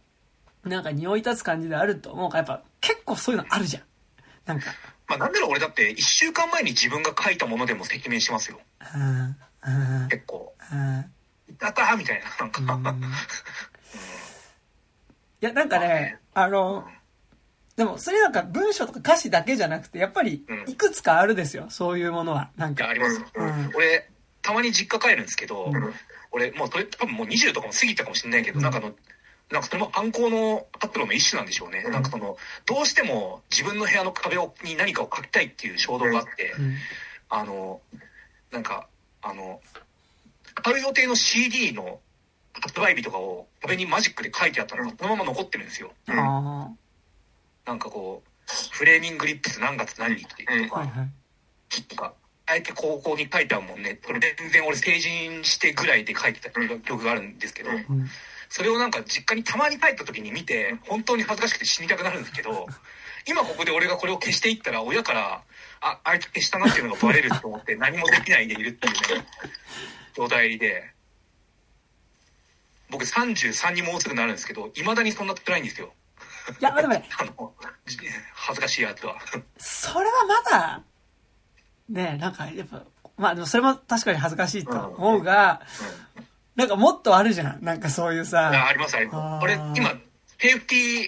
なんか匂い立つ感じであると思うから、やっぱ結構そういうのあるじゃん。なんかまあなんだろう、俺だって1週間前に自分が書いたものでも説明しますよ。結構だったみたいな、なんかいやなんかね、でもそれなんか文章とか歌詞だけじゃなくて、やっぱりいくつかあるですよ、うん、そういうものはなんかあります、うん、俺たまに実家帰るんですけど、うん、俺もうそれ多分もう20とかも過ぎたかもしれないけど、うん、なんかそれも暗号の活動の一種なんでしょうね、うん、なんかそのどうしても自分の部屋の壁に何かを書きたいっていう衝動があって、うん、なんか買う予定の CD の発売日とかを壁にマジックで書いてあったのがそのまま残ってるんですよ、うん、なんかこうフレーミングリップス何月何日とか、あえて高校に書いてあるもんね。これ全然俺成人してぐらいで書いてた曲があるんですけど、それをなんか実家にたまに帰った時に見て本当に恥ずかしくて死にたくなるんですけど、今ここで俺がこれを消していったら親からあいつ消したなっていうのがバレると思って何もできないでいるっていうね状態で、僕33にもうすぐなるんですけどいまだにそんな辛いんですよ。いやでもね恥ずかしいやつはそれはまだね、なんかやっぱまあでもそれも確かに恥ずかしいと思うが、うんうん、なんかもっとあるじゃん、なんかそういうさあります、あります。俺今セーフティ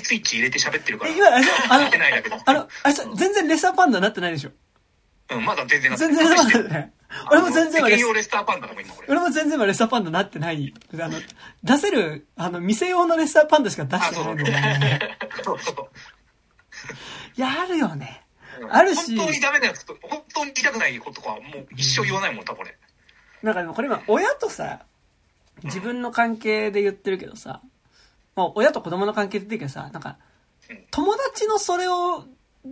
ースイッチ入れて喋ってるから今ってないんだけど、全然レッサーパンダなってないでしょ。うん、まだ全然なってない。全然なってない。俺も全然レッサーパンダなってない。出せる店用のレッサーパンダしか出してないんだよね。そうそう。いやあるよね。あるし。本当にダメなやつと本当に言いたくないことはもう一生言わないもん多分俺。なんかでもこれ今親とさ自分の関係で言ってるけどさ、まあ親と子供の関係で言ってるけどさ、なんか友達のそれを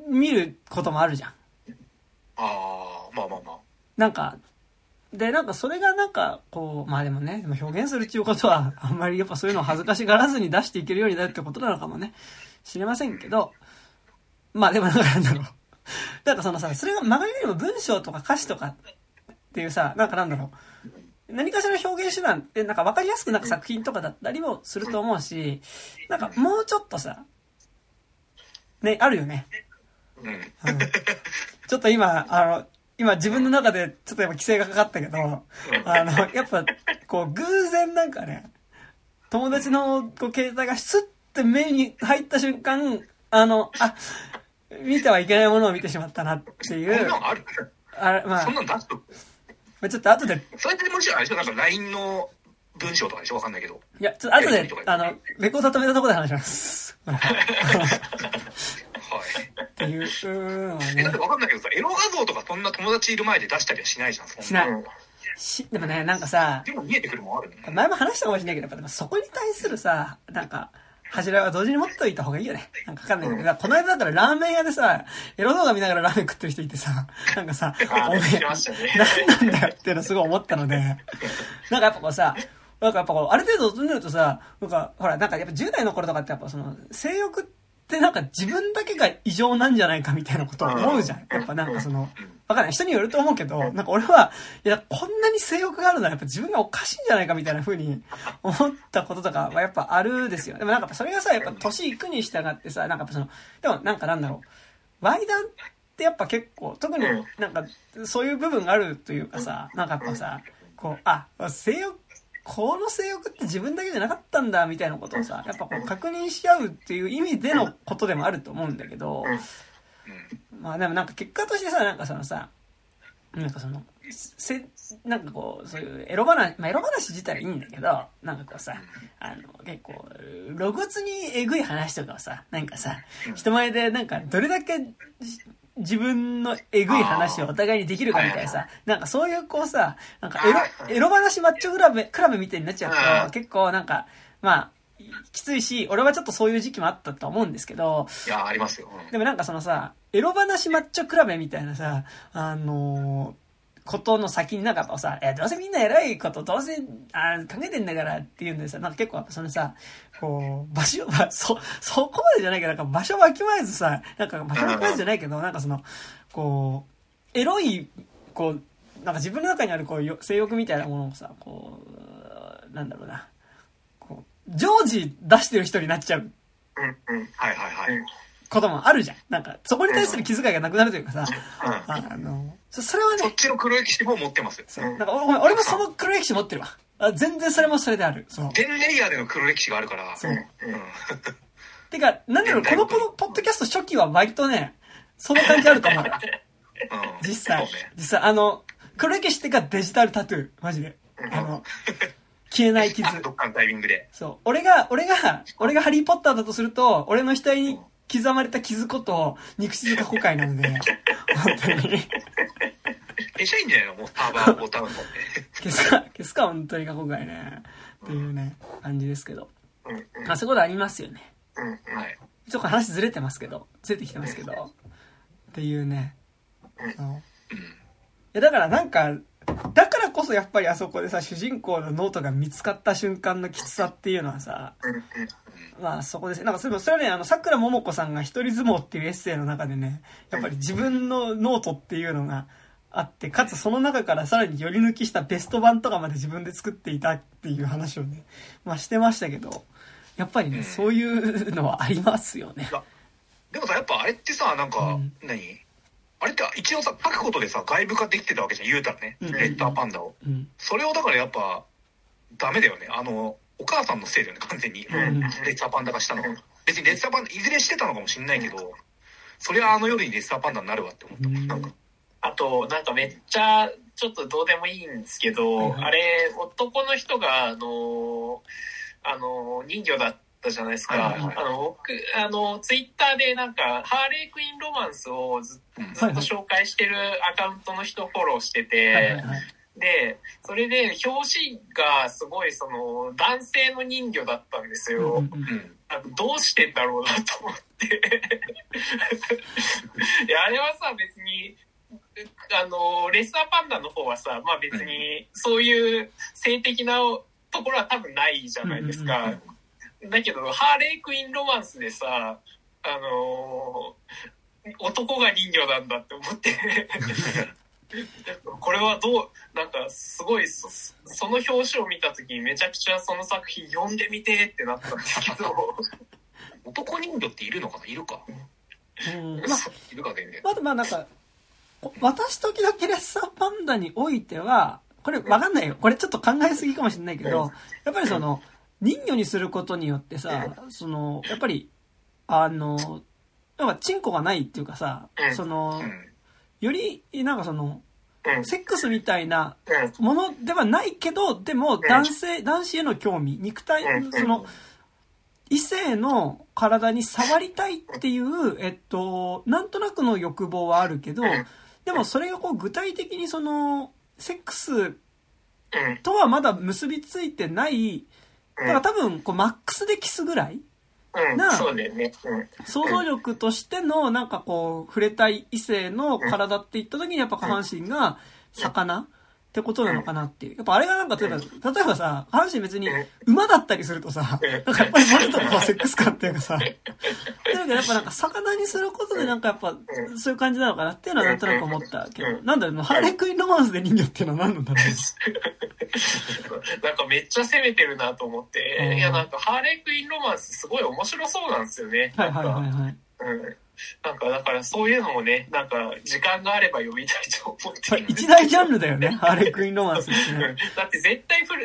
見ることもあるじゃん。ああ、まあまあまあ。なんかでなんかそれがなんかこうまあでもね、でも表現するっていうことはあんまりやっぱそういうのを恥ずかしがらずに出していけるようになるってことなのかもね知れませんけど、まあでもなんだろう。なんかそのさ、それが曲がりよりも文章とか歌詞とかっていうさ、なんかなんだろう、何かしら表現手段ってなんか分かりやすくなんか作品とかだったりもすると思うし、なんかもうちょっとさね、あるよね、うん、ちょっと今自分の中でちょっとやっぱ規制がかかったけど、やっぱこう偶然なんかね、友達のこう携帯がスッて目に入った瞬間見てはいけないものを見てしまったなっていう。そんなのある？あれ、まあ。そんなの出すと。ちょっと後で。それってもちろんあれでしょ、なんか LINE の文章とかでしょ、わかんないけど。いや、ちょっと後で、レコード止めたところで話します。はい。っていう。だってわかんないけどさ、エロ画像とかそんな友達いる前で出したりはしないじゃん、そんな。しない。でもね、なんかさ、でも見えてくるもんあるね。前も話したかもしれないけど、やっぱそこに対するさ、なんか、柱は同時に持っておいた方がいいよね。なんかわかんないけど、この間だったらラーメン屋でさ、エロ動画見ながらラーメン食ってる人いてさ、なんかさ、おめえ、なんだよっていうのすごい思ったので、なんかやっぱこうさ、なんかやっぱこう、ある程度大人になるとさ、なんか、ほら、なんかやっぱ10代の頃とかってやっぱその、性欲ってなんか自分だけが異常なんじゃないかみたいなことを思うじゃん。やっぱなんかその、わかんない。人によると思うけど、なんか俺は、いや、こんなに性欲があるならやっぱ自分がおかしいんじゃないかみたいな風に思ったこととかはやっぱあるですよ。でもなんかそれがさ、やっぱ年いくに従ってさ、なんかその、でもなんかなんだろう。ワイダンってやっぱ結構、特になんかそういう部分があるというかさ、なんかやっぱさ、こう、性欲、この性欲って自分だけじゃなかったんだみたいなことをさ、やっぱこう確認し合うっていう意味でのことでもあると思うんだけど、まあでもなんか結果としてさ、なんかそのさ、なんかその、なんかこう、そういうエロ話、まあエロ話自体はいいんだけど、なんかこうさ、結構、露骨にえぐい話とかをさ、なんかさ、人前でなんかどれだけ自分のえぐい話をお互いにできるかみたいなさ、なんかそういうこうさ、なんかエロ話マッチョクラブみたいになっちゃうと、結構なんか、まあ、きついし、俺はちょっとそういう時期もあったと思うんですけど。いや、ありますよ。でもなんかそのさ、エロ話マッチョ比べみたいなさ、ことの先になんかさ、どうせみんな偉いこと、どうせ、考えてんだからっていうんでさ、なんか結構そのさ、こう、そこまでじゃないけど、なんか場所わきまえずさ、なんか場所わきまえずじゃないけど、なんかその、こう、エロい、こう、なんか自分の中にあるこう、性欲みたいなものをさ、こう、なんだろうな。常時出してる人になっちゃう。はいはいはい。こともあるじゃん。なんか、そこに対する気遣いがなくなるというかさ。それはね。そっちの黒歴史も持ってますよ。そう。なんか俺もその黒歴史持ってるわ。全然それもそれである。そう。全レイヤーでの黒歴史があるから。そう。てか、なんだろう、このポッドキャスト初期は割とね、その感じあると思う。実際、黒歴史ってかデジタルタトゥー。マジで。消えない傷。どっかのタイミングで。そう。俺がハリーポッターだとすると、俺の額に刻まれた傷こと、肉質が後悔なので、本当に。消しゃいいんじゃないのもう、ターバーボタンを持って。消すか、本当に過去回ね。っていうね、感じですけど。そういうことありますよね。はい。ちょっと話ずれてきてますけど。っていうね。いや、だからなんか、だからこそそやっぱりあそこでさ、主人公のノートが見つかった瞬間のきつさっていうのはさ、まあそこです。なんかそれはね、さくらももこさんが一人相撲っていうエッセイの中でね、やっぱり自分のノートっていうのがあって、かつその中からさらにより抜きしたベスト版とかまで自分で作っていたっていう話をね、まあしてましたけど、やっぱりね、そういうのはありますよね。でもさ、やっぱあれってさ、なんか、何あれって一応さ、書くことでさ、外部化できてたわけじゃん、言うたらね、レッターパンダを、うんうん、それをだからやっぱダメだよね、お母さんのせいだよね、完全に、レッターパンダがしたの。別にレッターパンダいずれしてたのかもしんないけど、それはあの夜にレッターパンダになるわって思ったもん、なんか。あとなんかめっちゃちょっとどうでもいいんですけど、あれ男の人が人魚だったじゃないですか。僕ツイッターでなんかハーレークイーンロマンスをずっと紹介してるアカウントの人をフォローしてて、でそれで表紙がすごいその男性の人魚だったんですよ。どうしてんだろうなと思っていやあれはさ別に。レッサーパンダの方はさ、まあ、別にそういう性的なところは多分ないじゃないですか、だけどハーレークイーンロマンスでさ、男が人魚なんだって思ってこれはどうなんかすごい その表紙を見た時にめちゃくちゃその作品読んでみてってなったんですけど男人魚っているのかないるか、いるかでいいね。まあなんか私時々レッサーパンダにおいては、これわかんないよ。これちょっと考えすぎかもしれないけど、やっぱりその、人魚にすることによってさ、その、やっぱり、やっぱチンコがないっていうかさ、その、より、なんかその、セックスみたいなものではないけど、でも男子への興味、肉体、その、異性の体に触りたいっていう、なんとなくの欲望はあるけど、でもそれがこう具体的にそのセックスとはまだ結びついてない、だから多分こうマックスでキスぐらいな想像力としてのなんかこう触れたい異性の体っていった時にやっぱ下半身が魚ってことなのかなっていう。やっぱあれがなんか例えばさ、下半身別に馬だったりするとさ、なんかやっぱりもっとこうセックス感っていうかさ、というわけでやっぱなんか魚にすることでなんかやっぱそういう感じなのかなっていうのはなんとなく思ったけど、なんだろう、ハーレークイーンロマンスで人魚っていうのは何なんだろうなんかめっちゃ攻めてるなと思って、いやなんかハーレークイーンロマンスすごい面白そうなんですよね。なんかだからそういうのもね、なんか時間があれば読みたいと思ってるんですけど、一大ジャンルだよねハーレークイーンロマンスって、ね、だって絶対本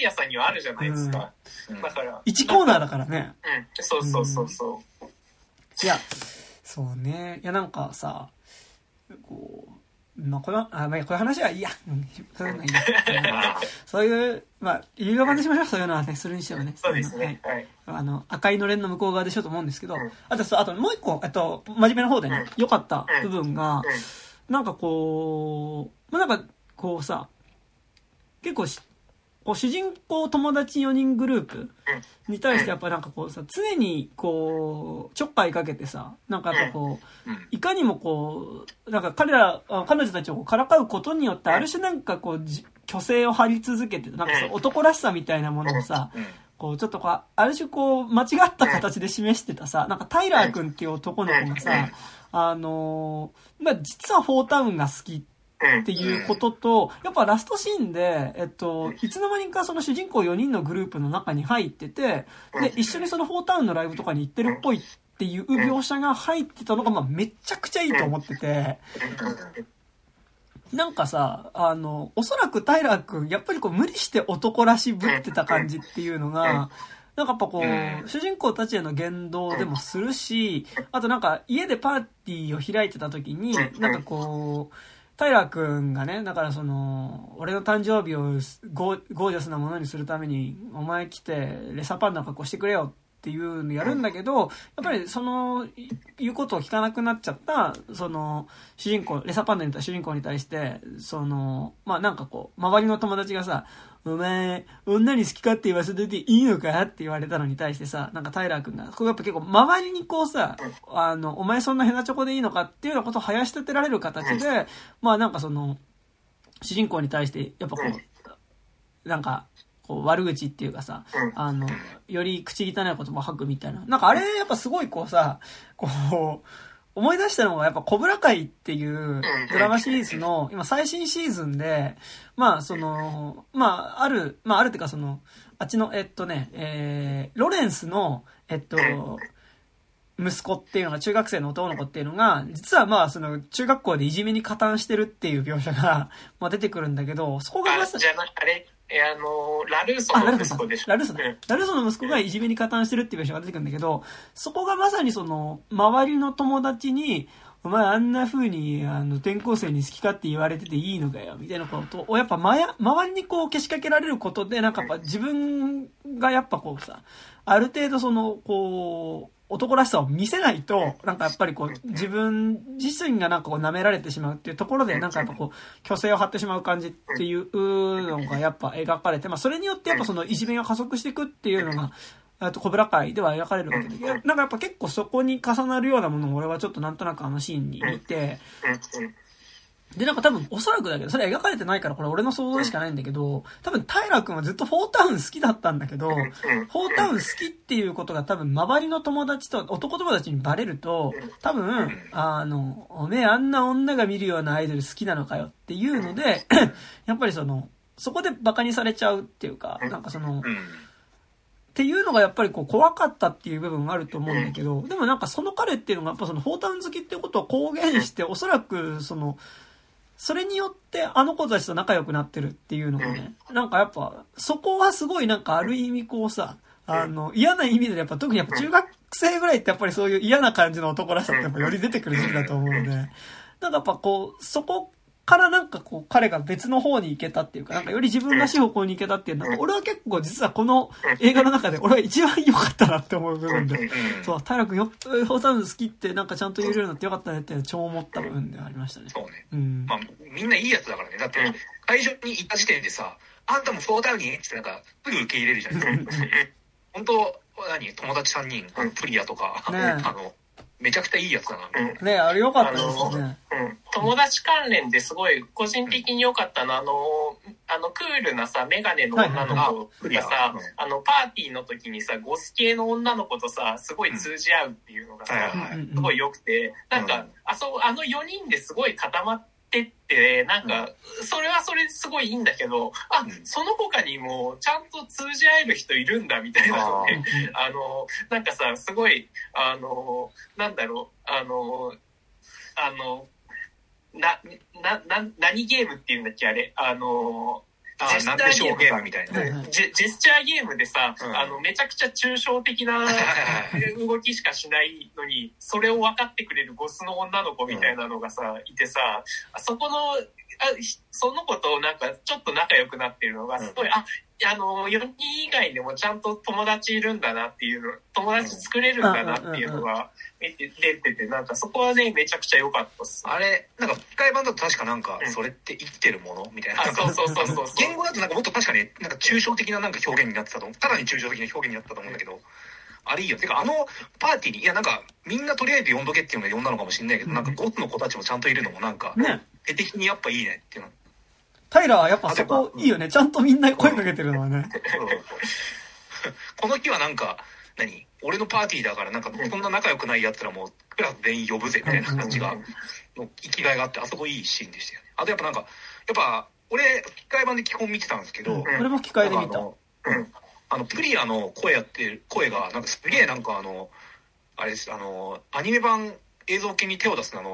屋さんにはあるじゃないですか、だから1コーナーだからね、そうそうそうそう、いやそうね、いやなんかさこう、まあ、この話はいいやそういうのいいそういうまあ有料版でしましょう、そういうのはねするにしてもね、そうですね、はい、赤いのれんの向こう側でしょうと思うんですけど、あともう一個真面目な方でね良かった部分が、なんかこうなんかこうさ結構こう主人公友達4人グループに対してやっぱなんかこうさ常にこうちょっかいかけてさ、なんかやっぱこういかにもこうなんか彼女たちをからかうことによってある種なんかこう虚勢を張り続けて、なんか男らしさみたいなものをさ、こうちょっとこうある種こう間違った形で示してたさ、なんかタイラー君っていう男の子がさ、まあ実はフォータウンが好きっていうことと、やっぱラストシーンでいつの間にかその主人公4人のグループの中に入ってて、で一緒にそのフォータウンのライブとかに行ってるっぽいっていう描写が入ってたのが、まあめちゃくちゃいいと思ってて。なんかさ、おそらくタイラー君、やっぱりこう無理して男らしぶってた感じっていうのが、なんかやっぱこう、主人公たちへの言動でもするし、あとなんか家でパーティーを開いてた時に、なんかこう、タイラー君がね、だからその、俺の誕生日をゴージャスなものにするために、お前来てレサパンの格好してくれよっていうのやるんだけど、やっぱりその、言うことを聞かなくなっちゃった、その、主人公、レサパンダにいた主人公に対して、その、まあ、なんかこう、周りの友達がさ、お前、女に好きかって言わせてていいのかって言われたのに対してさ、なんかタイラー君が、これやっぱ結構周りにこうさ、お前そんなヘナチョコでいいのかっていうようなことを生やし立てられる形で、まあなんかその、主人公に対してやっぱこうなんかこう悪口っていうかさ、より口汚い言葉を吐くみたいな、なんかあれやっぱすごいこうさ、こう思い出したのがやっぱコブラ界っていうドラマシリーズの今最新シーズンで、まあその、まあある、まああるっていうかその、あっちの、ロレンスの、息子っていうのが中学生の男の子っていうのが、実はまあその中学校でいじめに加担してるっていう描写が、まあ出てくるんだけど、そこがまさに。ラルーソの息子でしょ。ラルーソの息子がいじめに加担してるっていう描写が出てくるんだけど、そこがまさにその、周りの友達に、お前あんな風に、転校生に好きかって言われてていいのかよ、みたいなことを、やっぱ周りにこう、けしかけられることで、なんかやっぱ自分がやっぱこうさ、ある程度その、こう、男らしさを見せないと、なんかやっぱりこう、自分自身がなんかこう舐められてしまうっていうところで、なんかやっぱこう、虚勢を張ってしまう感じっていうのがやっぱ描かれて、まあそれによってやっぱそのいじめが加速していくっていうのが、コブラ界では描かれるわけで、なんかやっぱ結構そこに重なるようなものを俺はちょっとなんとなくあのシーンに見て、でなんか多分おそらくだけど、それ描かれてないからこれ俺の想像しかないんだけど、多分平君はずっとフォータウン好きだったんだけど、フォータウン好きっていうことが多分周りの友達と男友達にバレると、多分おめえあんな女が見るようなアイドル好きなのかよっていうのでやっぱりそのそこでバカにされちゃうっていうか、なんかそのっていうのがやっぱりこう怖かったっていう部分があると思うんだけど、でもなんかその彼っていうのがやっぱそのフォータウン好きっていうことを公言して、おそらくそのそれによってあの子たちと仲良くなってるっていうのがね、なんかやっぱそこはすごいなんかある意味こうさ、嫌な意味でやっぱ特にやっぱ中学生ぐらいってやっぱりそういう嫌な感じの男らしさってやっぱより出てくる時期だと思うので、なんかやっぱこうそこからなんかこう彼が別の方に行けたっていうか、なんかより自分らしい方向に行けたっていうのは、俺は結構実はこの映画の中で俺は一番良かったなって思う部分で、そう、平君よくフォータウン好きってなんかちゃんと言えるようになって良かったねって超思った部分ではありましたね。そうね。うん。まあみんないいやつだからね。だって会場に行った時点でさ、あんたもフォータウンにってなんかすぐ受け入れるじゃん。本当友達3人プリアとか、ね、めちゃくちゃいいやつだな。ね、あれ良かったですね。友達関連ですごい個人的に良かったのクールなさメガネの女の子がさ、パーティーの時にさゴス系の女の子とさすごい通じ合うっていうのがさ、すごい良くて、なんかあの4人ですごい固まってって、なんかそれはそれですごいいいんだけど、あ、その他にもちゃんと通じ合える人いるんだみたいなので、なんかさすごいなんだろう何ゲームっていうんだっけあれ、ジェスチャーゲームみたいな、ジェスチャーゲームでさ、めちゃくちゃ抽象的な動きしかしないのにそれを分かってくれるゴスの女の子みたいなのがさいてさ、その子となんかちょっと仲良くなってるのがすごい、4人以外でもちゃんと友達いるんだなっていうの、友達作れるんだなっていうのが出てて、なんかそこはねめちゃくちゃ良かったっす。あれなんか吹き替え版だと確かなんかそれって生きてるものみたいな、そう言語だとなんかもっと確かになんか抽象的ななんか表現になってたと思う、ただに抽象的な表現になってたと思うんだけど、あれいいよ。てかパーティーにいやなんかみんなとりあえず呼んどけっていうのが呼んだのかもしれないけど、なんかゴスの子たちもちゃんといるのもなんか絵的にやっぱいいねっていうの。タイラはやっぱそこいいよね。ちゃんとみんな声かけてるのはね。この日はなんか俺のパーティーだからなんかそんな仲良くないやつらもクラス全員呼ぶぜみたいな感じがの生きがいがあって、あそこいいシーンでしたよね。あとやっぱ俺吹き替え版で基本見てたんですけど、俺も吹き替えで見た。プリアの声がなんかすげえなんかあれです、アニメ版映像系に手を出す金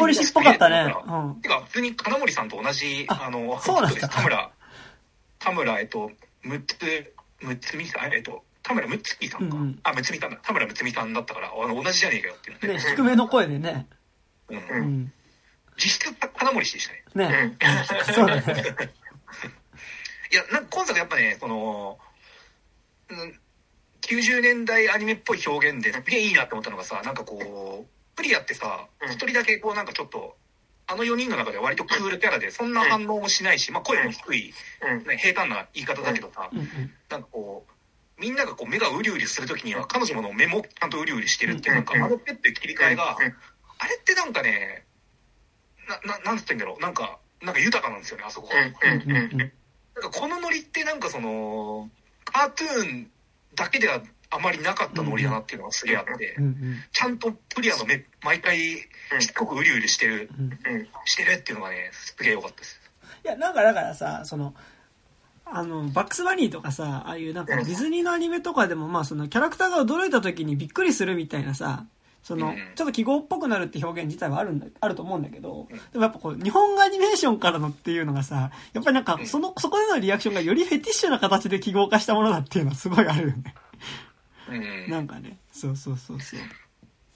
森氏っぽかったね。てか普通に金森さんと同じ田村むつみさんか、むつみさんだ、田村むつみさんだったから同じじゃねえかよっていうね。低めの声でね。実質金森氏でしたね。ね。そうだね。いやなんか今作やっぱね90年代アニメっぽい表現ですげえいいなって思ったのがさ、なんかこうプリアってさ一人だけこうなんかちょっとあの4人の中では割とクールキャラでそんな反応もしないし、まあ声も低い、ね、平坦な言い方だけどさ、なんかこうみんながこう目がうりうりする時には彼女の目もちゃんとうりうりしてるっていう、なんかあのペッて切り替えがあれってなんかねなんて言うんだろう、なんかなんか豊かなんですよね、あそこは。なんかこのノリってなんかそのカートゥーンだけではあまりなかったノリだなっていうのがすげえあって、ちゃんとプリアの目毎回しつこくうりうりしてる、してるっていうのがねすげえ良かったです。いやなんかだからさ、そのあのバックスバニーとかさ、ああいうなんかディズニーのアニメとかでも、まあそのキャラクターが驚いた時にびっくりするみたいなさ、そのちょっと記号っぽくなるって表現自体はあると思うんだけど、でもやっぱこう日本アニメーションからのっていうのがさ、やっぱりなんかそこでのリアクションがよりフェティッシュな形で記号化したものだっていうのはすごいあるよね。なんかね、そう。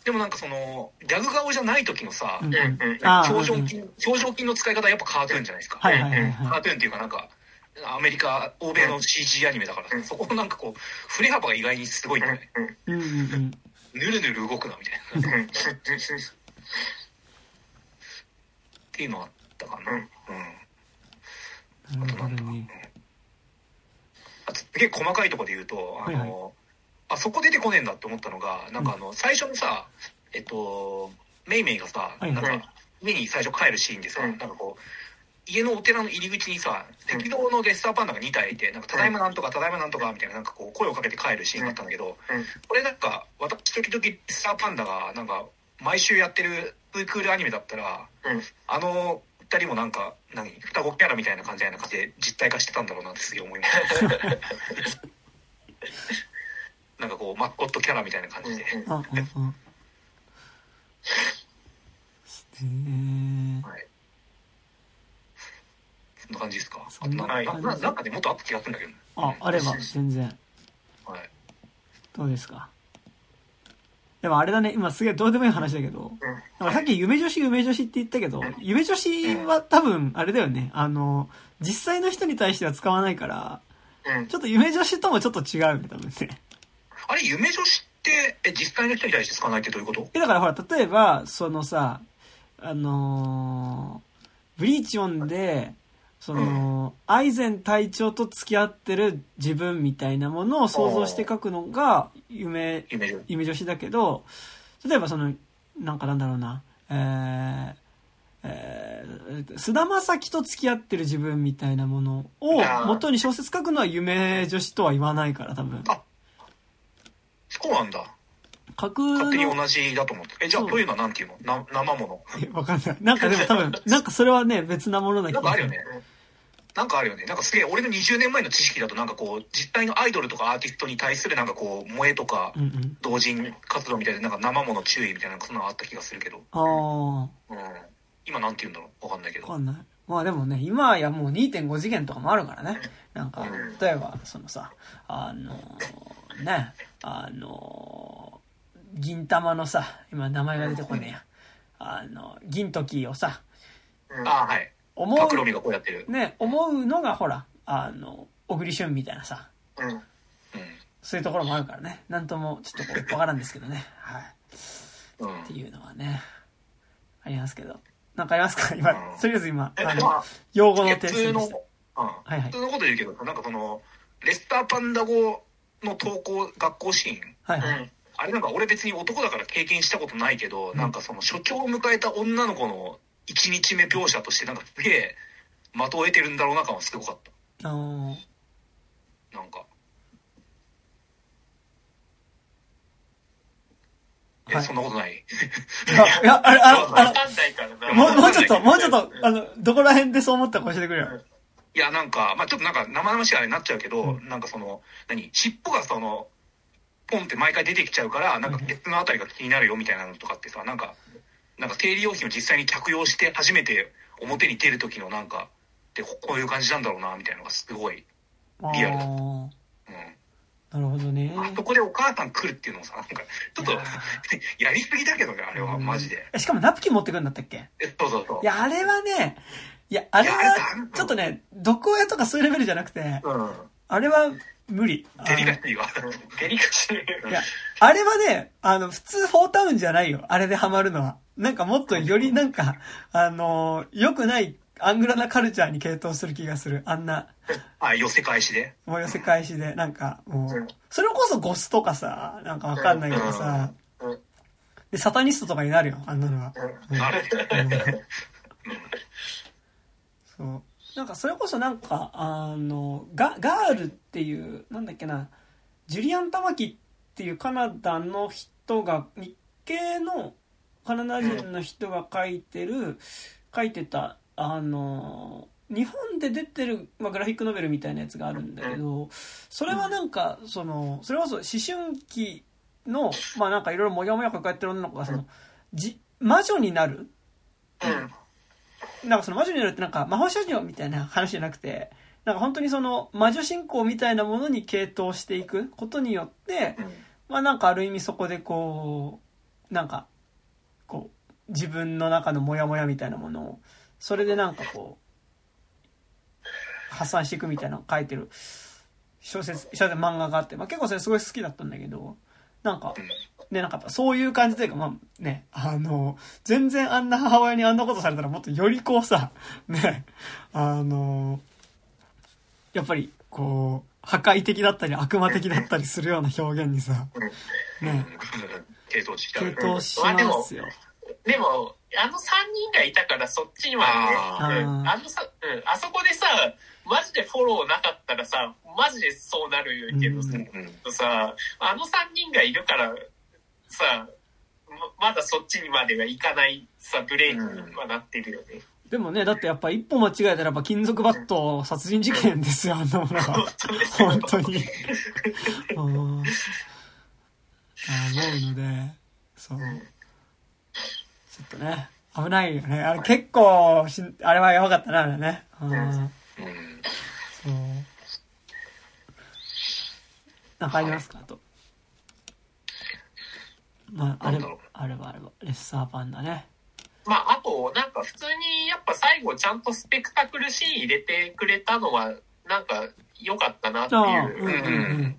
でもなんかそのギャグ顔じゃない時のさ、表情筋の使い方はやっぱカートゥーンじゃないですか。カートゥーンっていうかなんか。アメリカ欧米の CG アニメだから、そこのなんかこう振れ幅が意外にすごいんだよね。ぬるぬる動くなみたいなっていうのあったかな。あとなんだ、あとすげえ細かいところで言うと、あそこ出てこねえんだって思ったのが、なんか最初のさ、メイメイがさ、なんか家に最初帰るシーンでさ、なんかこう家のお寺の入り口にさ、赤道のレッサーパンダが2体いて、なんかただいまなんとかただいまなんとかみたいな、なんかこう声をかけて帰るシーンがあったんだけど、これなんか私時々レッサーパンダがなんか毎週やってるクールアニメだったら、あの2人もなんか双子キャラみたいな感じで実体化してたんだろうなってすげえ思います。なんかこうマッコットキャラみたいな感じで。はい。な感じですか。あとなんかでもっとアップ気がするんだけど。あれば全然。はい。どうですか。でもあれだね、今すげえどうでもいい話だけど、さっき夢女子って言ったけど、夢女子は多分あれだよね。実際の人に対しては使わないから、ちょっと夢女子ともちょっと違うね多分ね。あれ夢女子って実際の人に対して使わないってどういうこと？だからほら例えばそのさ、ブリーチオンでその、アイゼン隊長と付き合ってる自分みたいなものを想像して書くのが夢女子だけど、例えばその、なんかなんだろうな、菅田将暉と付き合ってる自分みたいなものを元に小説書くのは夢女子とは言わないから、多分。あ、そうなんだ。勝手に同じだと思って。じゃあ、というのは何ていうの？生もの。わかんない。なんかでも多分、なんかそれはね、別なものだけど。なんかあるよね。なんかすげえ、俺の20年前の知識だと、なんかこう、実際のアイドルとかアーティストに対するなんかこう、萌えとか、同人活動みたいな、なんか生もの注意みたいな、そんなのあった気がするけど。今何て言うんだろう？わかんないけど。わかんない。まあでもね、今はやもう 2.5 次元とかもあるからね。なんか、例えば、そのさ、銀玉のさ、今名前が出てこねえや、銀時をさ、はい、パクロミがこうやってるね、思うのがほら小栗旬みたいなさ、そういうところもあるからね、なんともちょっとこうわからんですけどね、っていうのはねありますけど、なんかありますか今、とりあえず今用語の定数でした。普通のこと言うけど、なんかこのレスターパンダ語の登校学校シーン、あれなんか俺別に男だから経験したことないけど、なんかその初潮を迎えた女の子の1日目描写としてなんかすげえ的を得てるんだろうな感はすごかった。なんか、そんなことない。いやもうちょっとどこら辺でそう思ったか教えてくれよ。いやなんかまあちょっとなんか生々しいあれになっちゃうけど、なんかその尻尾がそのポンって毎回出てきちゃうから、なんかケツのあたりが気になるよみたいなのとかってさ、なんか生理用品を実際に着用して初めて表に出る時のなんかでこういう感じなんだろうなみたいなのがすごいリアルだった。なるほどね。あそこでお母さん来るっていうのもさ、なんかちょっとやりすぎだけどね、あれはマジで。しかもナプキン持ってくるんだったっけ？そう。いやあれはね、あれはちょっとね、毒親とかそういうレベルじゃなくて、あれは無理。デリカシー。いや、あれはね、普通フォータウンじゃないよ。あれでハマるのは。なんかもっとよりなんか、良くないアングラなカルチャーに傾倒する気がする。あんな。寄せ返しで。もう寄せ返しで。なんか、もう、それこそゴスとかさ、なんかわかんないけどさ、で、サタニストとかになるよ、あんなのは。うん、なんかそれこそなんかガールっていうなんだっけなジュリアン・タマキっていうカナダの人が日系のカナダ人の人が書いてた日本で出てる、まあ、グラフィックノベルみたいなやつがあるんだけど、それはなんかそれこそ思春期のまあなんかいろいろモヤモヤ抱えてる女の子が魔女になる、なんかその魔女になるってなんか魔法少女みたいな話じゃなくて、なんか本当にその魔女信仰みたいなものに傾倒していくことによって、まあなんかある意味そこでこうなんかこう自分の中のモヤモヤみたいなものをそれでなんかこう発散していくみたいなのを書いてる小説漫画があって、まあ、結構それすごい好きだったんだけど、なんかね、なんかそういう感じというか、まあね、全然あんな母親にあんなことされたらもっとよりこうさね、やっぱりこう破壊的だったり悪魔的だったりするような表現にさね傾倒しますよ。でも3人がいたからそっちには、あそこでさマジでフォローなかったらさマジでそうなるけどさ、3人がいるからさまだそっちにまではいかないさブレーキにはなってるよね、でもねだってやっぱ一歩間違えたらやっぱ金属バット殺人事件ですよ、本当に思うので、そうちょっとね危ないよねあれ、結構あれはやばかったなあれね、そうなんかありますかと、まあ、あればレッサーパンダね、まああとなんか普通にやっぱ最後ちゃんとスペクタクルシーン入れてくれたのはなんか良かったなっていう、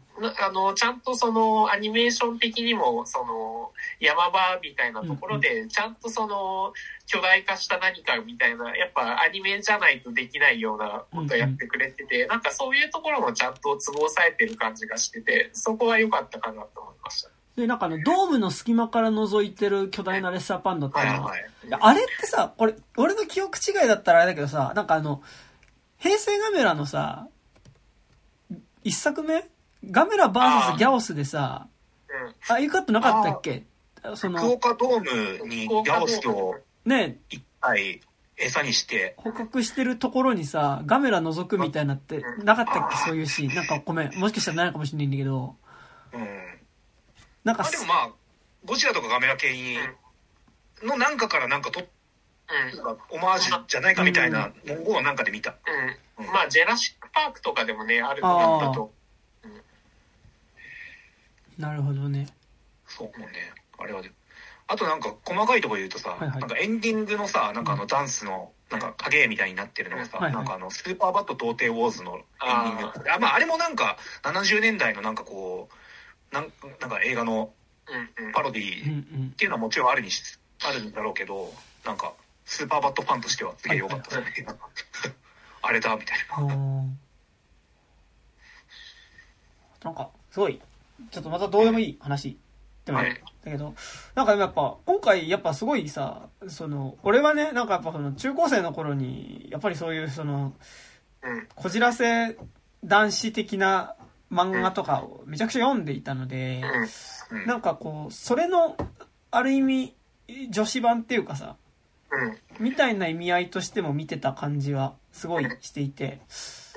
ちゃんとそのアニメーション的にもその山場みたいなところでちゃんとその巨大化した何かみたいな、やっぱアニメじゃないとできないようなことやってくれてて、なんかそういうところもちゃんと都合されてる感じがしてて、そこは良かったかなと思いました。でなんかドームの隙間から覗いてる巨大なレッサーパンダって、あれってさ、これ俺の記憶違いだったらあれだけどさ、なんか平成ガメラのさ1作目ガメラ VS ギャオスでさ、あいうカットなかったっけ？福岡ドームにギャオスをね一体餌にして捕獲してるところにさガメラ覗くみたいなってなかったっけ、そういうシーン。なんかごめん、もしかしたらないかもしれないんだけど、なんかでもまあゴジラとかガメラ系のなんかからなんかオマージュじゃないかみたいな文言はなんかで見た、まあジェラシックパークとかでもねあると思ったと。なるほどね。そうもね、あれはで、あとなんか細かいところで言うとさ、なんかエンディングのさ、なんかダンスのなんか影みたいになってるのがさ、なんかスーパーバッド童貞ウォーズのエンディング、まああれもなんか70年代のなんかこうなんか映画のパロディっていうのはもちろんあるんだろうけど、なんかスーパーバッドファンとしてはすげえ良かったね。あれだみたいな。なんかすごいちょっとまたどうでもいい話でもあるだけど、なんかやっぱ今回やっぱすごいさ、俺はねなんかやっぱ中高生の頃にやっぱりそういうこじらせ男子的な漫画とかをめちゃくちゃ読んでいたので、なんかこうそれのある意味女子版っていうかさみたいな意味合いとしても見てた感じはすごいしていて、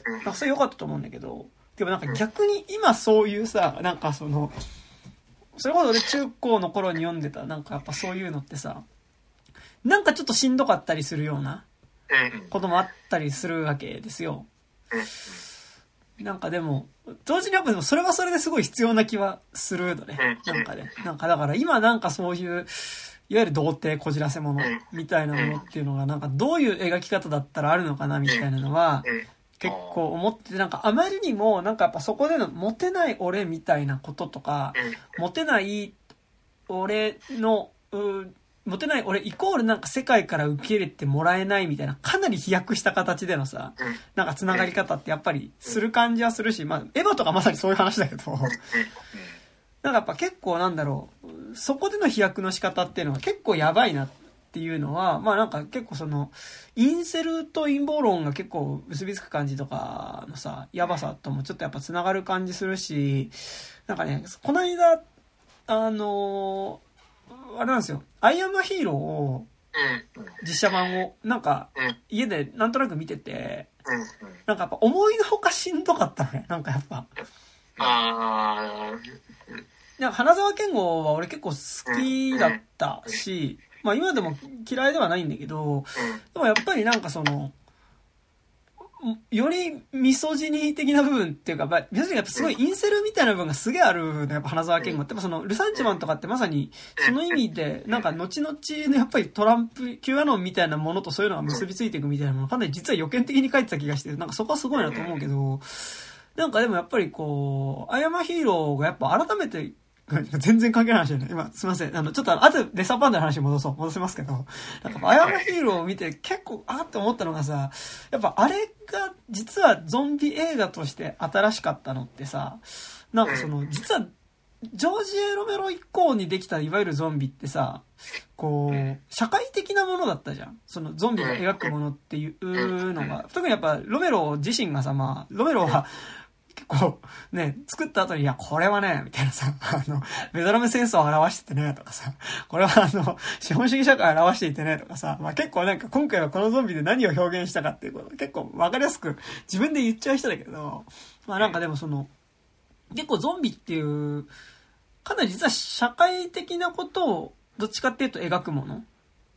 なんかそれ良かったと思うんだけど、でもなんか逆に今そういうさ、なんかそれこそ俺中高の頃に読んでたなんかやっぱそういうのってさ、なんかちょっとしんどかったりするようなこともあったりするわけですよ。なんかでも同時にやっぱでもそれはそれですごい必要な気はするのね。なんかね、なんかだから今なんかそういういわゆる童貞こじらせものみたいなものっていうのがなんかどういう描き方だったらあるのかなみたいなのは結構思ってて、なんかあまりにもなんかやっぱそこでのモテない俺みたいなこととか、モテない俺のモテない俺イコールなんか世界から受け入れてもらえないみたいなかなり飛躍した形でのさなんかつながり方ってやっぱりする感じはするし、まあエヴァとかまさにそういう話だけどなんかやっぱ結構なんだろう、そこでの飛躍の仕方っていうのは結構やばいなってっていうのは、まあなんか結構その、インセルと陰謀論が結構結びつく感じとかのさ、やばさともちょっとやっぱつながる感じするし、なんかね、この間、あれなんですよ、アイアムヒーローを、実写版を、なんか、家でなんとなく見てて、なんかやっぱ思いのほかしんどかったね、なんかやっぱ。なんか花沢健吾は俺結構好きだったし、まあ今でも嫌いではないんだけど、でもやっぱりなんかその、よりミソジニ的な部分っていうか、ミソジニやっぱすごいインセルみたいな部分がすげえあるのやっぱ花沢健吾って、そのルサンチマンとかってまさにその意味で、なんか後々のやっぱりトランプ、Qアノンみたいなものとそういうのが結びついていくみたいなものかなり実は予見的に書いてた気がして、なんかそこはすごいなと思うけど、なんかでもやっぱりこう、アイアムヒーローがやっぱ改めて、全然関係ない話じゃない。今、すいません。ちょっと後でレッサーパンダの話戻せますけど、なんかアイアムヒーローを見て結構、あーって思ったのがさ、やっぱあれが実はゾンビ映画として新しかったのってさ、なんかその、実は、ジョージ・ロメロ以降にできたいわゆるゾンビってさ、こう、社会的なものだったじゃん。そのゾンビが描くものっていうのが、特にやっぱロメロ自身がさ、まあ、ロメロは、結構ね、作った後に、いや、これはね、みたいなさ、ベトナム戦争を表しててね、とかさ、これは資本主義社会を表していてね、とかさ、まあ結構なんか今回はこのゾンビで何を表現したかっていうこと、結構わかりやすく自分で言っちゃう人だけど、まあなんかでもその、結構ゾンビっていう、かなり実は社会的なことを、どっちかっていうと描くもの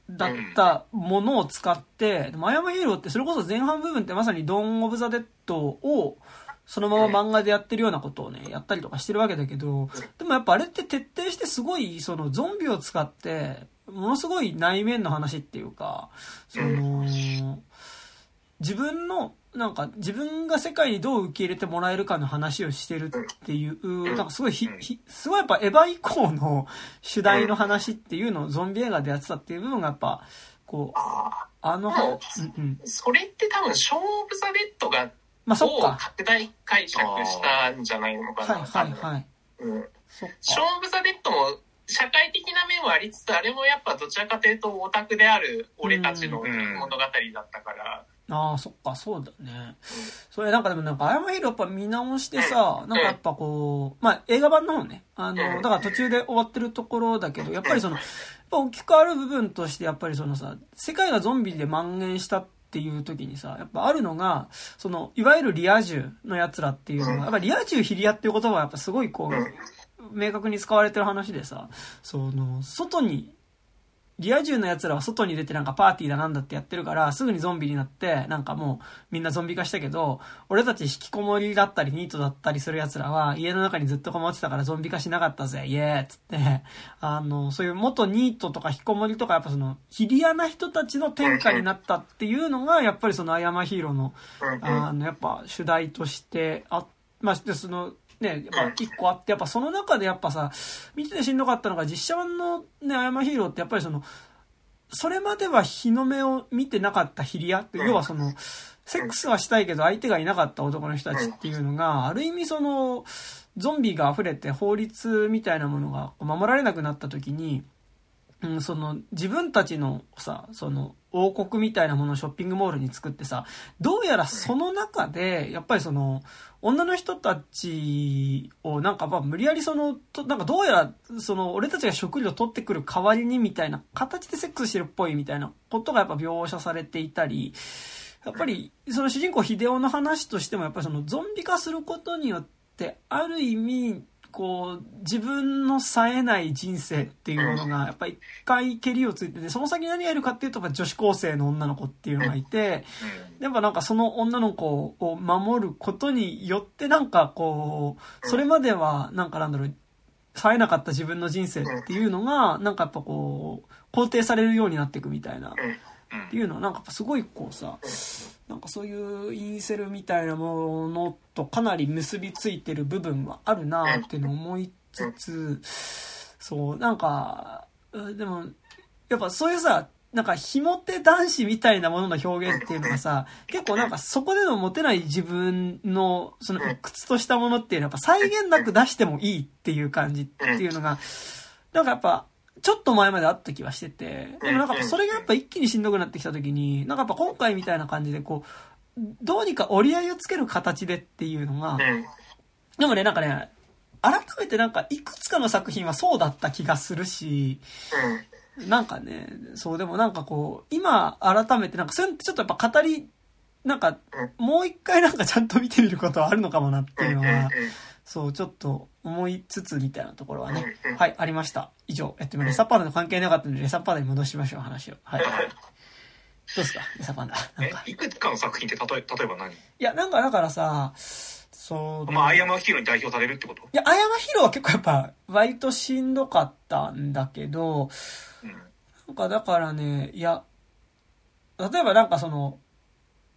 だったものを使って、アイアムヒーローってそれこそ前半部分ってまさにドーン・オブ・ザ・デッドを、そのまま漫画でやってるようなことをね、やったりとかしてるわけだけど、でもやっぱあれって徹底してすごい、そのゾンビを使って、ものすごい内面の話っていうか、その、自分の、なんか自分が世界にどう受け入れてもらえるかの話をしてるっていう、なんかすごいすごいやっぱエヴァ以降の主題の話っていうのをゾンビ映画でやってたっていう部分がやっぱ、こう、それって多分、ショー・オブ・ザ・レッドが、まあ、そっかを拡大解釈したんじゃないのかな。はいはいはい。ショー・オブ・ザ・デッドも社会的な面はありつつ、あれもやっぱどちらかというとオタクである俺たちの物語だったから。ああ、そっか、そうだね。それなんかでもなんかアイアムヒーローやっぱ見直してさ、なんかやっぱこう、まあ映画版の方ね、だから途中で終わってるところだけど、やっぱりその、大きくある部分としてやっぱりそのさ、世界がゾンビで蔓延したっていう時にさ、やっぱあるのが、その、いわゆるリア充の奴らっていうのが、やっぱリア充ヒリアっていう言葉はやっぱすごいこう、明確に使われてる話でさ、その、外に、リア充の奴らは外に出てなんかパーティーだなんだってやってるから、すぐにゾンビになって、なんかもうみんなゾンビ化したけど、俺たち引きこもりだったりニートだったりする奴らは、家の中にずっとこもってたからゾンビ化しなかったぜ、イエーっつって、そういう元ニートとか引きこもりとか、やっぱその、ヒリアな人たちの天下になったっていうのが、やっぱりそのアイアムヒーローの、やっぱ主題としてまあ、その、ね、やっぱ一個あって、やっぱその中でやっぱさ、見ててしんどかったのが実写版のね、アイアムヒーローってやっぱりその、それまでは日の目を見てなかったヒリアって、要はその、セックスはしたいけど相手がいなかった男の人たちっていうのが、ある意味その、ゾンビが溢れて法律みたいなものが守られなくなった時に、その、自分たちのさ、その、王国みたいなものをショッピングモールに作ってさ、どうやらその中で、やっぱりその、女の人たちをなんかまあ無理やりその、なんかどうやらその、俺たちが食料取ってくる代わりにみたいな形でセックスしてるっぽいみたいなことがやっぱ描写されていたり、やっぱりその主人公ヒデオの話としてもやっぱりそのゾンビ化することによって、ある意味、こう自分の冴えない人生っていうものがやっぱり一回蹴りをついてて、その先何やるかっていうと女子高生の女の子っていうのがいて、やっぱなんかその女の子を守ることによってなんかこうそれまではなんかなんだろう冴えなかった自分の人生っていうのがなんかやっぱこう肯定されるようになっていくみたいなっていうのはなんかすごいこうさ。なんかそういうインセルみたいなものとかなり結びついてる部分はあるなーっていうのを思いつつ、そう、なんか、でも、やっぱそういうさ、なんかひもて男子みたいなものの表現っていうのがさ、結構なんかそこでのモテない自分のその鬱屈としたものっていうのはやっぱ際限なく出してもいいっていう感じっていうのが、なんかやっぱ、ちょっと前まであった気はしてて、でもなんかそれがやっぱ一気にしんどくなってきた時に、なんかやっぱ今回みたいな感じでこうどうにか折り合いをつける形でっていうのが、でもねなんかね改めてなんかいくつかの作品はそうだった気がするし、なんかねそうでもなんかこう今改めてなんかそれちょっとやっぱ語りなんかもう一回なんかちゃんと見てみることはあるのかもなっていうのは。そうちょっと思いつつみたいなところはね、はいありました。以上レッサーパンダの関係なかったのでレッサーパンダに戻しましょう話を。はいどうですかレッサーパンダなんかいくつかの作品って例えば何？いやなんかだからさそうまあアイアムヒーローに代表されるってこと？いやアイアムヒーローは結構やっぱ割としんどかったんだけど、なんかだからねいや例えばなんかその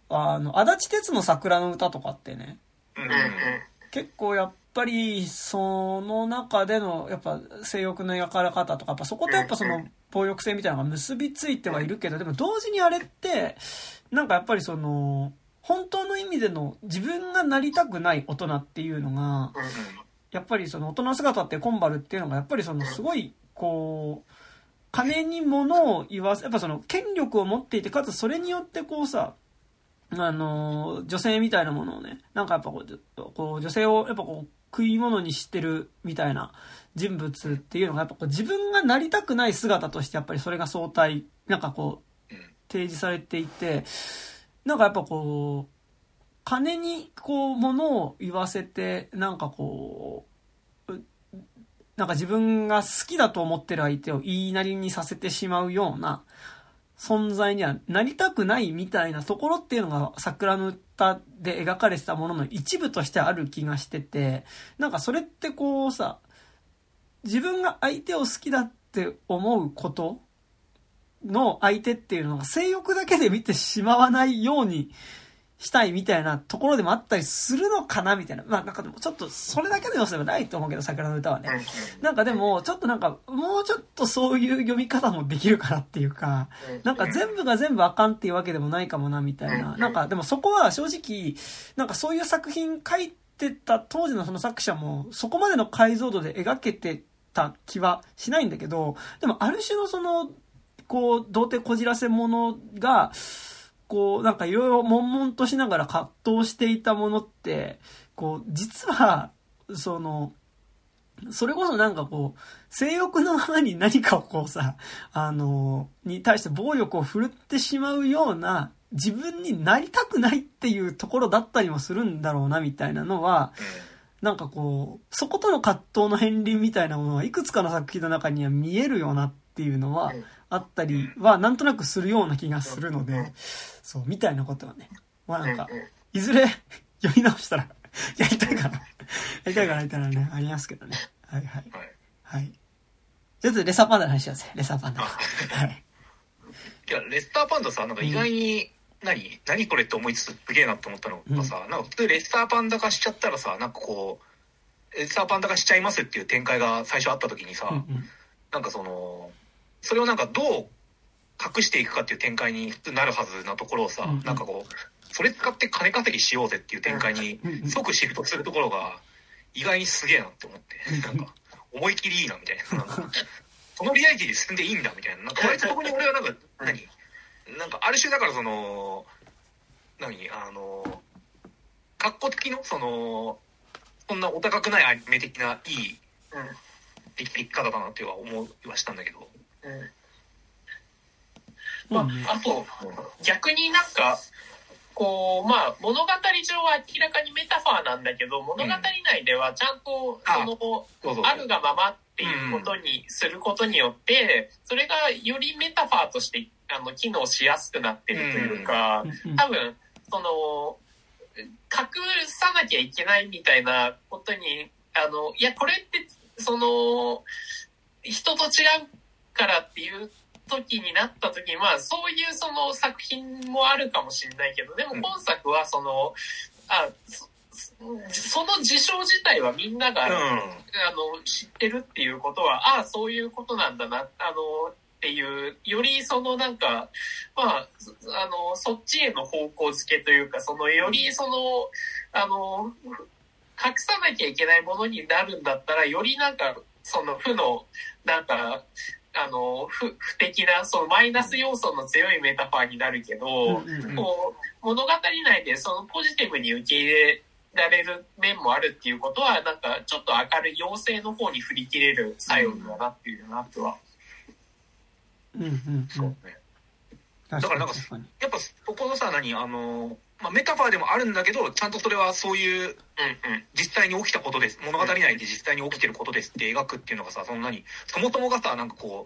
足立鉄の桜の歌とかってね、結構やっぱりその中でのやっぱ性欲の描かれ方とかやっぱそことやっぱその暴力性みたいなのが結びついてはいるけど、でも同時にあれってなんかやっぱりその本当の意味での自分がなりたくない大人っていうのがやっぱりその大人姿ってコンバルっていうのがやっぱりそのすごいこう金に物を言わせやっぱその権力を持っていてかつそれによってこうさ女性みたいなものをねなんかやっぱこう女性をやっぱこう食い物にしてるみたいな人物っていうのがやっぱこう自分がなりたくない姿としてやっぱりそれが相対なんかこう提示されていて、なんかやっぱこう金にこう物を言わせてなんかこうなんか自分が好きだと思ってる相手を言いなりにさせてしまうような存在にはなりたくないみたいなところっていうのが桜の歌で描かれてたものの一部としてある気がしてて、なんかそれってこうさ自分が相手を好きだって思うことの相手っていうのが性欲だけで見てしまわないようにしたいみたいなところでもあったりするのかなみたいな、まあなんかでもちょっとそれだけの要素ではないと思うけど桜の歌はねなんかでもちょっとなんかもうちょっとそういう読み方もできるからっていうか、なんか全部が全部あかんっていうわけでもないかもなみたいな、なんかでもそこは正直なんかそういう作品書いてた当時のその作者もそこまでの解像度で描けてた気はしないんだけど、でもある種のそのこう童貞こじらせものがこうなんかいろいろ悶々としながら葛藤していたものってこう実はそれこそなんかこう性欲のままに何かをこうさに対して暴力を振るってしまうような自分になりたくないっていうところだったりもするんだろうなみたいなのはなんかこうそことの葛藤の片鱗みたいなものはいくつかの作品の中には見えるよなっていうのはあったりはなんとなくするような気がするので、そうみたいなことはね、まあなんかいずれ読み直したらやりたいからみたいなねありますけどね。はいはいはい。ちょっとレッサーパンダの話しますね。レッサーパンダ。はい。いやレッサーパンダさなんか意外に何これって思いつつすげえなと思ったのがさ、なんか普通レッサーパンダ化しちゃったらさなんかこうレッサーパンダ化しちゃいますっていう展開が最初あった時にさ、なんかそれをなんかどう隠していくかっていう展開になるはずなところをさ、なんかこうそれ使って金稼ぎしようぜっていう展開に即シフトするところが意外にすげえなって思って、なんか思い切りいいなみたいな、なんかそのリアリティで進んでいいんだみたいな、なんか割とそこに俺はなんかなんかある種だからカッコ的のそんなお高くないアニメ的ないい生き方だなっては思いはしたんだけど。あと逆になんかこう物語上は明らかにメタファーなんだけど物語内ではちゃんとあるがままっていうことにすることによってそれがよりメタファーとして機能しやすくなってるというか、多分隠さなきゃいけないみたいなことにいやこれって人と違うからっていう時になった時にそういう作品もあるかもしれないけど、でも今作はその事象自体はみんなが、知ってるっていうことはそういうことなんだなっていうよりなんかそっちへの方向付けというかより隠さなきゃいけないものになるんだったらよりなんか負のなんか不敵なそのマイナス要素の強いメタファーになるけど、こう物語内でそのポジティブに受け入れられる面もあるっていうことは、なんかちょっと明るい妖精の方に振り切れる作用だなっていうなとは。そうね。だからなんかやっぱここのさ何まあ、メタファーでもあるんだけど、ちゃんとそれはそういう、実際に起きたことです、物語内で実際に起きてることですって描くっていうのがさ、そんなにそもそもがさ、なんかこ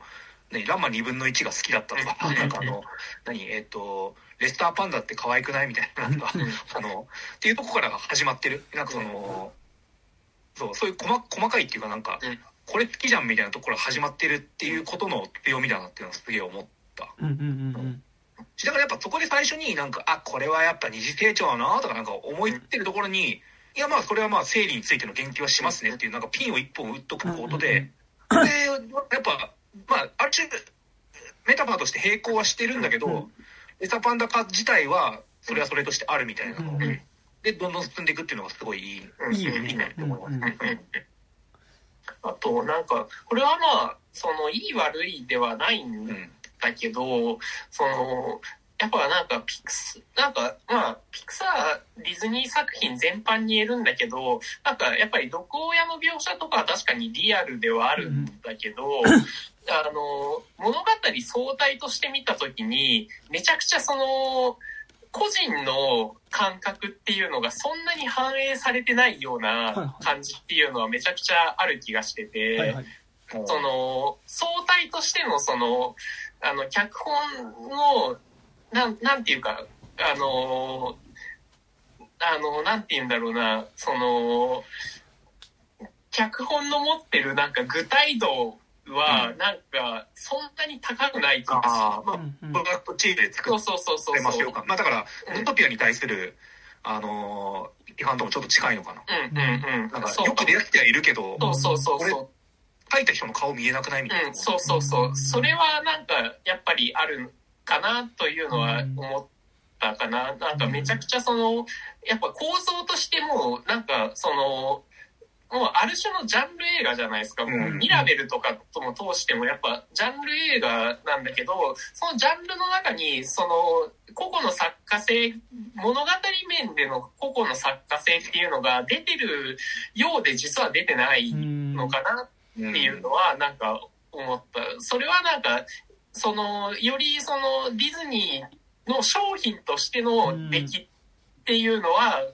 う、ね、ランマ2分の1が好きだったとか、なんかレスターパンダって可愛くないみたいな、なんかっていうとこからが始まってる、なんかその、そういう細かいっていうか、なんか、これ好きじゃんみたいなところが始まってるっていうことの強みだなっていうのはすげえ思った。だからやっぱそこで最初になんか、あ、これはやっぱ二次成長だなとかなんか思いってるところに、いやまあそれはまあ生理についての言及はしますねっていう、なんかピンを一本打っとくことで、で、やっぱ、まあある種メタファーとして並行はしてるんだけど、レタパンダ化自体はそれはそれとしてあるみたいなので、どんどん進んでいくっていうのがすごいいいなって思いますね。あとなんか、これはまあ、そのいい悪いではないんだけど、そのやっぱなんかピクサーディズニー作品全般に言えるんだけど、なんかやっぱり毒親の描写とかは確かにリアルではあるんだけど、物語総体として見たときにめちゃくちゃその個人の感覚っていうのがそんなに反映されてないような感じっていうのはめちゃくちゃある気がしてて、その総体としてのその脚本のなんていうかなんていうんだろうな、その脚本の持ってるなんか具体度はなんかそんなに高くない気がする。ブラックチーで作ってますよ。まあだからウトピアに対する批判ともちょっと近いのかな。なんかよく出会ってはいるけど。書いた人の顔見えなくないみたいな、それはなんかやっぱりあるかなというのは思ったかな。なんかめちゃくちゃそのやっぱ構造としてもなんかそのもうある種のジャンル映画じゃないですか。もうミラベルとかとも通してもやっぱジャンル映画なんだけど、そのジャンルの中にその個々の作家性、物語面での個々の作家性っていうのが出てるようで実は出てないのかなっていうのはなんか思った。それはなんかそのよりそのディズニーの商品としての出来っていうのは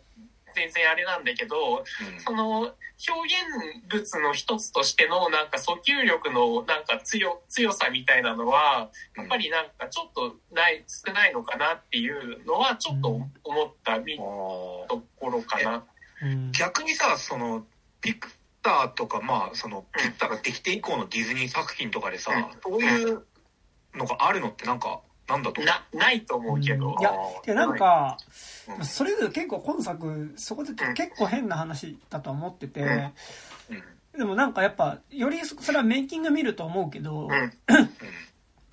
全然あれなんだけど、その表現物の一つとしてのなんか訴求力のなんか強さみたいなのはやっぱりなんかちょっと少ないのかなっていうのはちょっと思ったところかな。逆にさ、そのピクサーとか、まあそのピクサーができて以降のディズニー作品とかでさ、そういうのがあるのってなんかなんだと思う？ないと思うけど、いやなんか、それぞれ結構今作そこで結構変な話だと思ってて、でもなんかやっぱよりそれはメイキング見ると思うけど、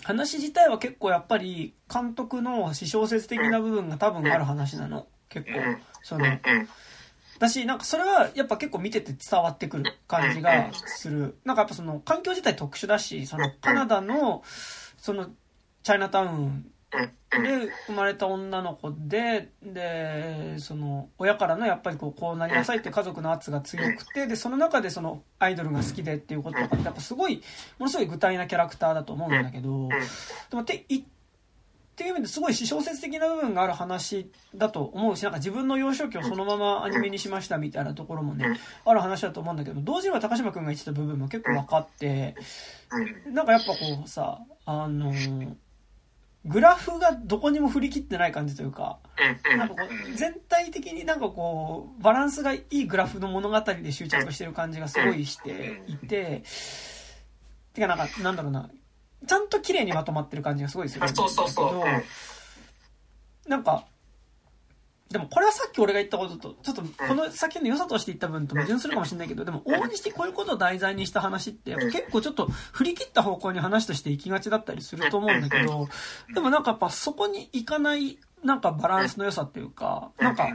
話自体は結構やっぱり監督の私小説的な部分が多分ある話なの、結構その。だし、なんかそれはやっぱ結構見てて伝わってくる感じがする。なんかやっぱその環境自体特殊だし、そのカナダのそのチャイナタウンで生まれた女の子で、その親からのやっぱりこうなりなさいって家族の圧が強くて、で、その中でそのアイドルが好きでっていうこととかって、やっぱすごい、ものすごい具体なキャラクターだと思うんだけど、でもっていう意味ですごい小説的な部分がある話だと思うし、なんか自分の幼少期をそのままアニメにしましたみたいなところもね、ある話だと思うんだけど、同時には高島くんが言ってた部分も結構分かって、なんかやっぱこうさ、グラフがどこにも振り切ってない感じというか、なんかこう全体的になんかこうバランスがいいグラフの物語で執着してる感じがすごいしていて、てかなんかなんだろうな、ちゃんと綺麗にまとまってる感じがすごいするんですけど、なんかでもこれはさっき俺が言ったこととちょっとこの先の良さとして言った分と矛盾するかもしれないけど、でも往々にしてこういうことを題材にした話って結構ちょっと振り切った方向に話として行きがちだったりすると思うんだけど、でもなんかやっぱそこに行かないなんかバランスの良さっていうか、なんか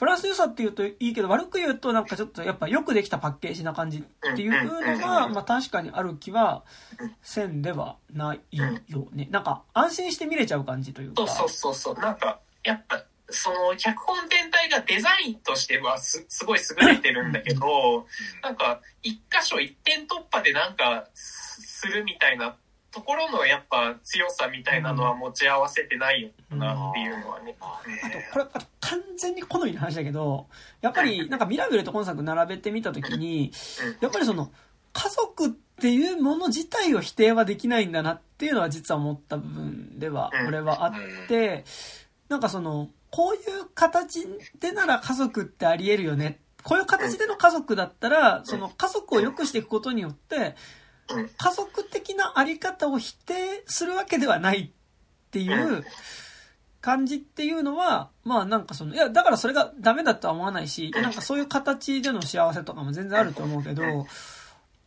バランスの良さっていうといいけど悪く言うとなんかちょっとやっぱよくできたパッケージな感じっていうのがまあ確かにある気はせんではないよね。なんか安心して見れちゃう感じというか、そうそうそうそう、なんかやっぱその脚本全体がデザインとしては すごい優れてるんだけど、なんか一箇所一点突破でなんかするみたいなところのやっぱ強さみたいなのは持ち合わせてないよなっていうのはね、うん、あと完全に好みの話だけど、やっぱりなんかミラベルと今作並べてみたときにやっぱりその家族っていうもの自体を否定はできないんだなっていうのは実は思った部分ではこれはあって、なんかそのこういう形でなら家族ってあり得るよね。こういう形での家族だったら、その家族を良くしていくことによって、家族的なあり方を否定するわけではないっていう感じっていうのは、まあなんかその、いや、だからそれがダメだとは思わないし、なんかそういう形での幸せとかも全然あると思うけど、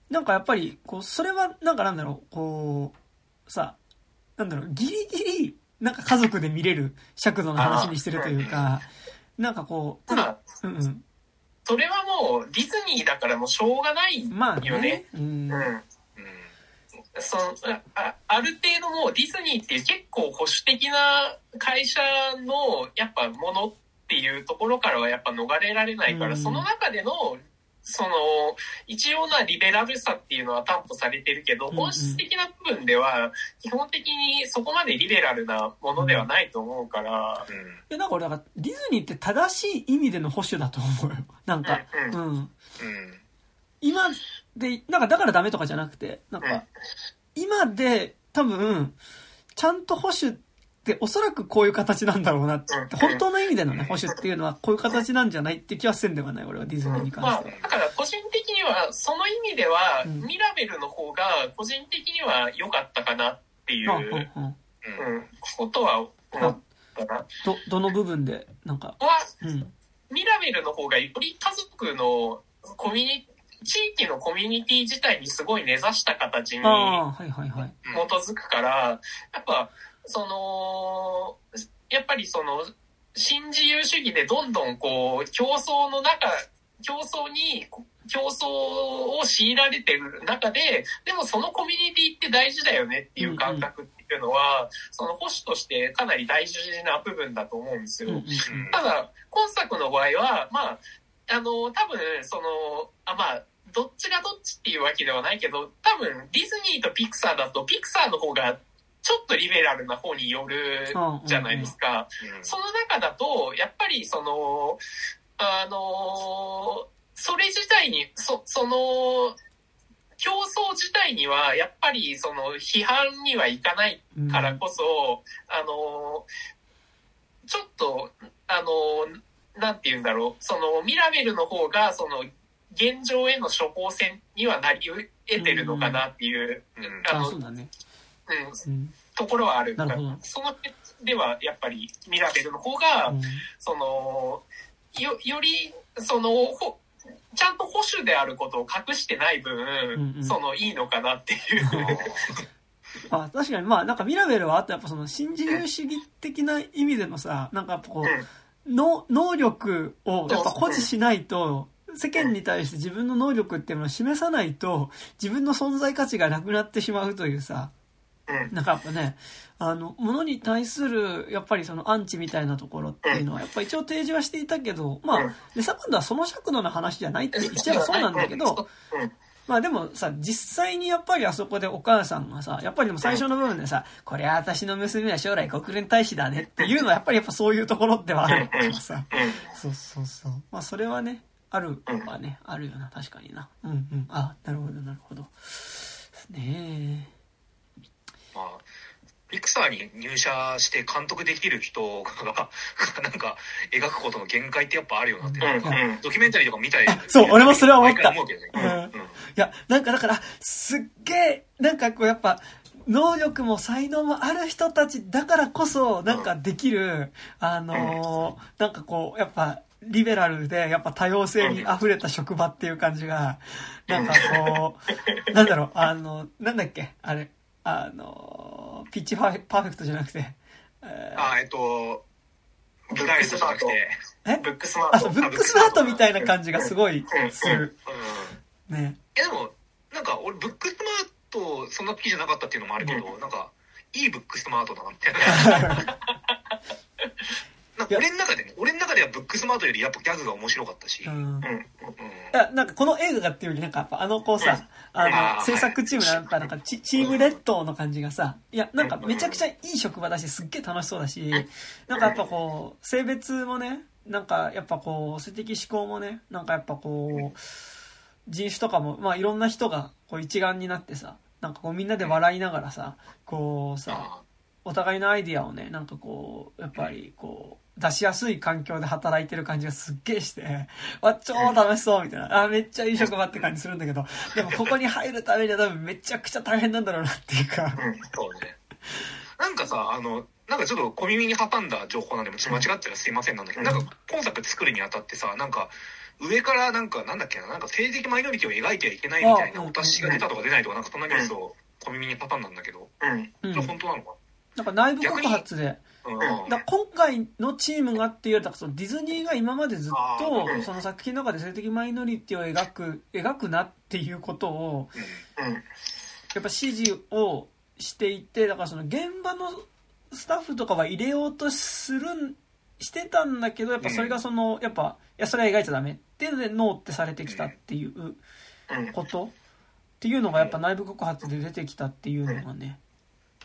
なんかやっぱり、こう、それはなんかなんだろう、こう、さ、なんだろう、ギリギリ、なんか家族で見れる尺度の話にしてるというか、なんかこう、ただ、うん、それはもうディズニーだからもうしょうがないよね。まあね、うんうん、その ある程度もうディズニーって結構保守的な会社のやっぱものっていうところからはやっぱ逃れられないから、うん、その中でのその一様なリベラルさっていうのは担保されてるけど、本質的な部分では基本的にそこまでリベラルなものではないと思うから、うんうん、いやなんか俺だからディズニーって正しい意味での保守だと思うよ。なんか、うんうんうん、今でなんかだからダメとかじゃなくて、なんか、うん、今で多分ちゃんと保守でおそらくこういう形なんだろうなって、本当の意味でのね保守っていうのはこういう形なんじゃないって気はせんではない、俺はディズニーに関しては、まあ、だから個人的にはその意味では、うん、ミラベルの方が個人的には良かったかなっていう、ことは思ったな。どの部分でなんかは、うん、ミラベルの方がより家族の地域のコミュニティ自体にすごい根ざした形に基づくから、はいはいはい、やっぱそのやっぱりその新自由主義でどんどんこう競争を強いられてる中で、でもそのコミュニティって大事だよねっていう感覚っていうのは、うんうん、その保守としてかなり大事な部分だと思うんですよ、うんうんうん、ただ今作の場合はまあ多分そのまあどっちがどっちっていうわけではないけど、多分ディズニーとピクサーだとピクサーの方がちょっとリベラルな方によるじゃないですか。うんうん、その中だとやっぱりそのそれ自体にその競争自体にはやっぱりその批判にはいかないからこそ、うん、ちょっとなんていうんだろう、そのミラベルの方がその現状への処方箋にはなり得てるのかなっていう、うんうん、そうだね。うん、ところはあるから、その点ではやっぱりミラベルの方が、うん、そのよりそのちゃんと保守であることを隠してない分、うんうん、そのいいのかなっていう。あ確かに、まあなんかミラベルはあとやっぱその新自由主義的な意味でのさ、なんかやっぱこう、うん、能力をやっぱ保持しないと。世間に対して自分の能力っていうのを示さないと自分の存在価値がなくなってしまうというさ、なんかやっぱね、ものに対するやっぱりそのアンチみたいなところっていうのはやっぱ一応提示はしていたけど、まあでサカンドはその尺度の話じゃないって言っちゃえばそうなんだけど、まあでもさ、実際にやっぱりあそこでお母さんがさ、やっぱりでも最初の部分でさ、これは私の娘は将来国連大使だねっていうのはやっぱそういうところではあるからさ、そうそうそう、まあそれはね。あるはね、あるよな、確かにな、うんうん、あ、なるほどなるほどですね。まあピクサーに入社して監督できる人がなんか描くことの限界ってやっぱあるよなって、うんうん、ドキュメンタリーとか見たり、そう俺もそれは思った、うんうん、いやなんかだからすっげえなんかこうやっぱ能力も才能もある人たちだからこそなんかできる、なんかこうやっぱリベラルでやっぱ多様性に溢れた職場っていう感じがなんかこうなんだろうなんだっけあれピッチパーフェクトじゃなくてブックスマートブックスマートブックスマートみたいな感じがすごいするね。でもなんか俺ブックスマートそんな好きじゃなかったっていうのもあるけど、うん、なんかいいブックスマートだなみたいな。なんか俺の中ではブックスマートよりやっぱギャグが面白かったし、うんうん、なんかこの映画がっていうよりなんかやっぱこうさ、うん、制作チームなんかチームレッドの感じがさ、いやなんかめちゃくちゃいい職場だしすっげえ楽しそうだし、なんかやっぱこう性別もね、なんかやっぱこう性的指向もね、なんかやっぱこう人種とかもまあいろんな人がこう一丸になってさ、なんかこうみんなで笑いながらさ、こうさお互いのアイディアをね、なんかこうやっぱりこう出しやすい環境で働いてる感じがすっげえして、わ超楽しそうみたいな、あめっちゃいい職場って感じするんだけど、でもここに入るためには多分めちゃくちゃ大変なんだろうなっていうか、うん、そうね。なんかさなんかちょっと小耳に挟んだ情報なんでもちょっと間違ったらすいませんなんだけど、なんか今作作るにあたってさ、なんか上からなんかなんだっけな、なんか政治的マイノリティを描いてはいけないみたいなお達しが出たとか出ないとか、なんかそんなニュースを小耳にパターンなんだけど、うん、それ本当なのかな。なんか内部告発で、うん、だ今回のチームがっていうよりはそのディズニーが今までずっとその作品の中で性的マイノリティを描くなっていうことを、うん、やっぱ指示をしていて、だからその現場のスタッフとかは入れようとしてたんだけど、やっぱそれがその、やっぱいやそれは描いちゃダメっていうのでノーってされてきたっていうことっていうのがやっぱ内部告発で出てきたっていうのがね、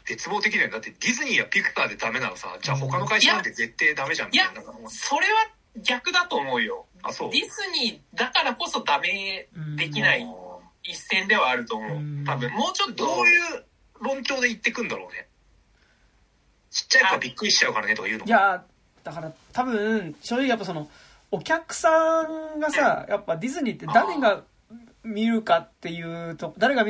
絶望的だよ。だってディズニーやピクサーでダメならさ、じゃあ他の会社なんて絶対ダメじゃんみたいな。いやそれは逆だと思うよ。あそうディズニーだからこそダメできない一線ではあると思う、多分。もうちょっとどういう論調で言ってくんだろうね。ちっちゃい子はびっくりしちゃうからねとか言うの。いやだから多分正直やっぱそのお客さんがさ、やっぱディズニーって誰が見るかって誰が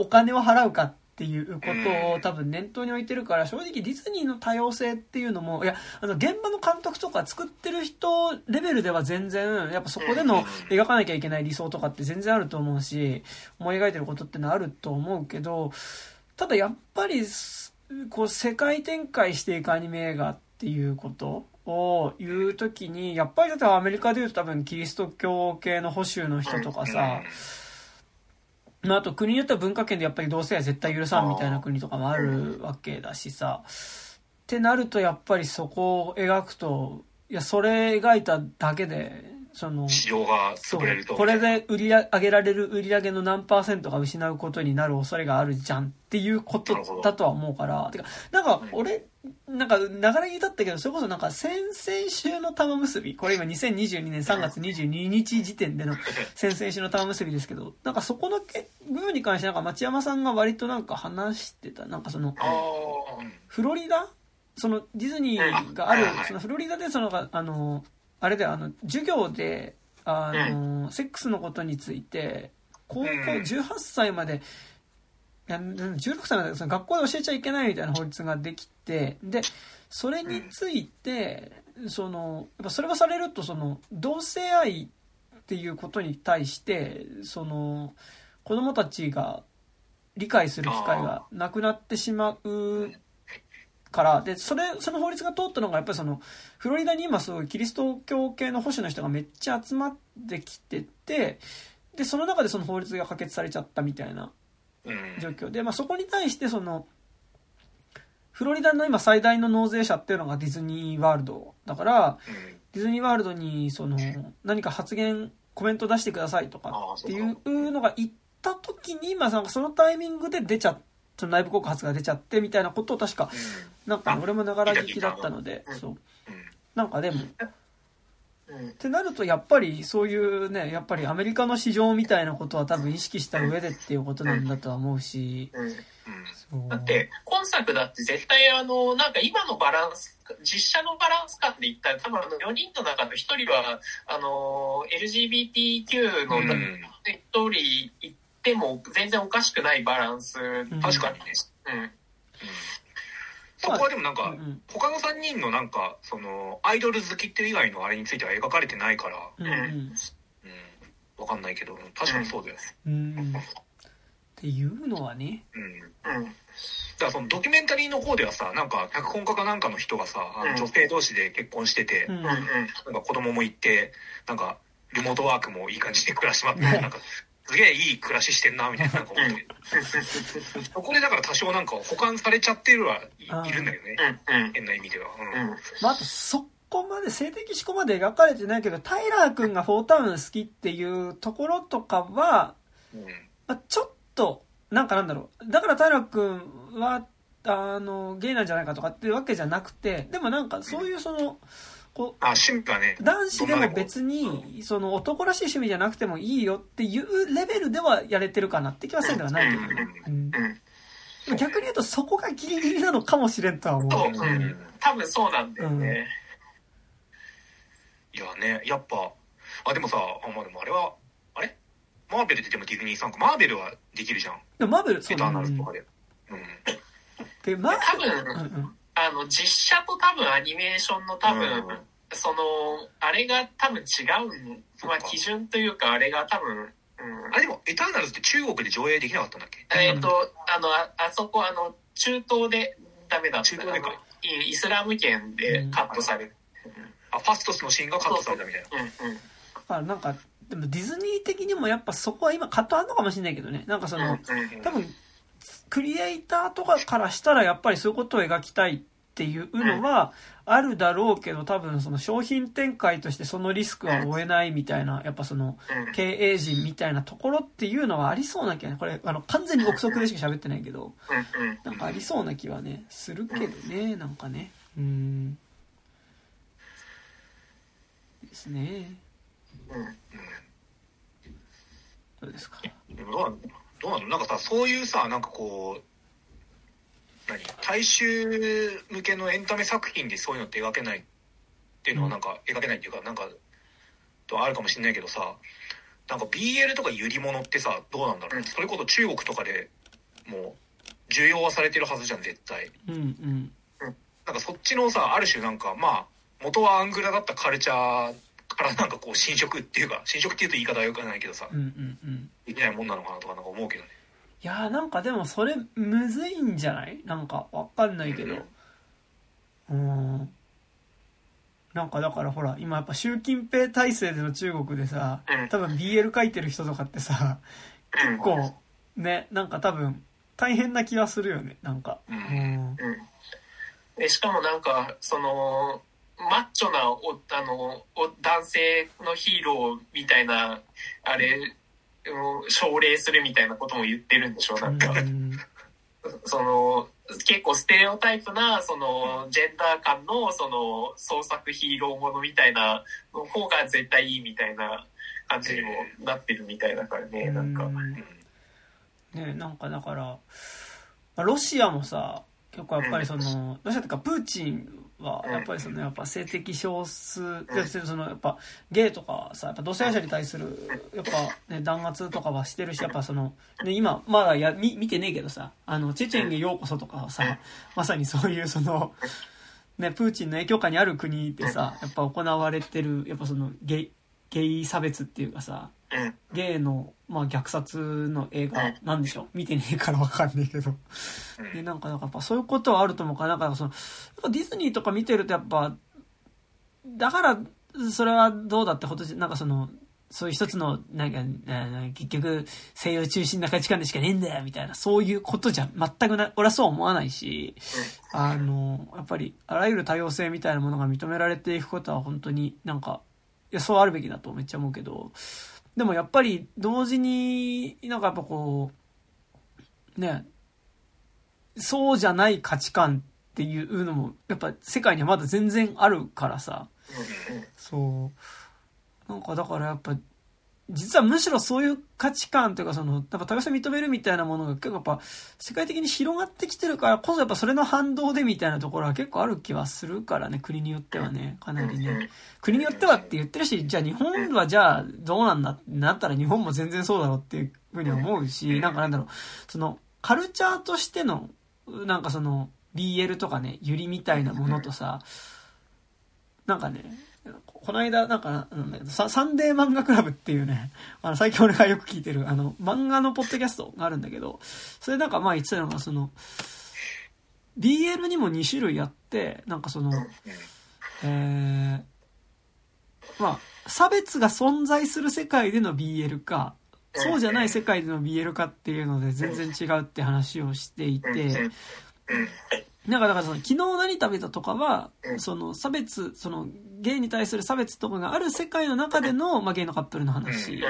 お金を払うかっていうことを多分念頭に置いてるから、正直ディズニーの多様性っていうのも、いや現場の監督とか作ってる人レベルでは全然やっぱそこでの描かなきゃいけない理想とかって全然あると思うし、思い描いてることってのはあると思うけど、ただやっぱりこう世界展開していくアニメ映画っていうことを言うときに、やっぱりだってアメリカでいうと多分キリスト教系の保守の人とかさ、まあ、あと国によっては文化圏でやっぱり同性愛絶対許さんみたいな国とかもあるわけだしさ、ってなるとやっぱりそこを描くと、いやそれ描いただけでその市場が潰れると、これで売り上げられる売り上げの何%が失うことになる恐れがあるじゃんっていうことだとは思うから。てかなんか俺なんか流れに至ったけど、それこそなんか先々週の玉結び、これ今2022年3月22日時点での先々週の玉結びですけど、なんかそこの部分に関してなんか町山さんが割となんか話してた、なんかそのフロリダ、そのディズニーがあるそのフロリダでそのあれで授業でセックスのことについて高校18歳まで16歳までその学校で教えちゃいけないみたいな法律ができて、でそれについてやっぱそれがされると同性愛っていうことに対して子どもたちが理解する機会がなくなってしまうからで、その法律が通ったのがやっぱりフロリダに今すごいキリスト教系の保守の人がめっちゃ集まってきてて、でその中でその法律が可決されちゃったみたいな状況で、まあ、そこに対してフロリダの今最大の納税者っていうのがディズニーワールドだから、ディズニーワールドに何か発言コメント出してくださいとかっていうのが言った時に、まあ、なんかそのタイミングで出ちゃって内部告発が出ちゃってみたいなことを確かなんか俺もながら聞きだったので、そうなんかでもってなるとやっぱりそういうね、やっぱりアメリカの市場みたいなことは多分意識した上でっていうことなんだとは思うし、だって今作だって絶対なんか今のバランス、実写のバランス感で言ったら多分4人の中の1人はLGBTQ の1人でも全然おかしくないバランス、確かにね、うん、そこはでもなんか、うん、他の3人のなんかそのアイドル好きっていう以外のあれについては描かれてないから、うんうんうん、分かんないけど確かにそうだよね、うん、っていうのはね、うんうん、だからそのドキュメンタリーの方ではさなんか脚本家かなんかの人がさあの女性同士で結婚してて、うんうん、なんか子供もいてなんかリモートワークもいい感じで暮らしまってなんかすげえいい暮らししてんなみたい なんか思ってそこでだから多少なんか補完されちゃってるはいるんだよね、うんうん、変な意味では、うんうんまあ、あとそこまで性的思考まで描かれてないけどタイラー君がフォータウン好きっていうところとかは、うんまあ、ちょっとなんかなんだろうだからタイラー君はあのゲイなんじゃないかとかっていうわけじゃなくてでもなんかそういうその、うんこうあね、男子でも別にその男らしい趣味じゃなくてもいいよっていうレベルではやれてるかなって気はせんではないけど、ねうんうん、逆に言うとそこがギリギリなのかもしれんとは思う、うん、多分そうなんだよね、うん、いやねやっぱあでもさ でもあれはあれマーベルってでもディズニー参加マーベルはできるじゃんでもマーベルそうなんだ、うんでまあ、多分、うんうんあの実写と多分アニメーションの多分、うん、そのあれが多分違う、まあ、基準というかあれが多分、うん、あれでもエターナルズって中国で上映できなかったんだっけあそこあの中東でダメだったイスラム圏でカットされる、うん、あファストスのシーンがカットされたみたいなうんうん、だからなんかでもディズニー的にもやっぱそこは今カットあるのかもしれないけどねなんかその、うんうん、多分クリエイターとかからしたらやっぱりそういうことを描きたいっていうのはあるだろうけど多分その商品展開としてそのリスクは負えないみたいなやっぱその経営陣みたいなところっていうのはありそうな気はねこれあの完全に憶測でしか喋ってないけどなんかありそうな気はねするけどねなんかねですねどうですかどうなのなんかさそういうさなんかこう大衆向けのエンタメ作品でそういうのって描けないっていうのはなんか描けないっていうかなんかあるかもしれないけどさなんか BL とかゆりものってさどうなんだろうねそれこそ中国とかでもう重要はされてるはずじゃん絶対、うんうん、なんかそっちのさある種なんかまあ元はアングラだったカルチャーからなんかこう侵食っていうか侵食っていうと言い方はよくないけどさ、うんうんうん、できないもんなのかなとかなんか思うけどねいやーなんかでもそれむずいんじゃないなんかわかんないけどなんかだからほら今やっぱ習近平体制での中国でさ多分 BL 書いてる人とかってさ結構ねなんか多分大変な気はするよねなんかでしかもなんかそのマッチョな男性のヒーローみたいなあれ奨励するみたいなことも言ってるんでしょなんか、うん、その結構ステレオタイプなそのジェンダー感のその創作ヒーローものみたいなの方が絶対いいみたいな感じにもなってるみたいだからね、なんか、ねなんかだからロシアもさ結構やっぱりその、ロシアというかプーチンはやっぱりそのやっぱ性的少数でそのやっぱゲイとかさやっぱ同性愛者に対するやっぱね弾圧とかはしてるしやっぱそのね今まだ見てねえけどさあのチェチェンへようこそとかはさまさにそういうそのねプーチンの影響下にある国でさやっぱ行われてるやっぱそのゲイ差別っていうかさゲイのまあ虐殺の映画なんでしょ見てねえから分かんねえけどでなんかやっぱそういうことはあると思うからなんかそのディズニーとか見てるとやっぱだからそれはどうだってことでなんかそのそういう一つのなんか結局西洋中心な価値観でしかねえんだよみたいなそういうことじゃ全くない俺はそう思わないしやっぱりあらゆる多様性みたいなものが認められていくことは本当になんかいやそうあるべきだとめっちゃ思うけどでもやっぱり同時になんかやっぱこうねそうじゃない価値観っていうのもやっぱ世界にはまだ全然あるからさそうなんかだからやっぱ実はむしろそういう価値観というかそのやっぱ多様性認めるみたいなものが結構やっぱ世界的に広がってきてるからこそやっぱそれの反動でみたいなところは結構ある気はするからね国によってはねかなりね国によってはって言ってるしじゃあ日本はじゃあどうなんだってなったら日本も全然そうだろうっていうふうに思うしなんかなんだろうそのカルチャーとしてのなんかその BL とかね、ユリみたいなものとさ、なんかね、この間なんかなんだけど、サンデー漫画クラブっていうね、最近俺がよく聞いてる漫画のポッドキャストがあるんだけど、それなんかまあ言ってたのが、その BL にも2種類あって、なんかそのまあ差別が存在する世界での BL か、そうじゃない世界での BL かっていうので全然違うって話をしていて、なんかだからその昨日何食べたとかは、その差別、そのゲイに対する差別とかがある世界の中での、まあ、ゲイのカップルの話で、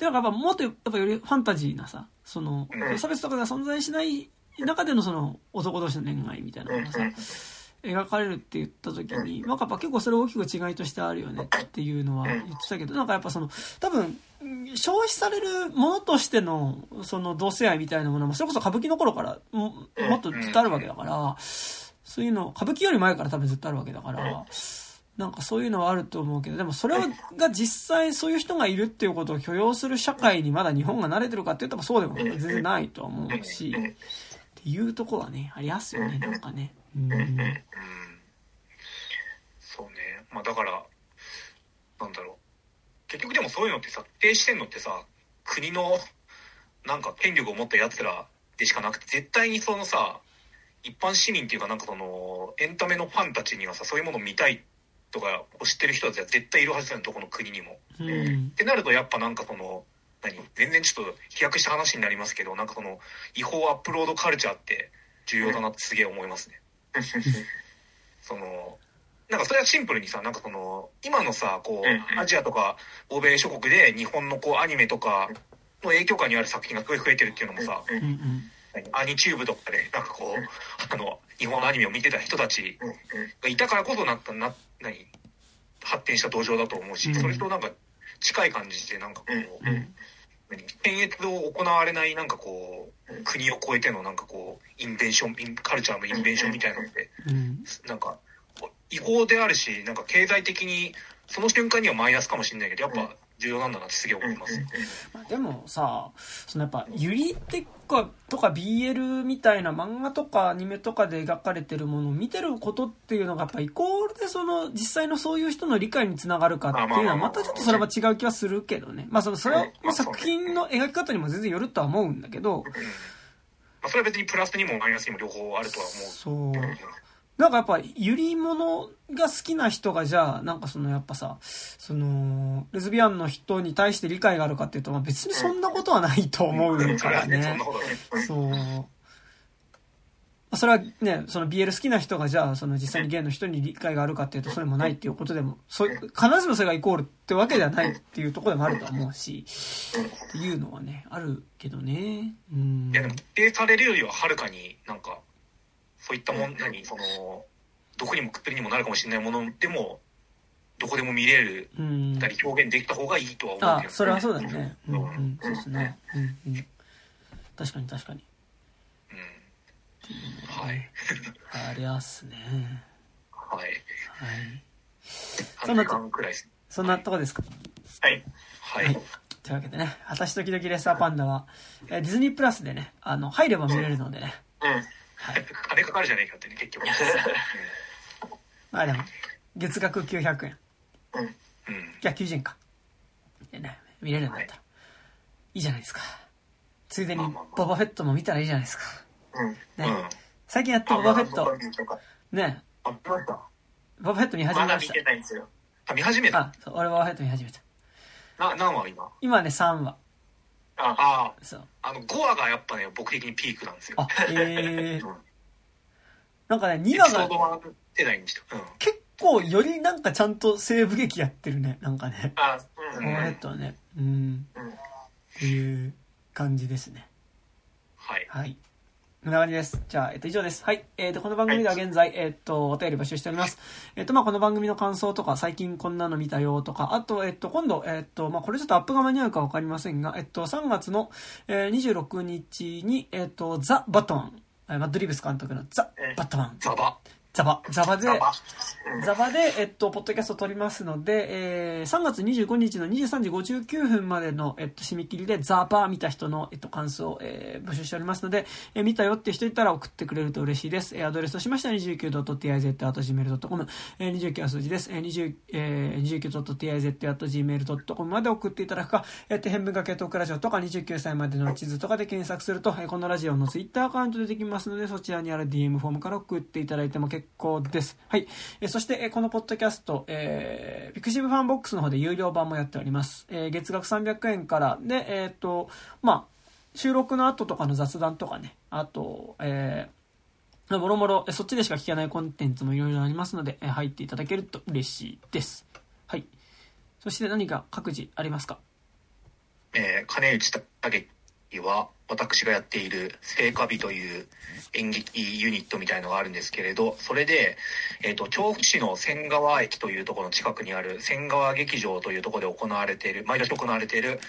なんかやっぱもっとやっぱよりファンタジーなさ、その差別とかが存在しない中でのその男同士の恋愛みたいなのがさ描かれるって言った時に、まあ、やっぱ結構それ大きく違いとしてあるよねっていうのは言ってたけど、なんかやっぱその多分消費されるものとしてのその同性愛みたいなものも、それこそ歌舞伎の頃から もっとずっとあるわけだから、そういうの歌舞伎より前から多分ずっとあるわけだから、なんかそういうのはあると思うけど、でもそれが実際そういう人がいるっていうことを許容する社会にまだ日本が慣れてるかって言ったらそうでも全然ないとは思うしっていうとこはね、ありやすよね、なんかね。そうね、まあだからなんだろう、結局でもそういうのって策定してんのってさ、国のなんか権力を持ったやつらでしかなくて、絶対にそのさ一般市民っていうか、なんかそのエンタメのファンたちにはさ、そういうものを見たいとか知ってる人たちは絶対いるはずだよ、どこの国にも、ってなるとやっぱなんかその全然ちょっと飛躍した話になりますけど、なんかその違法アップロードカルチャーって重要だなってすげえ思いますね。そのなんかそれはシンプルにさ、なんかその今のさこうアジアとか欧米諸国で日本のこうアニメとかの影響下にある作品がすごい増えてるっていうのもさ、アニチューブとかでなんかこう日本のアニメを見てた人たちがいたからこそなった発展した土壌だと思うし、それとなんか近い感じでなんかこう検閲を行われないなんかこう国を越えてのなんかこうインベンション、カルチャーのインベンションみたいなのってなんか違法であるし、なんか経済的にその瞬間にはマイナスかもしれないけど、やっぱ重要なんだなってすげえ思います。でもさ、そのやっぱユリテックとか BL みたいな漫画とかアニメとかで描かれてるものを見てることっていうのがやっぱイコールでその実際のそういう人の理解につながるかっていうのはまたちょっとそれは違う気はするけどね。まあそれは作品の描き方にも全然よるとは思うんだけど、それは別にプラスにもマイナスにも両方あるとは思う。そう。なんかやっぱユリものが好きな人がじゃあなんかそのやっぱさ、そのレズビアンの人に対して理解があるかっていうと、まあ別にそんなことはないと思うからね。そう。それはね、その BL 好きな人がじゃあその実際にゲイの人に理解があるかっていうとそれもないっていうことでも、必ずしもそれがイコールってわけではないっていうところでもあると思うし、っていうのはねあるけどね。いやでも否定されるよりははるかになんか。そういったもん何そのどこにもくっつりにもなるかもしれないものでもどこでも見れるたり表現できた方がいいとは思うんだよね。それはそうだね。そうですね。確かに確かに。はい。あれですね。はい。はい。3時間くらいです。そんなとこですか。はい。はい。というわけでね、私時々レッサーパンダはディズニープラスでね、入れば見れるのでね。はい、金かかるじゃねえかってね、結局まあでも月額900円、いや90円かで、ね、見れるんだったら、いいじゃないですか。ついでにボバフェットも見たらいいじゃないですか、ね、最近やってボバフェットね、ボバフェット見始めました。まだ見てないんですよ。見始めた。あ、そう、俺ボバフェット見始めた。何話今？今ね3話。そう5話がやっぱね僕的にピークなんですよ。なんかね2話が結構よりなんかちゃんと西部劇やってるね、なんかね。ね、っていう感じですね。はいはい。こんな感じです。じゃあ、以上です。はい。この番組では現在、お便り募集しております。まあ、この番組の感想とか、最近こんなの見たよとか、あと、今度、まあ、これちょっとアップが間に合うかわかりませんが、3月の、26日に、ザ・バットマン、マッドリーブス監督のザ・バットマン。ザ・バ。ザバで、ポッドキャストを撮りますので、3月25日の23時59分までの、締め切りでザバ見た人の、感想を、募集しておりますので、見たよって人いたら送ってくれると嬉しいです。アドレスとしましては 29.tiz@gmail.com、29は数字です。29.tiz@gmail.com まで送っていただくか、変文化系トークラジオとか29歳までの地図とかで検索すると、このラジオのツイッターアカウント出てきますので、そちらにある DM フォームから送っていただいても結構です。はい。そして、このポッドキャスト、ピクシブファンボックスの方で有料版もやっております。月額300円からで、まあ、収録の後とかの雑談とかね、あと、もろもろ、そっちでしか聞けないコンテンツもいろいろありますので、入っていただけると嬉しいです。はい。そして何か各自ありますか？金内武樹は、私がやっている聖火日という演劇ユニットみたいのがあるんですけれど、それで、調布市の仙川駅というところの近くにある仙川劇場というところで行われている、毎年行われている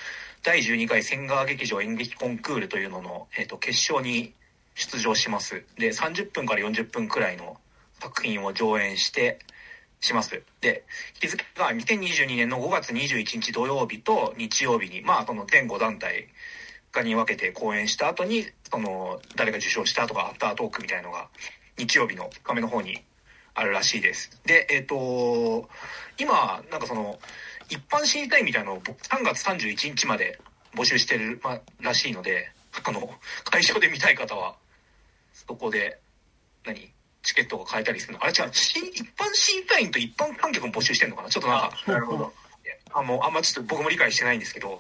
第12回仙川劇場演劇コンクールというのの、決勝に出場します。で、30分から40分くらいの作品を上演します。で、日付が2022年の5月21日土曜日と日曜日に、まあ、その全5団体に分けて講演した後に、その誰が受賞したとかアフタートークみたいのが日曜日の2日目の方にあるらしいです。で、今なんかその一般審査員みたいなのを3月31日まで募集してる、らしいので、会場で見たい方はそこでチケットが買えたりするの。あれ違う、一般審査員と一般観客も募集してるのかな。ちょっとなんか、なるほど。あんまちょっと僕も理解してないんですけど、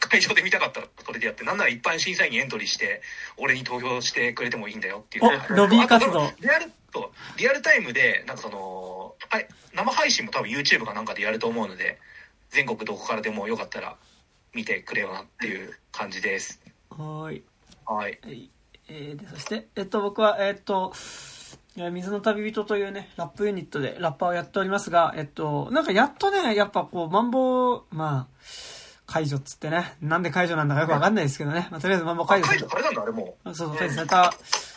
会場で見たかったらこれでやって、なんなら一般審査員にエントリーして、俺に投票してくれてもいいんだよっていう。ロビー活動。リアルタイムで、なんかその、生配信も多分 YouTube かなんかでやると思うので、全国どこからでもよかったら見てくれよなっていう感じです。はい。そして、僕は、水の旅人というね、ラップユニットでラッパーをやっておりますが、なんかやっとね、やっぱこう、まん防、まあ、解除っつってね、なんで解除なんだかよくわかんないですけどね、まあ、とりあえずまん防解除。解除されたんだ、あれも。そう、解除された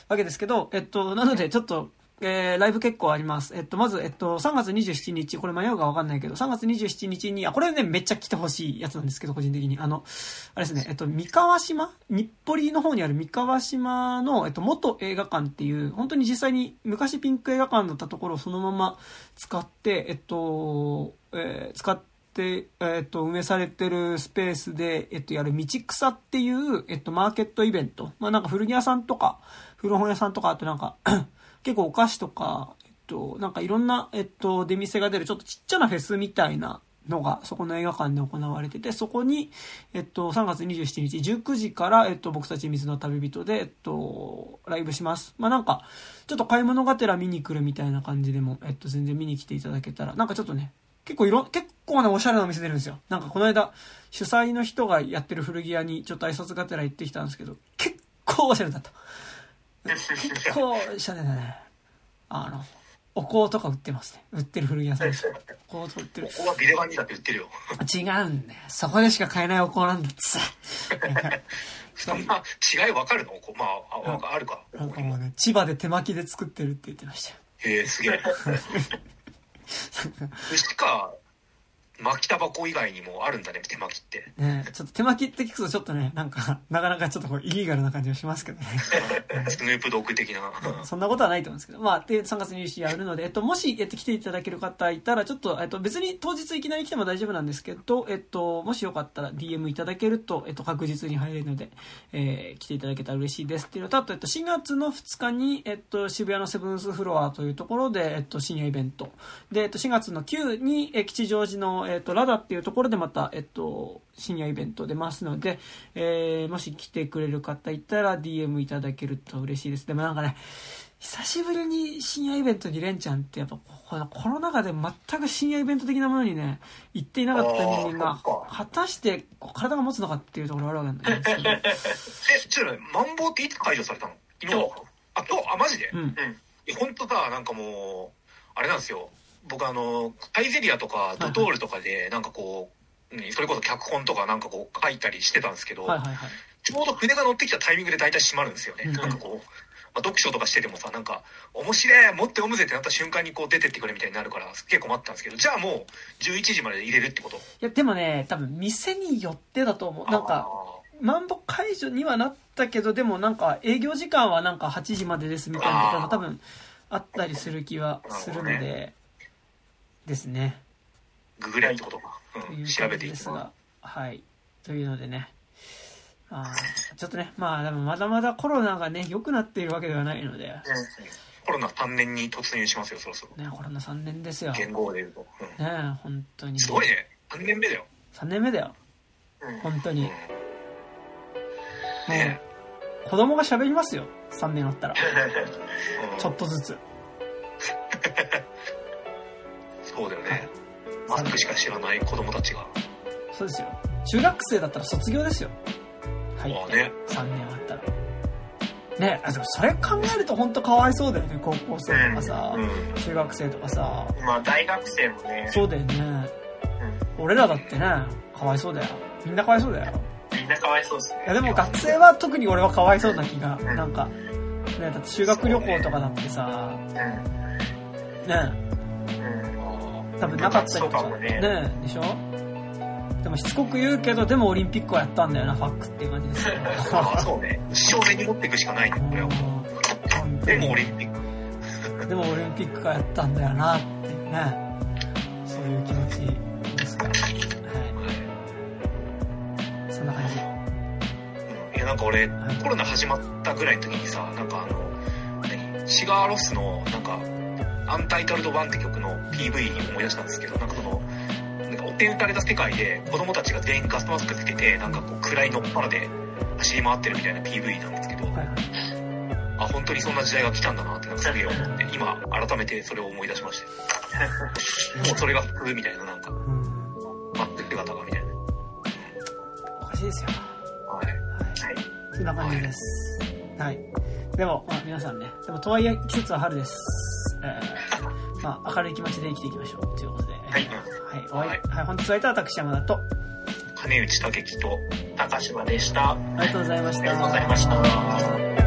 わけですけど、なのでちょっと、ライブ結構あります。まず、3月27日、これ迷うかわかんないけど、3月27日に、これね、めっちゃ来てほしいやつなんですけど、個人的に。あれですね、三河島日暮里の方にある三河島の、元映画館っていう、本当に実際に昔ピンク映画館だったところをそのまま使って、運営されてるスペースで、やる道草っていう、マーケットイベント。まあ、なんか古着屋さんとか、古本屋さんとか、あとなんか、結構お菓子とか、なんかいろんな、出店が出る、ちょっとちっちゃなフェスみたいなのが、そこの映画館で行われてて、そこに、3月27日19時から、僕たち水の旅人で、ライブします。まあ、なんか、ちょっと買い物がてら見に来るみたいな感じでも、全然見に来ていただけたら、なんかちょっとね、結構ね、おしゃれなお店出るんですよ。なんかこの間、主催の人がやってる古着屋に、ちょっと挨拶がてら行ってきたんですけど、結構おしゃれだった。結構シャレだね。お香とか売ってますね。売ってる古着屋さん。お香と売ってる。お香はビレバニーだって売ってるよ。違うんだよ。そこでしか買えないお香なんだってさ。そんな違い分かるの？まああるか。なんかもうね、千葉で手巻きで作ってるって言ってましたよ。へえ、すげえ。牛か巻きタバコ以外にもあるんだね、手巻きって。ね、ちょっと手巻きって聞くとちょっとね、なんかなかなかちょっとイリーガルな感じがしますけどね。スヌープドッグ的な。そんなことはないと思うんですけど、まあで3月27日やるので、もし来ていただける方いたらちょっと別に当日いきなり来ても大丈夫なんですけど、もしよかったら DM いただけると確実に入れるので、来ていただけたら嬉しいですっていうのと、あと4月の2日に渋谷のセブンスフロアというところで深夜イベントで4月の9に吉祥寺のラダっていうところでまた、深夜イベント出ますので、もし来てくれる方いたら DM いただけると嬉しいです。でもなんかね、久しぶりに深夜イベントにレンちゃんってやっぱコロナ禍で全く深夜イベント的なものにね、行っていなかった人間が、果たして体が持つのかっていうところあるわけなんですけど。ちょっとマンボウっていつ解除されたの？昨日。今日、マジで？うん。本当だ、なんかもう、あれなんですよ。僕サイゼリアとかドトールとかでなんかこう、それこそ脚本とかなんかこう書いたりしてたんですけど、ちょうど船が乗ってきたタイミングで大体閉まるんですよね。なんかこうまあ、読書とかしててもさ、なんか面白い持って読むぜってなった瞬間にこう出てってくれみたいになるからすっげえ困ったんですけど、じゃあもう11時まで入れるってこと？いやでもね、多分店によってだと思う。なんかまん防解除にはなったけど、でもなんか営業時間はなんか8時までですみたいなところが多分あったりする気はするので、ね、ですね。ググりゃいってことか、うん、調べていきます。はい。というのでね、まあ、ちょっとね、まあでもまだまだコロナがね良くなっているわけではないので、コロナ3年に突入しますよ、そろそろ。ね、コロナ3年ですよ。言語で言うと、うん、ね、本当にすごいね、3年目だよ。3年目だよ。うん、本当に。うん、ね、子供が喋りますよ、3年あったら。うん、ちょっとずつ。そうだよね。マスクしか知らない子供たちが。そうですよ。中学生だったら卒業ですよ。はい。3年あったら。ね、あ、でもそれ考えると本当かわいそうだよね。高校生とかさ、うん、中学生とかさ。まあ大学生もね。そうだよね。うん、俺らだってね、かわいそうだよ。みんなかわいそうだよ。みんなかわいそうですね。いやでも学生は特に俺はかわいそうな気が、うん、なんか、ね、だって修学旅行とかだってさ、ね。多分なかったりとかね、でしょ。でもしつこく言うけど、でもオリンピックはやったんだよな、ファックっていう感じですよ。そうね、一生に持っていくしかないんだよ。でもオリンピックでもオリンピックはやったんだよなってね、そういう気持ちですから、はい、そんな感じ。いやなんか俺、コロナ始まったぐらいの時にさ、なんかシガーロスのなんかアンタイタルド1って曲の PV 思い出したんですけど、なんかそのなんかお手打たれた世界で子供たちが全員ガスマスクつけて、なんかこう暗いのっ腹で走り回ってるみたいな PV なんですけど、あ、本当にそんな時代が来たんだなってなんかすげえ思って、今改めてそれを思い出しました。もうそれが普通みたいな、なんか待ってる姿がみたいな。おかしいですよ。はい。はい。そんな感じです。はい。でも、まあ、皆さんね、でもとはいえ季節は春です。まあ、明るい気持ちで生きていきましょうということで、本日は私山田と金内武樹と高島でした。ありがとうございました。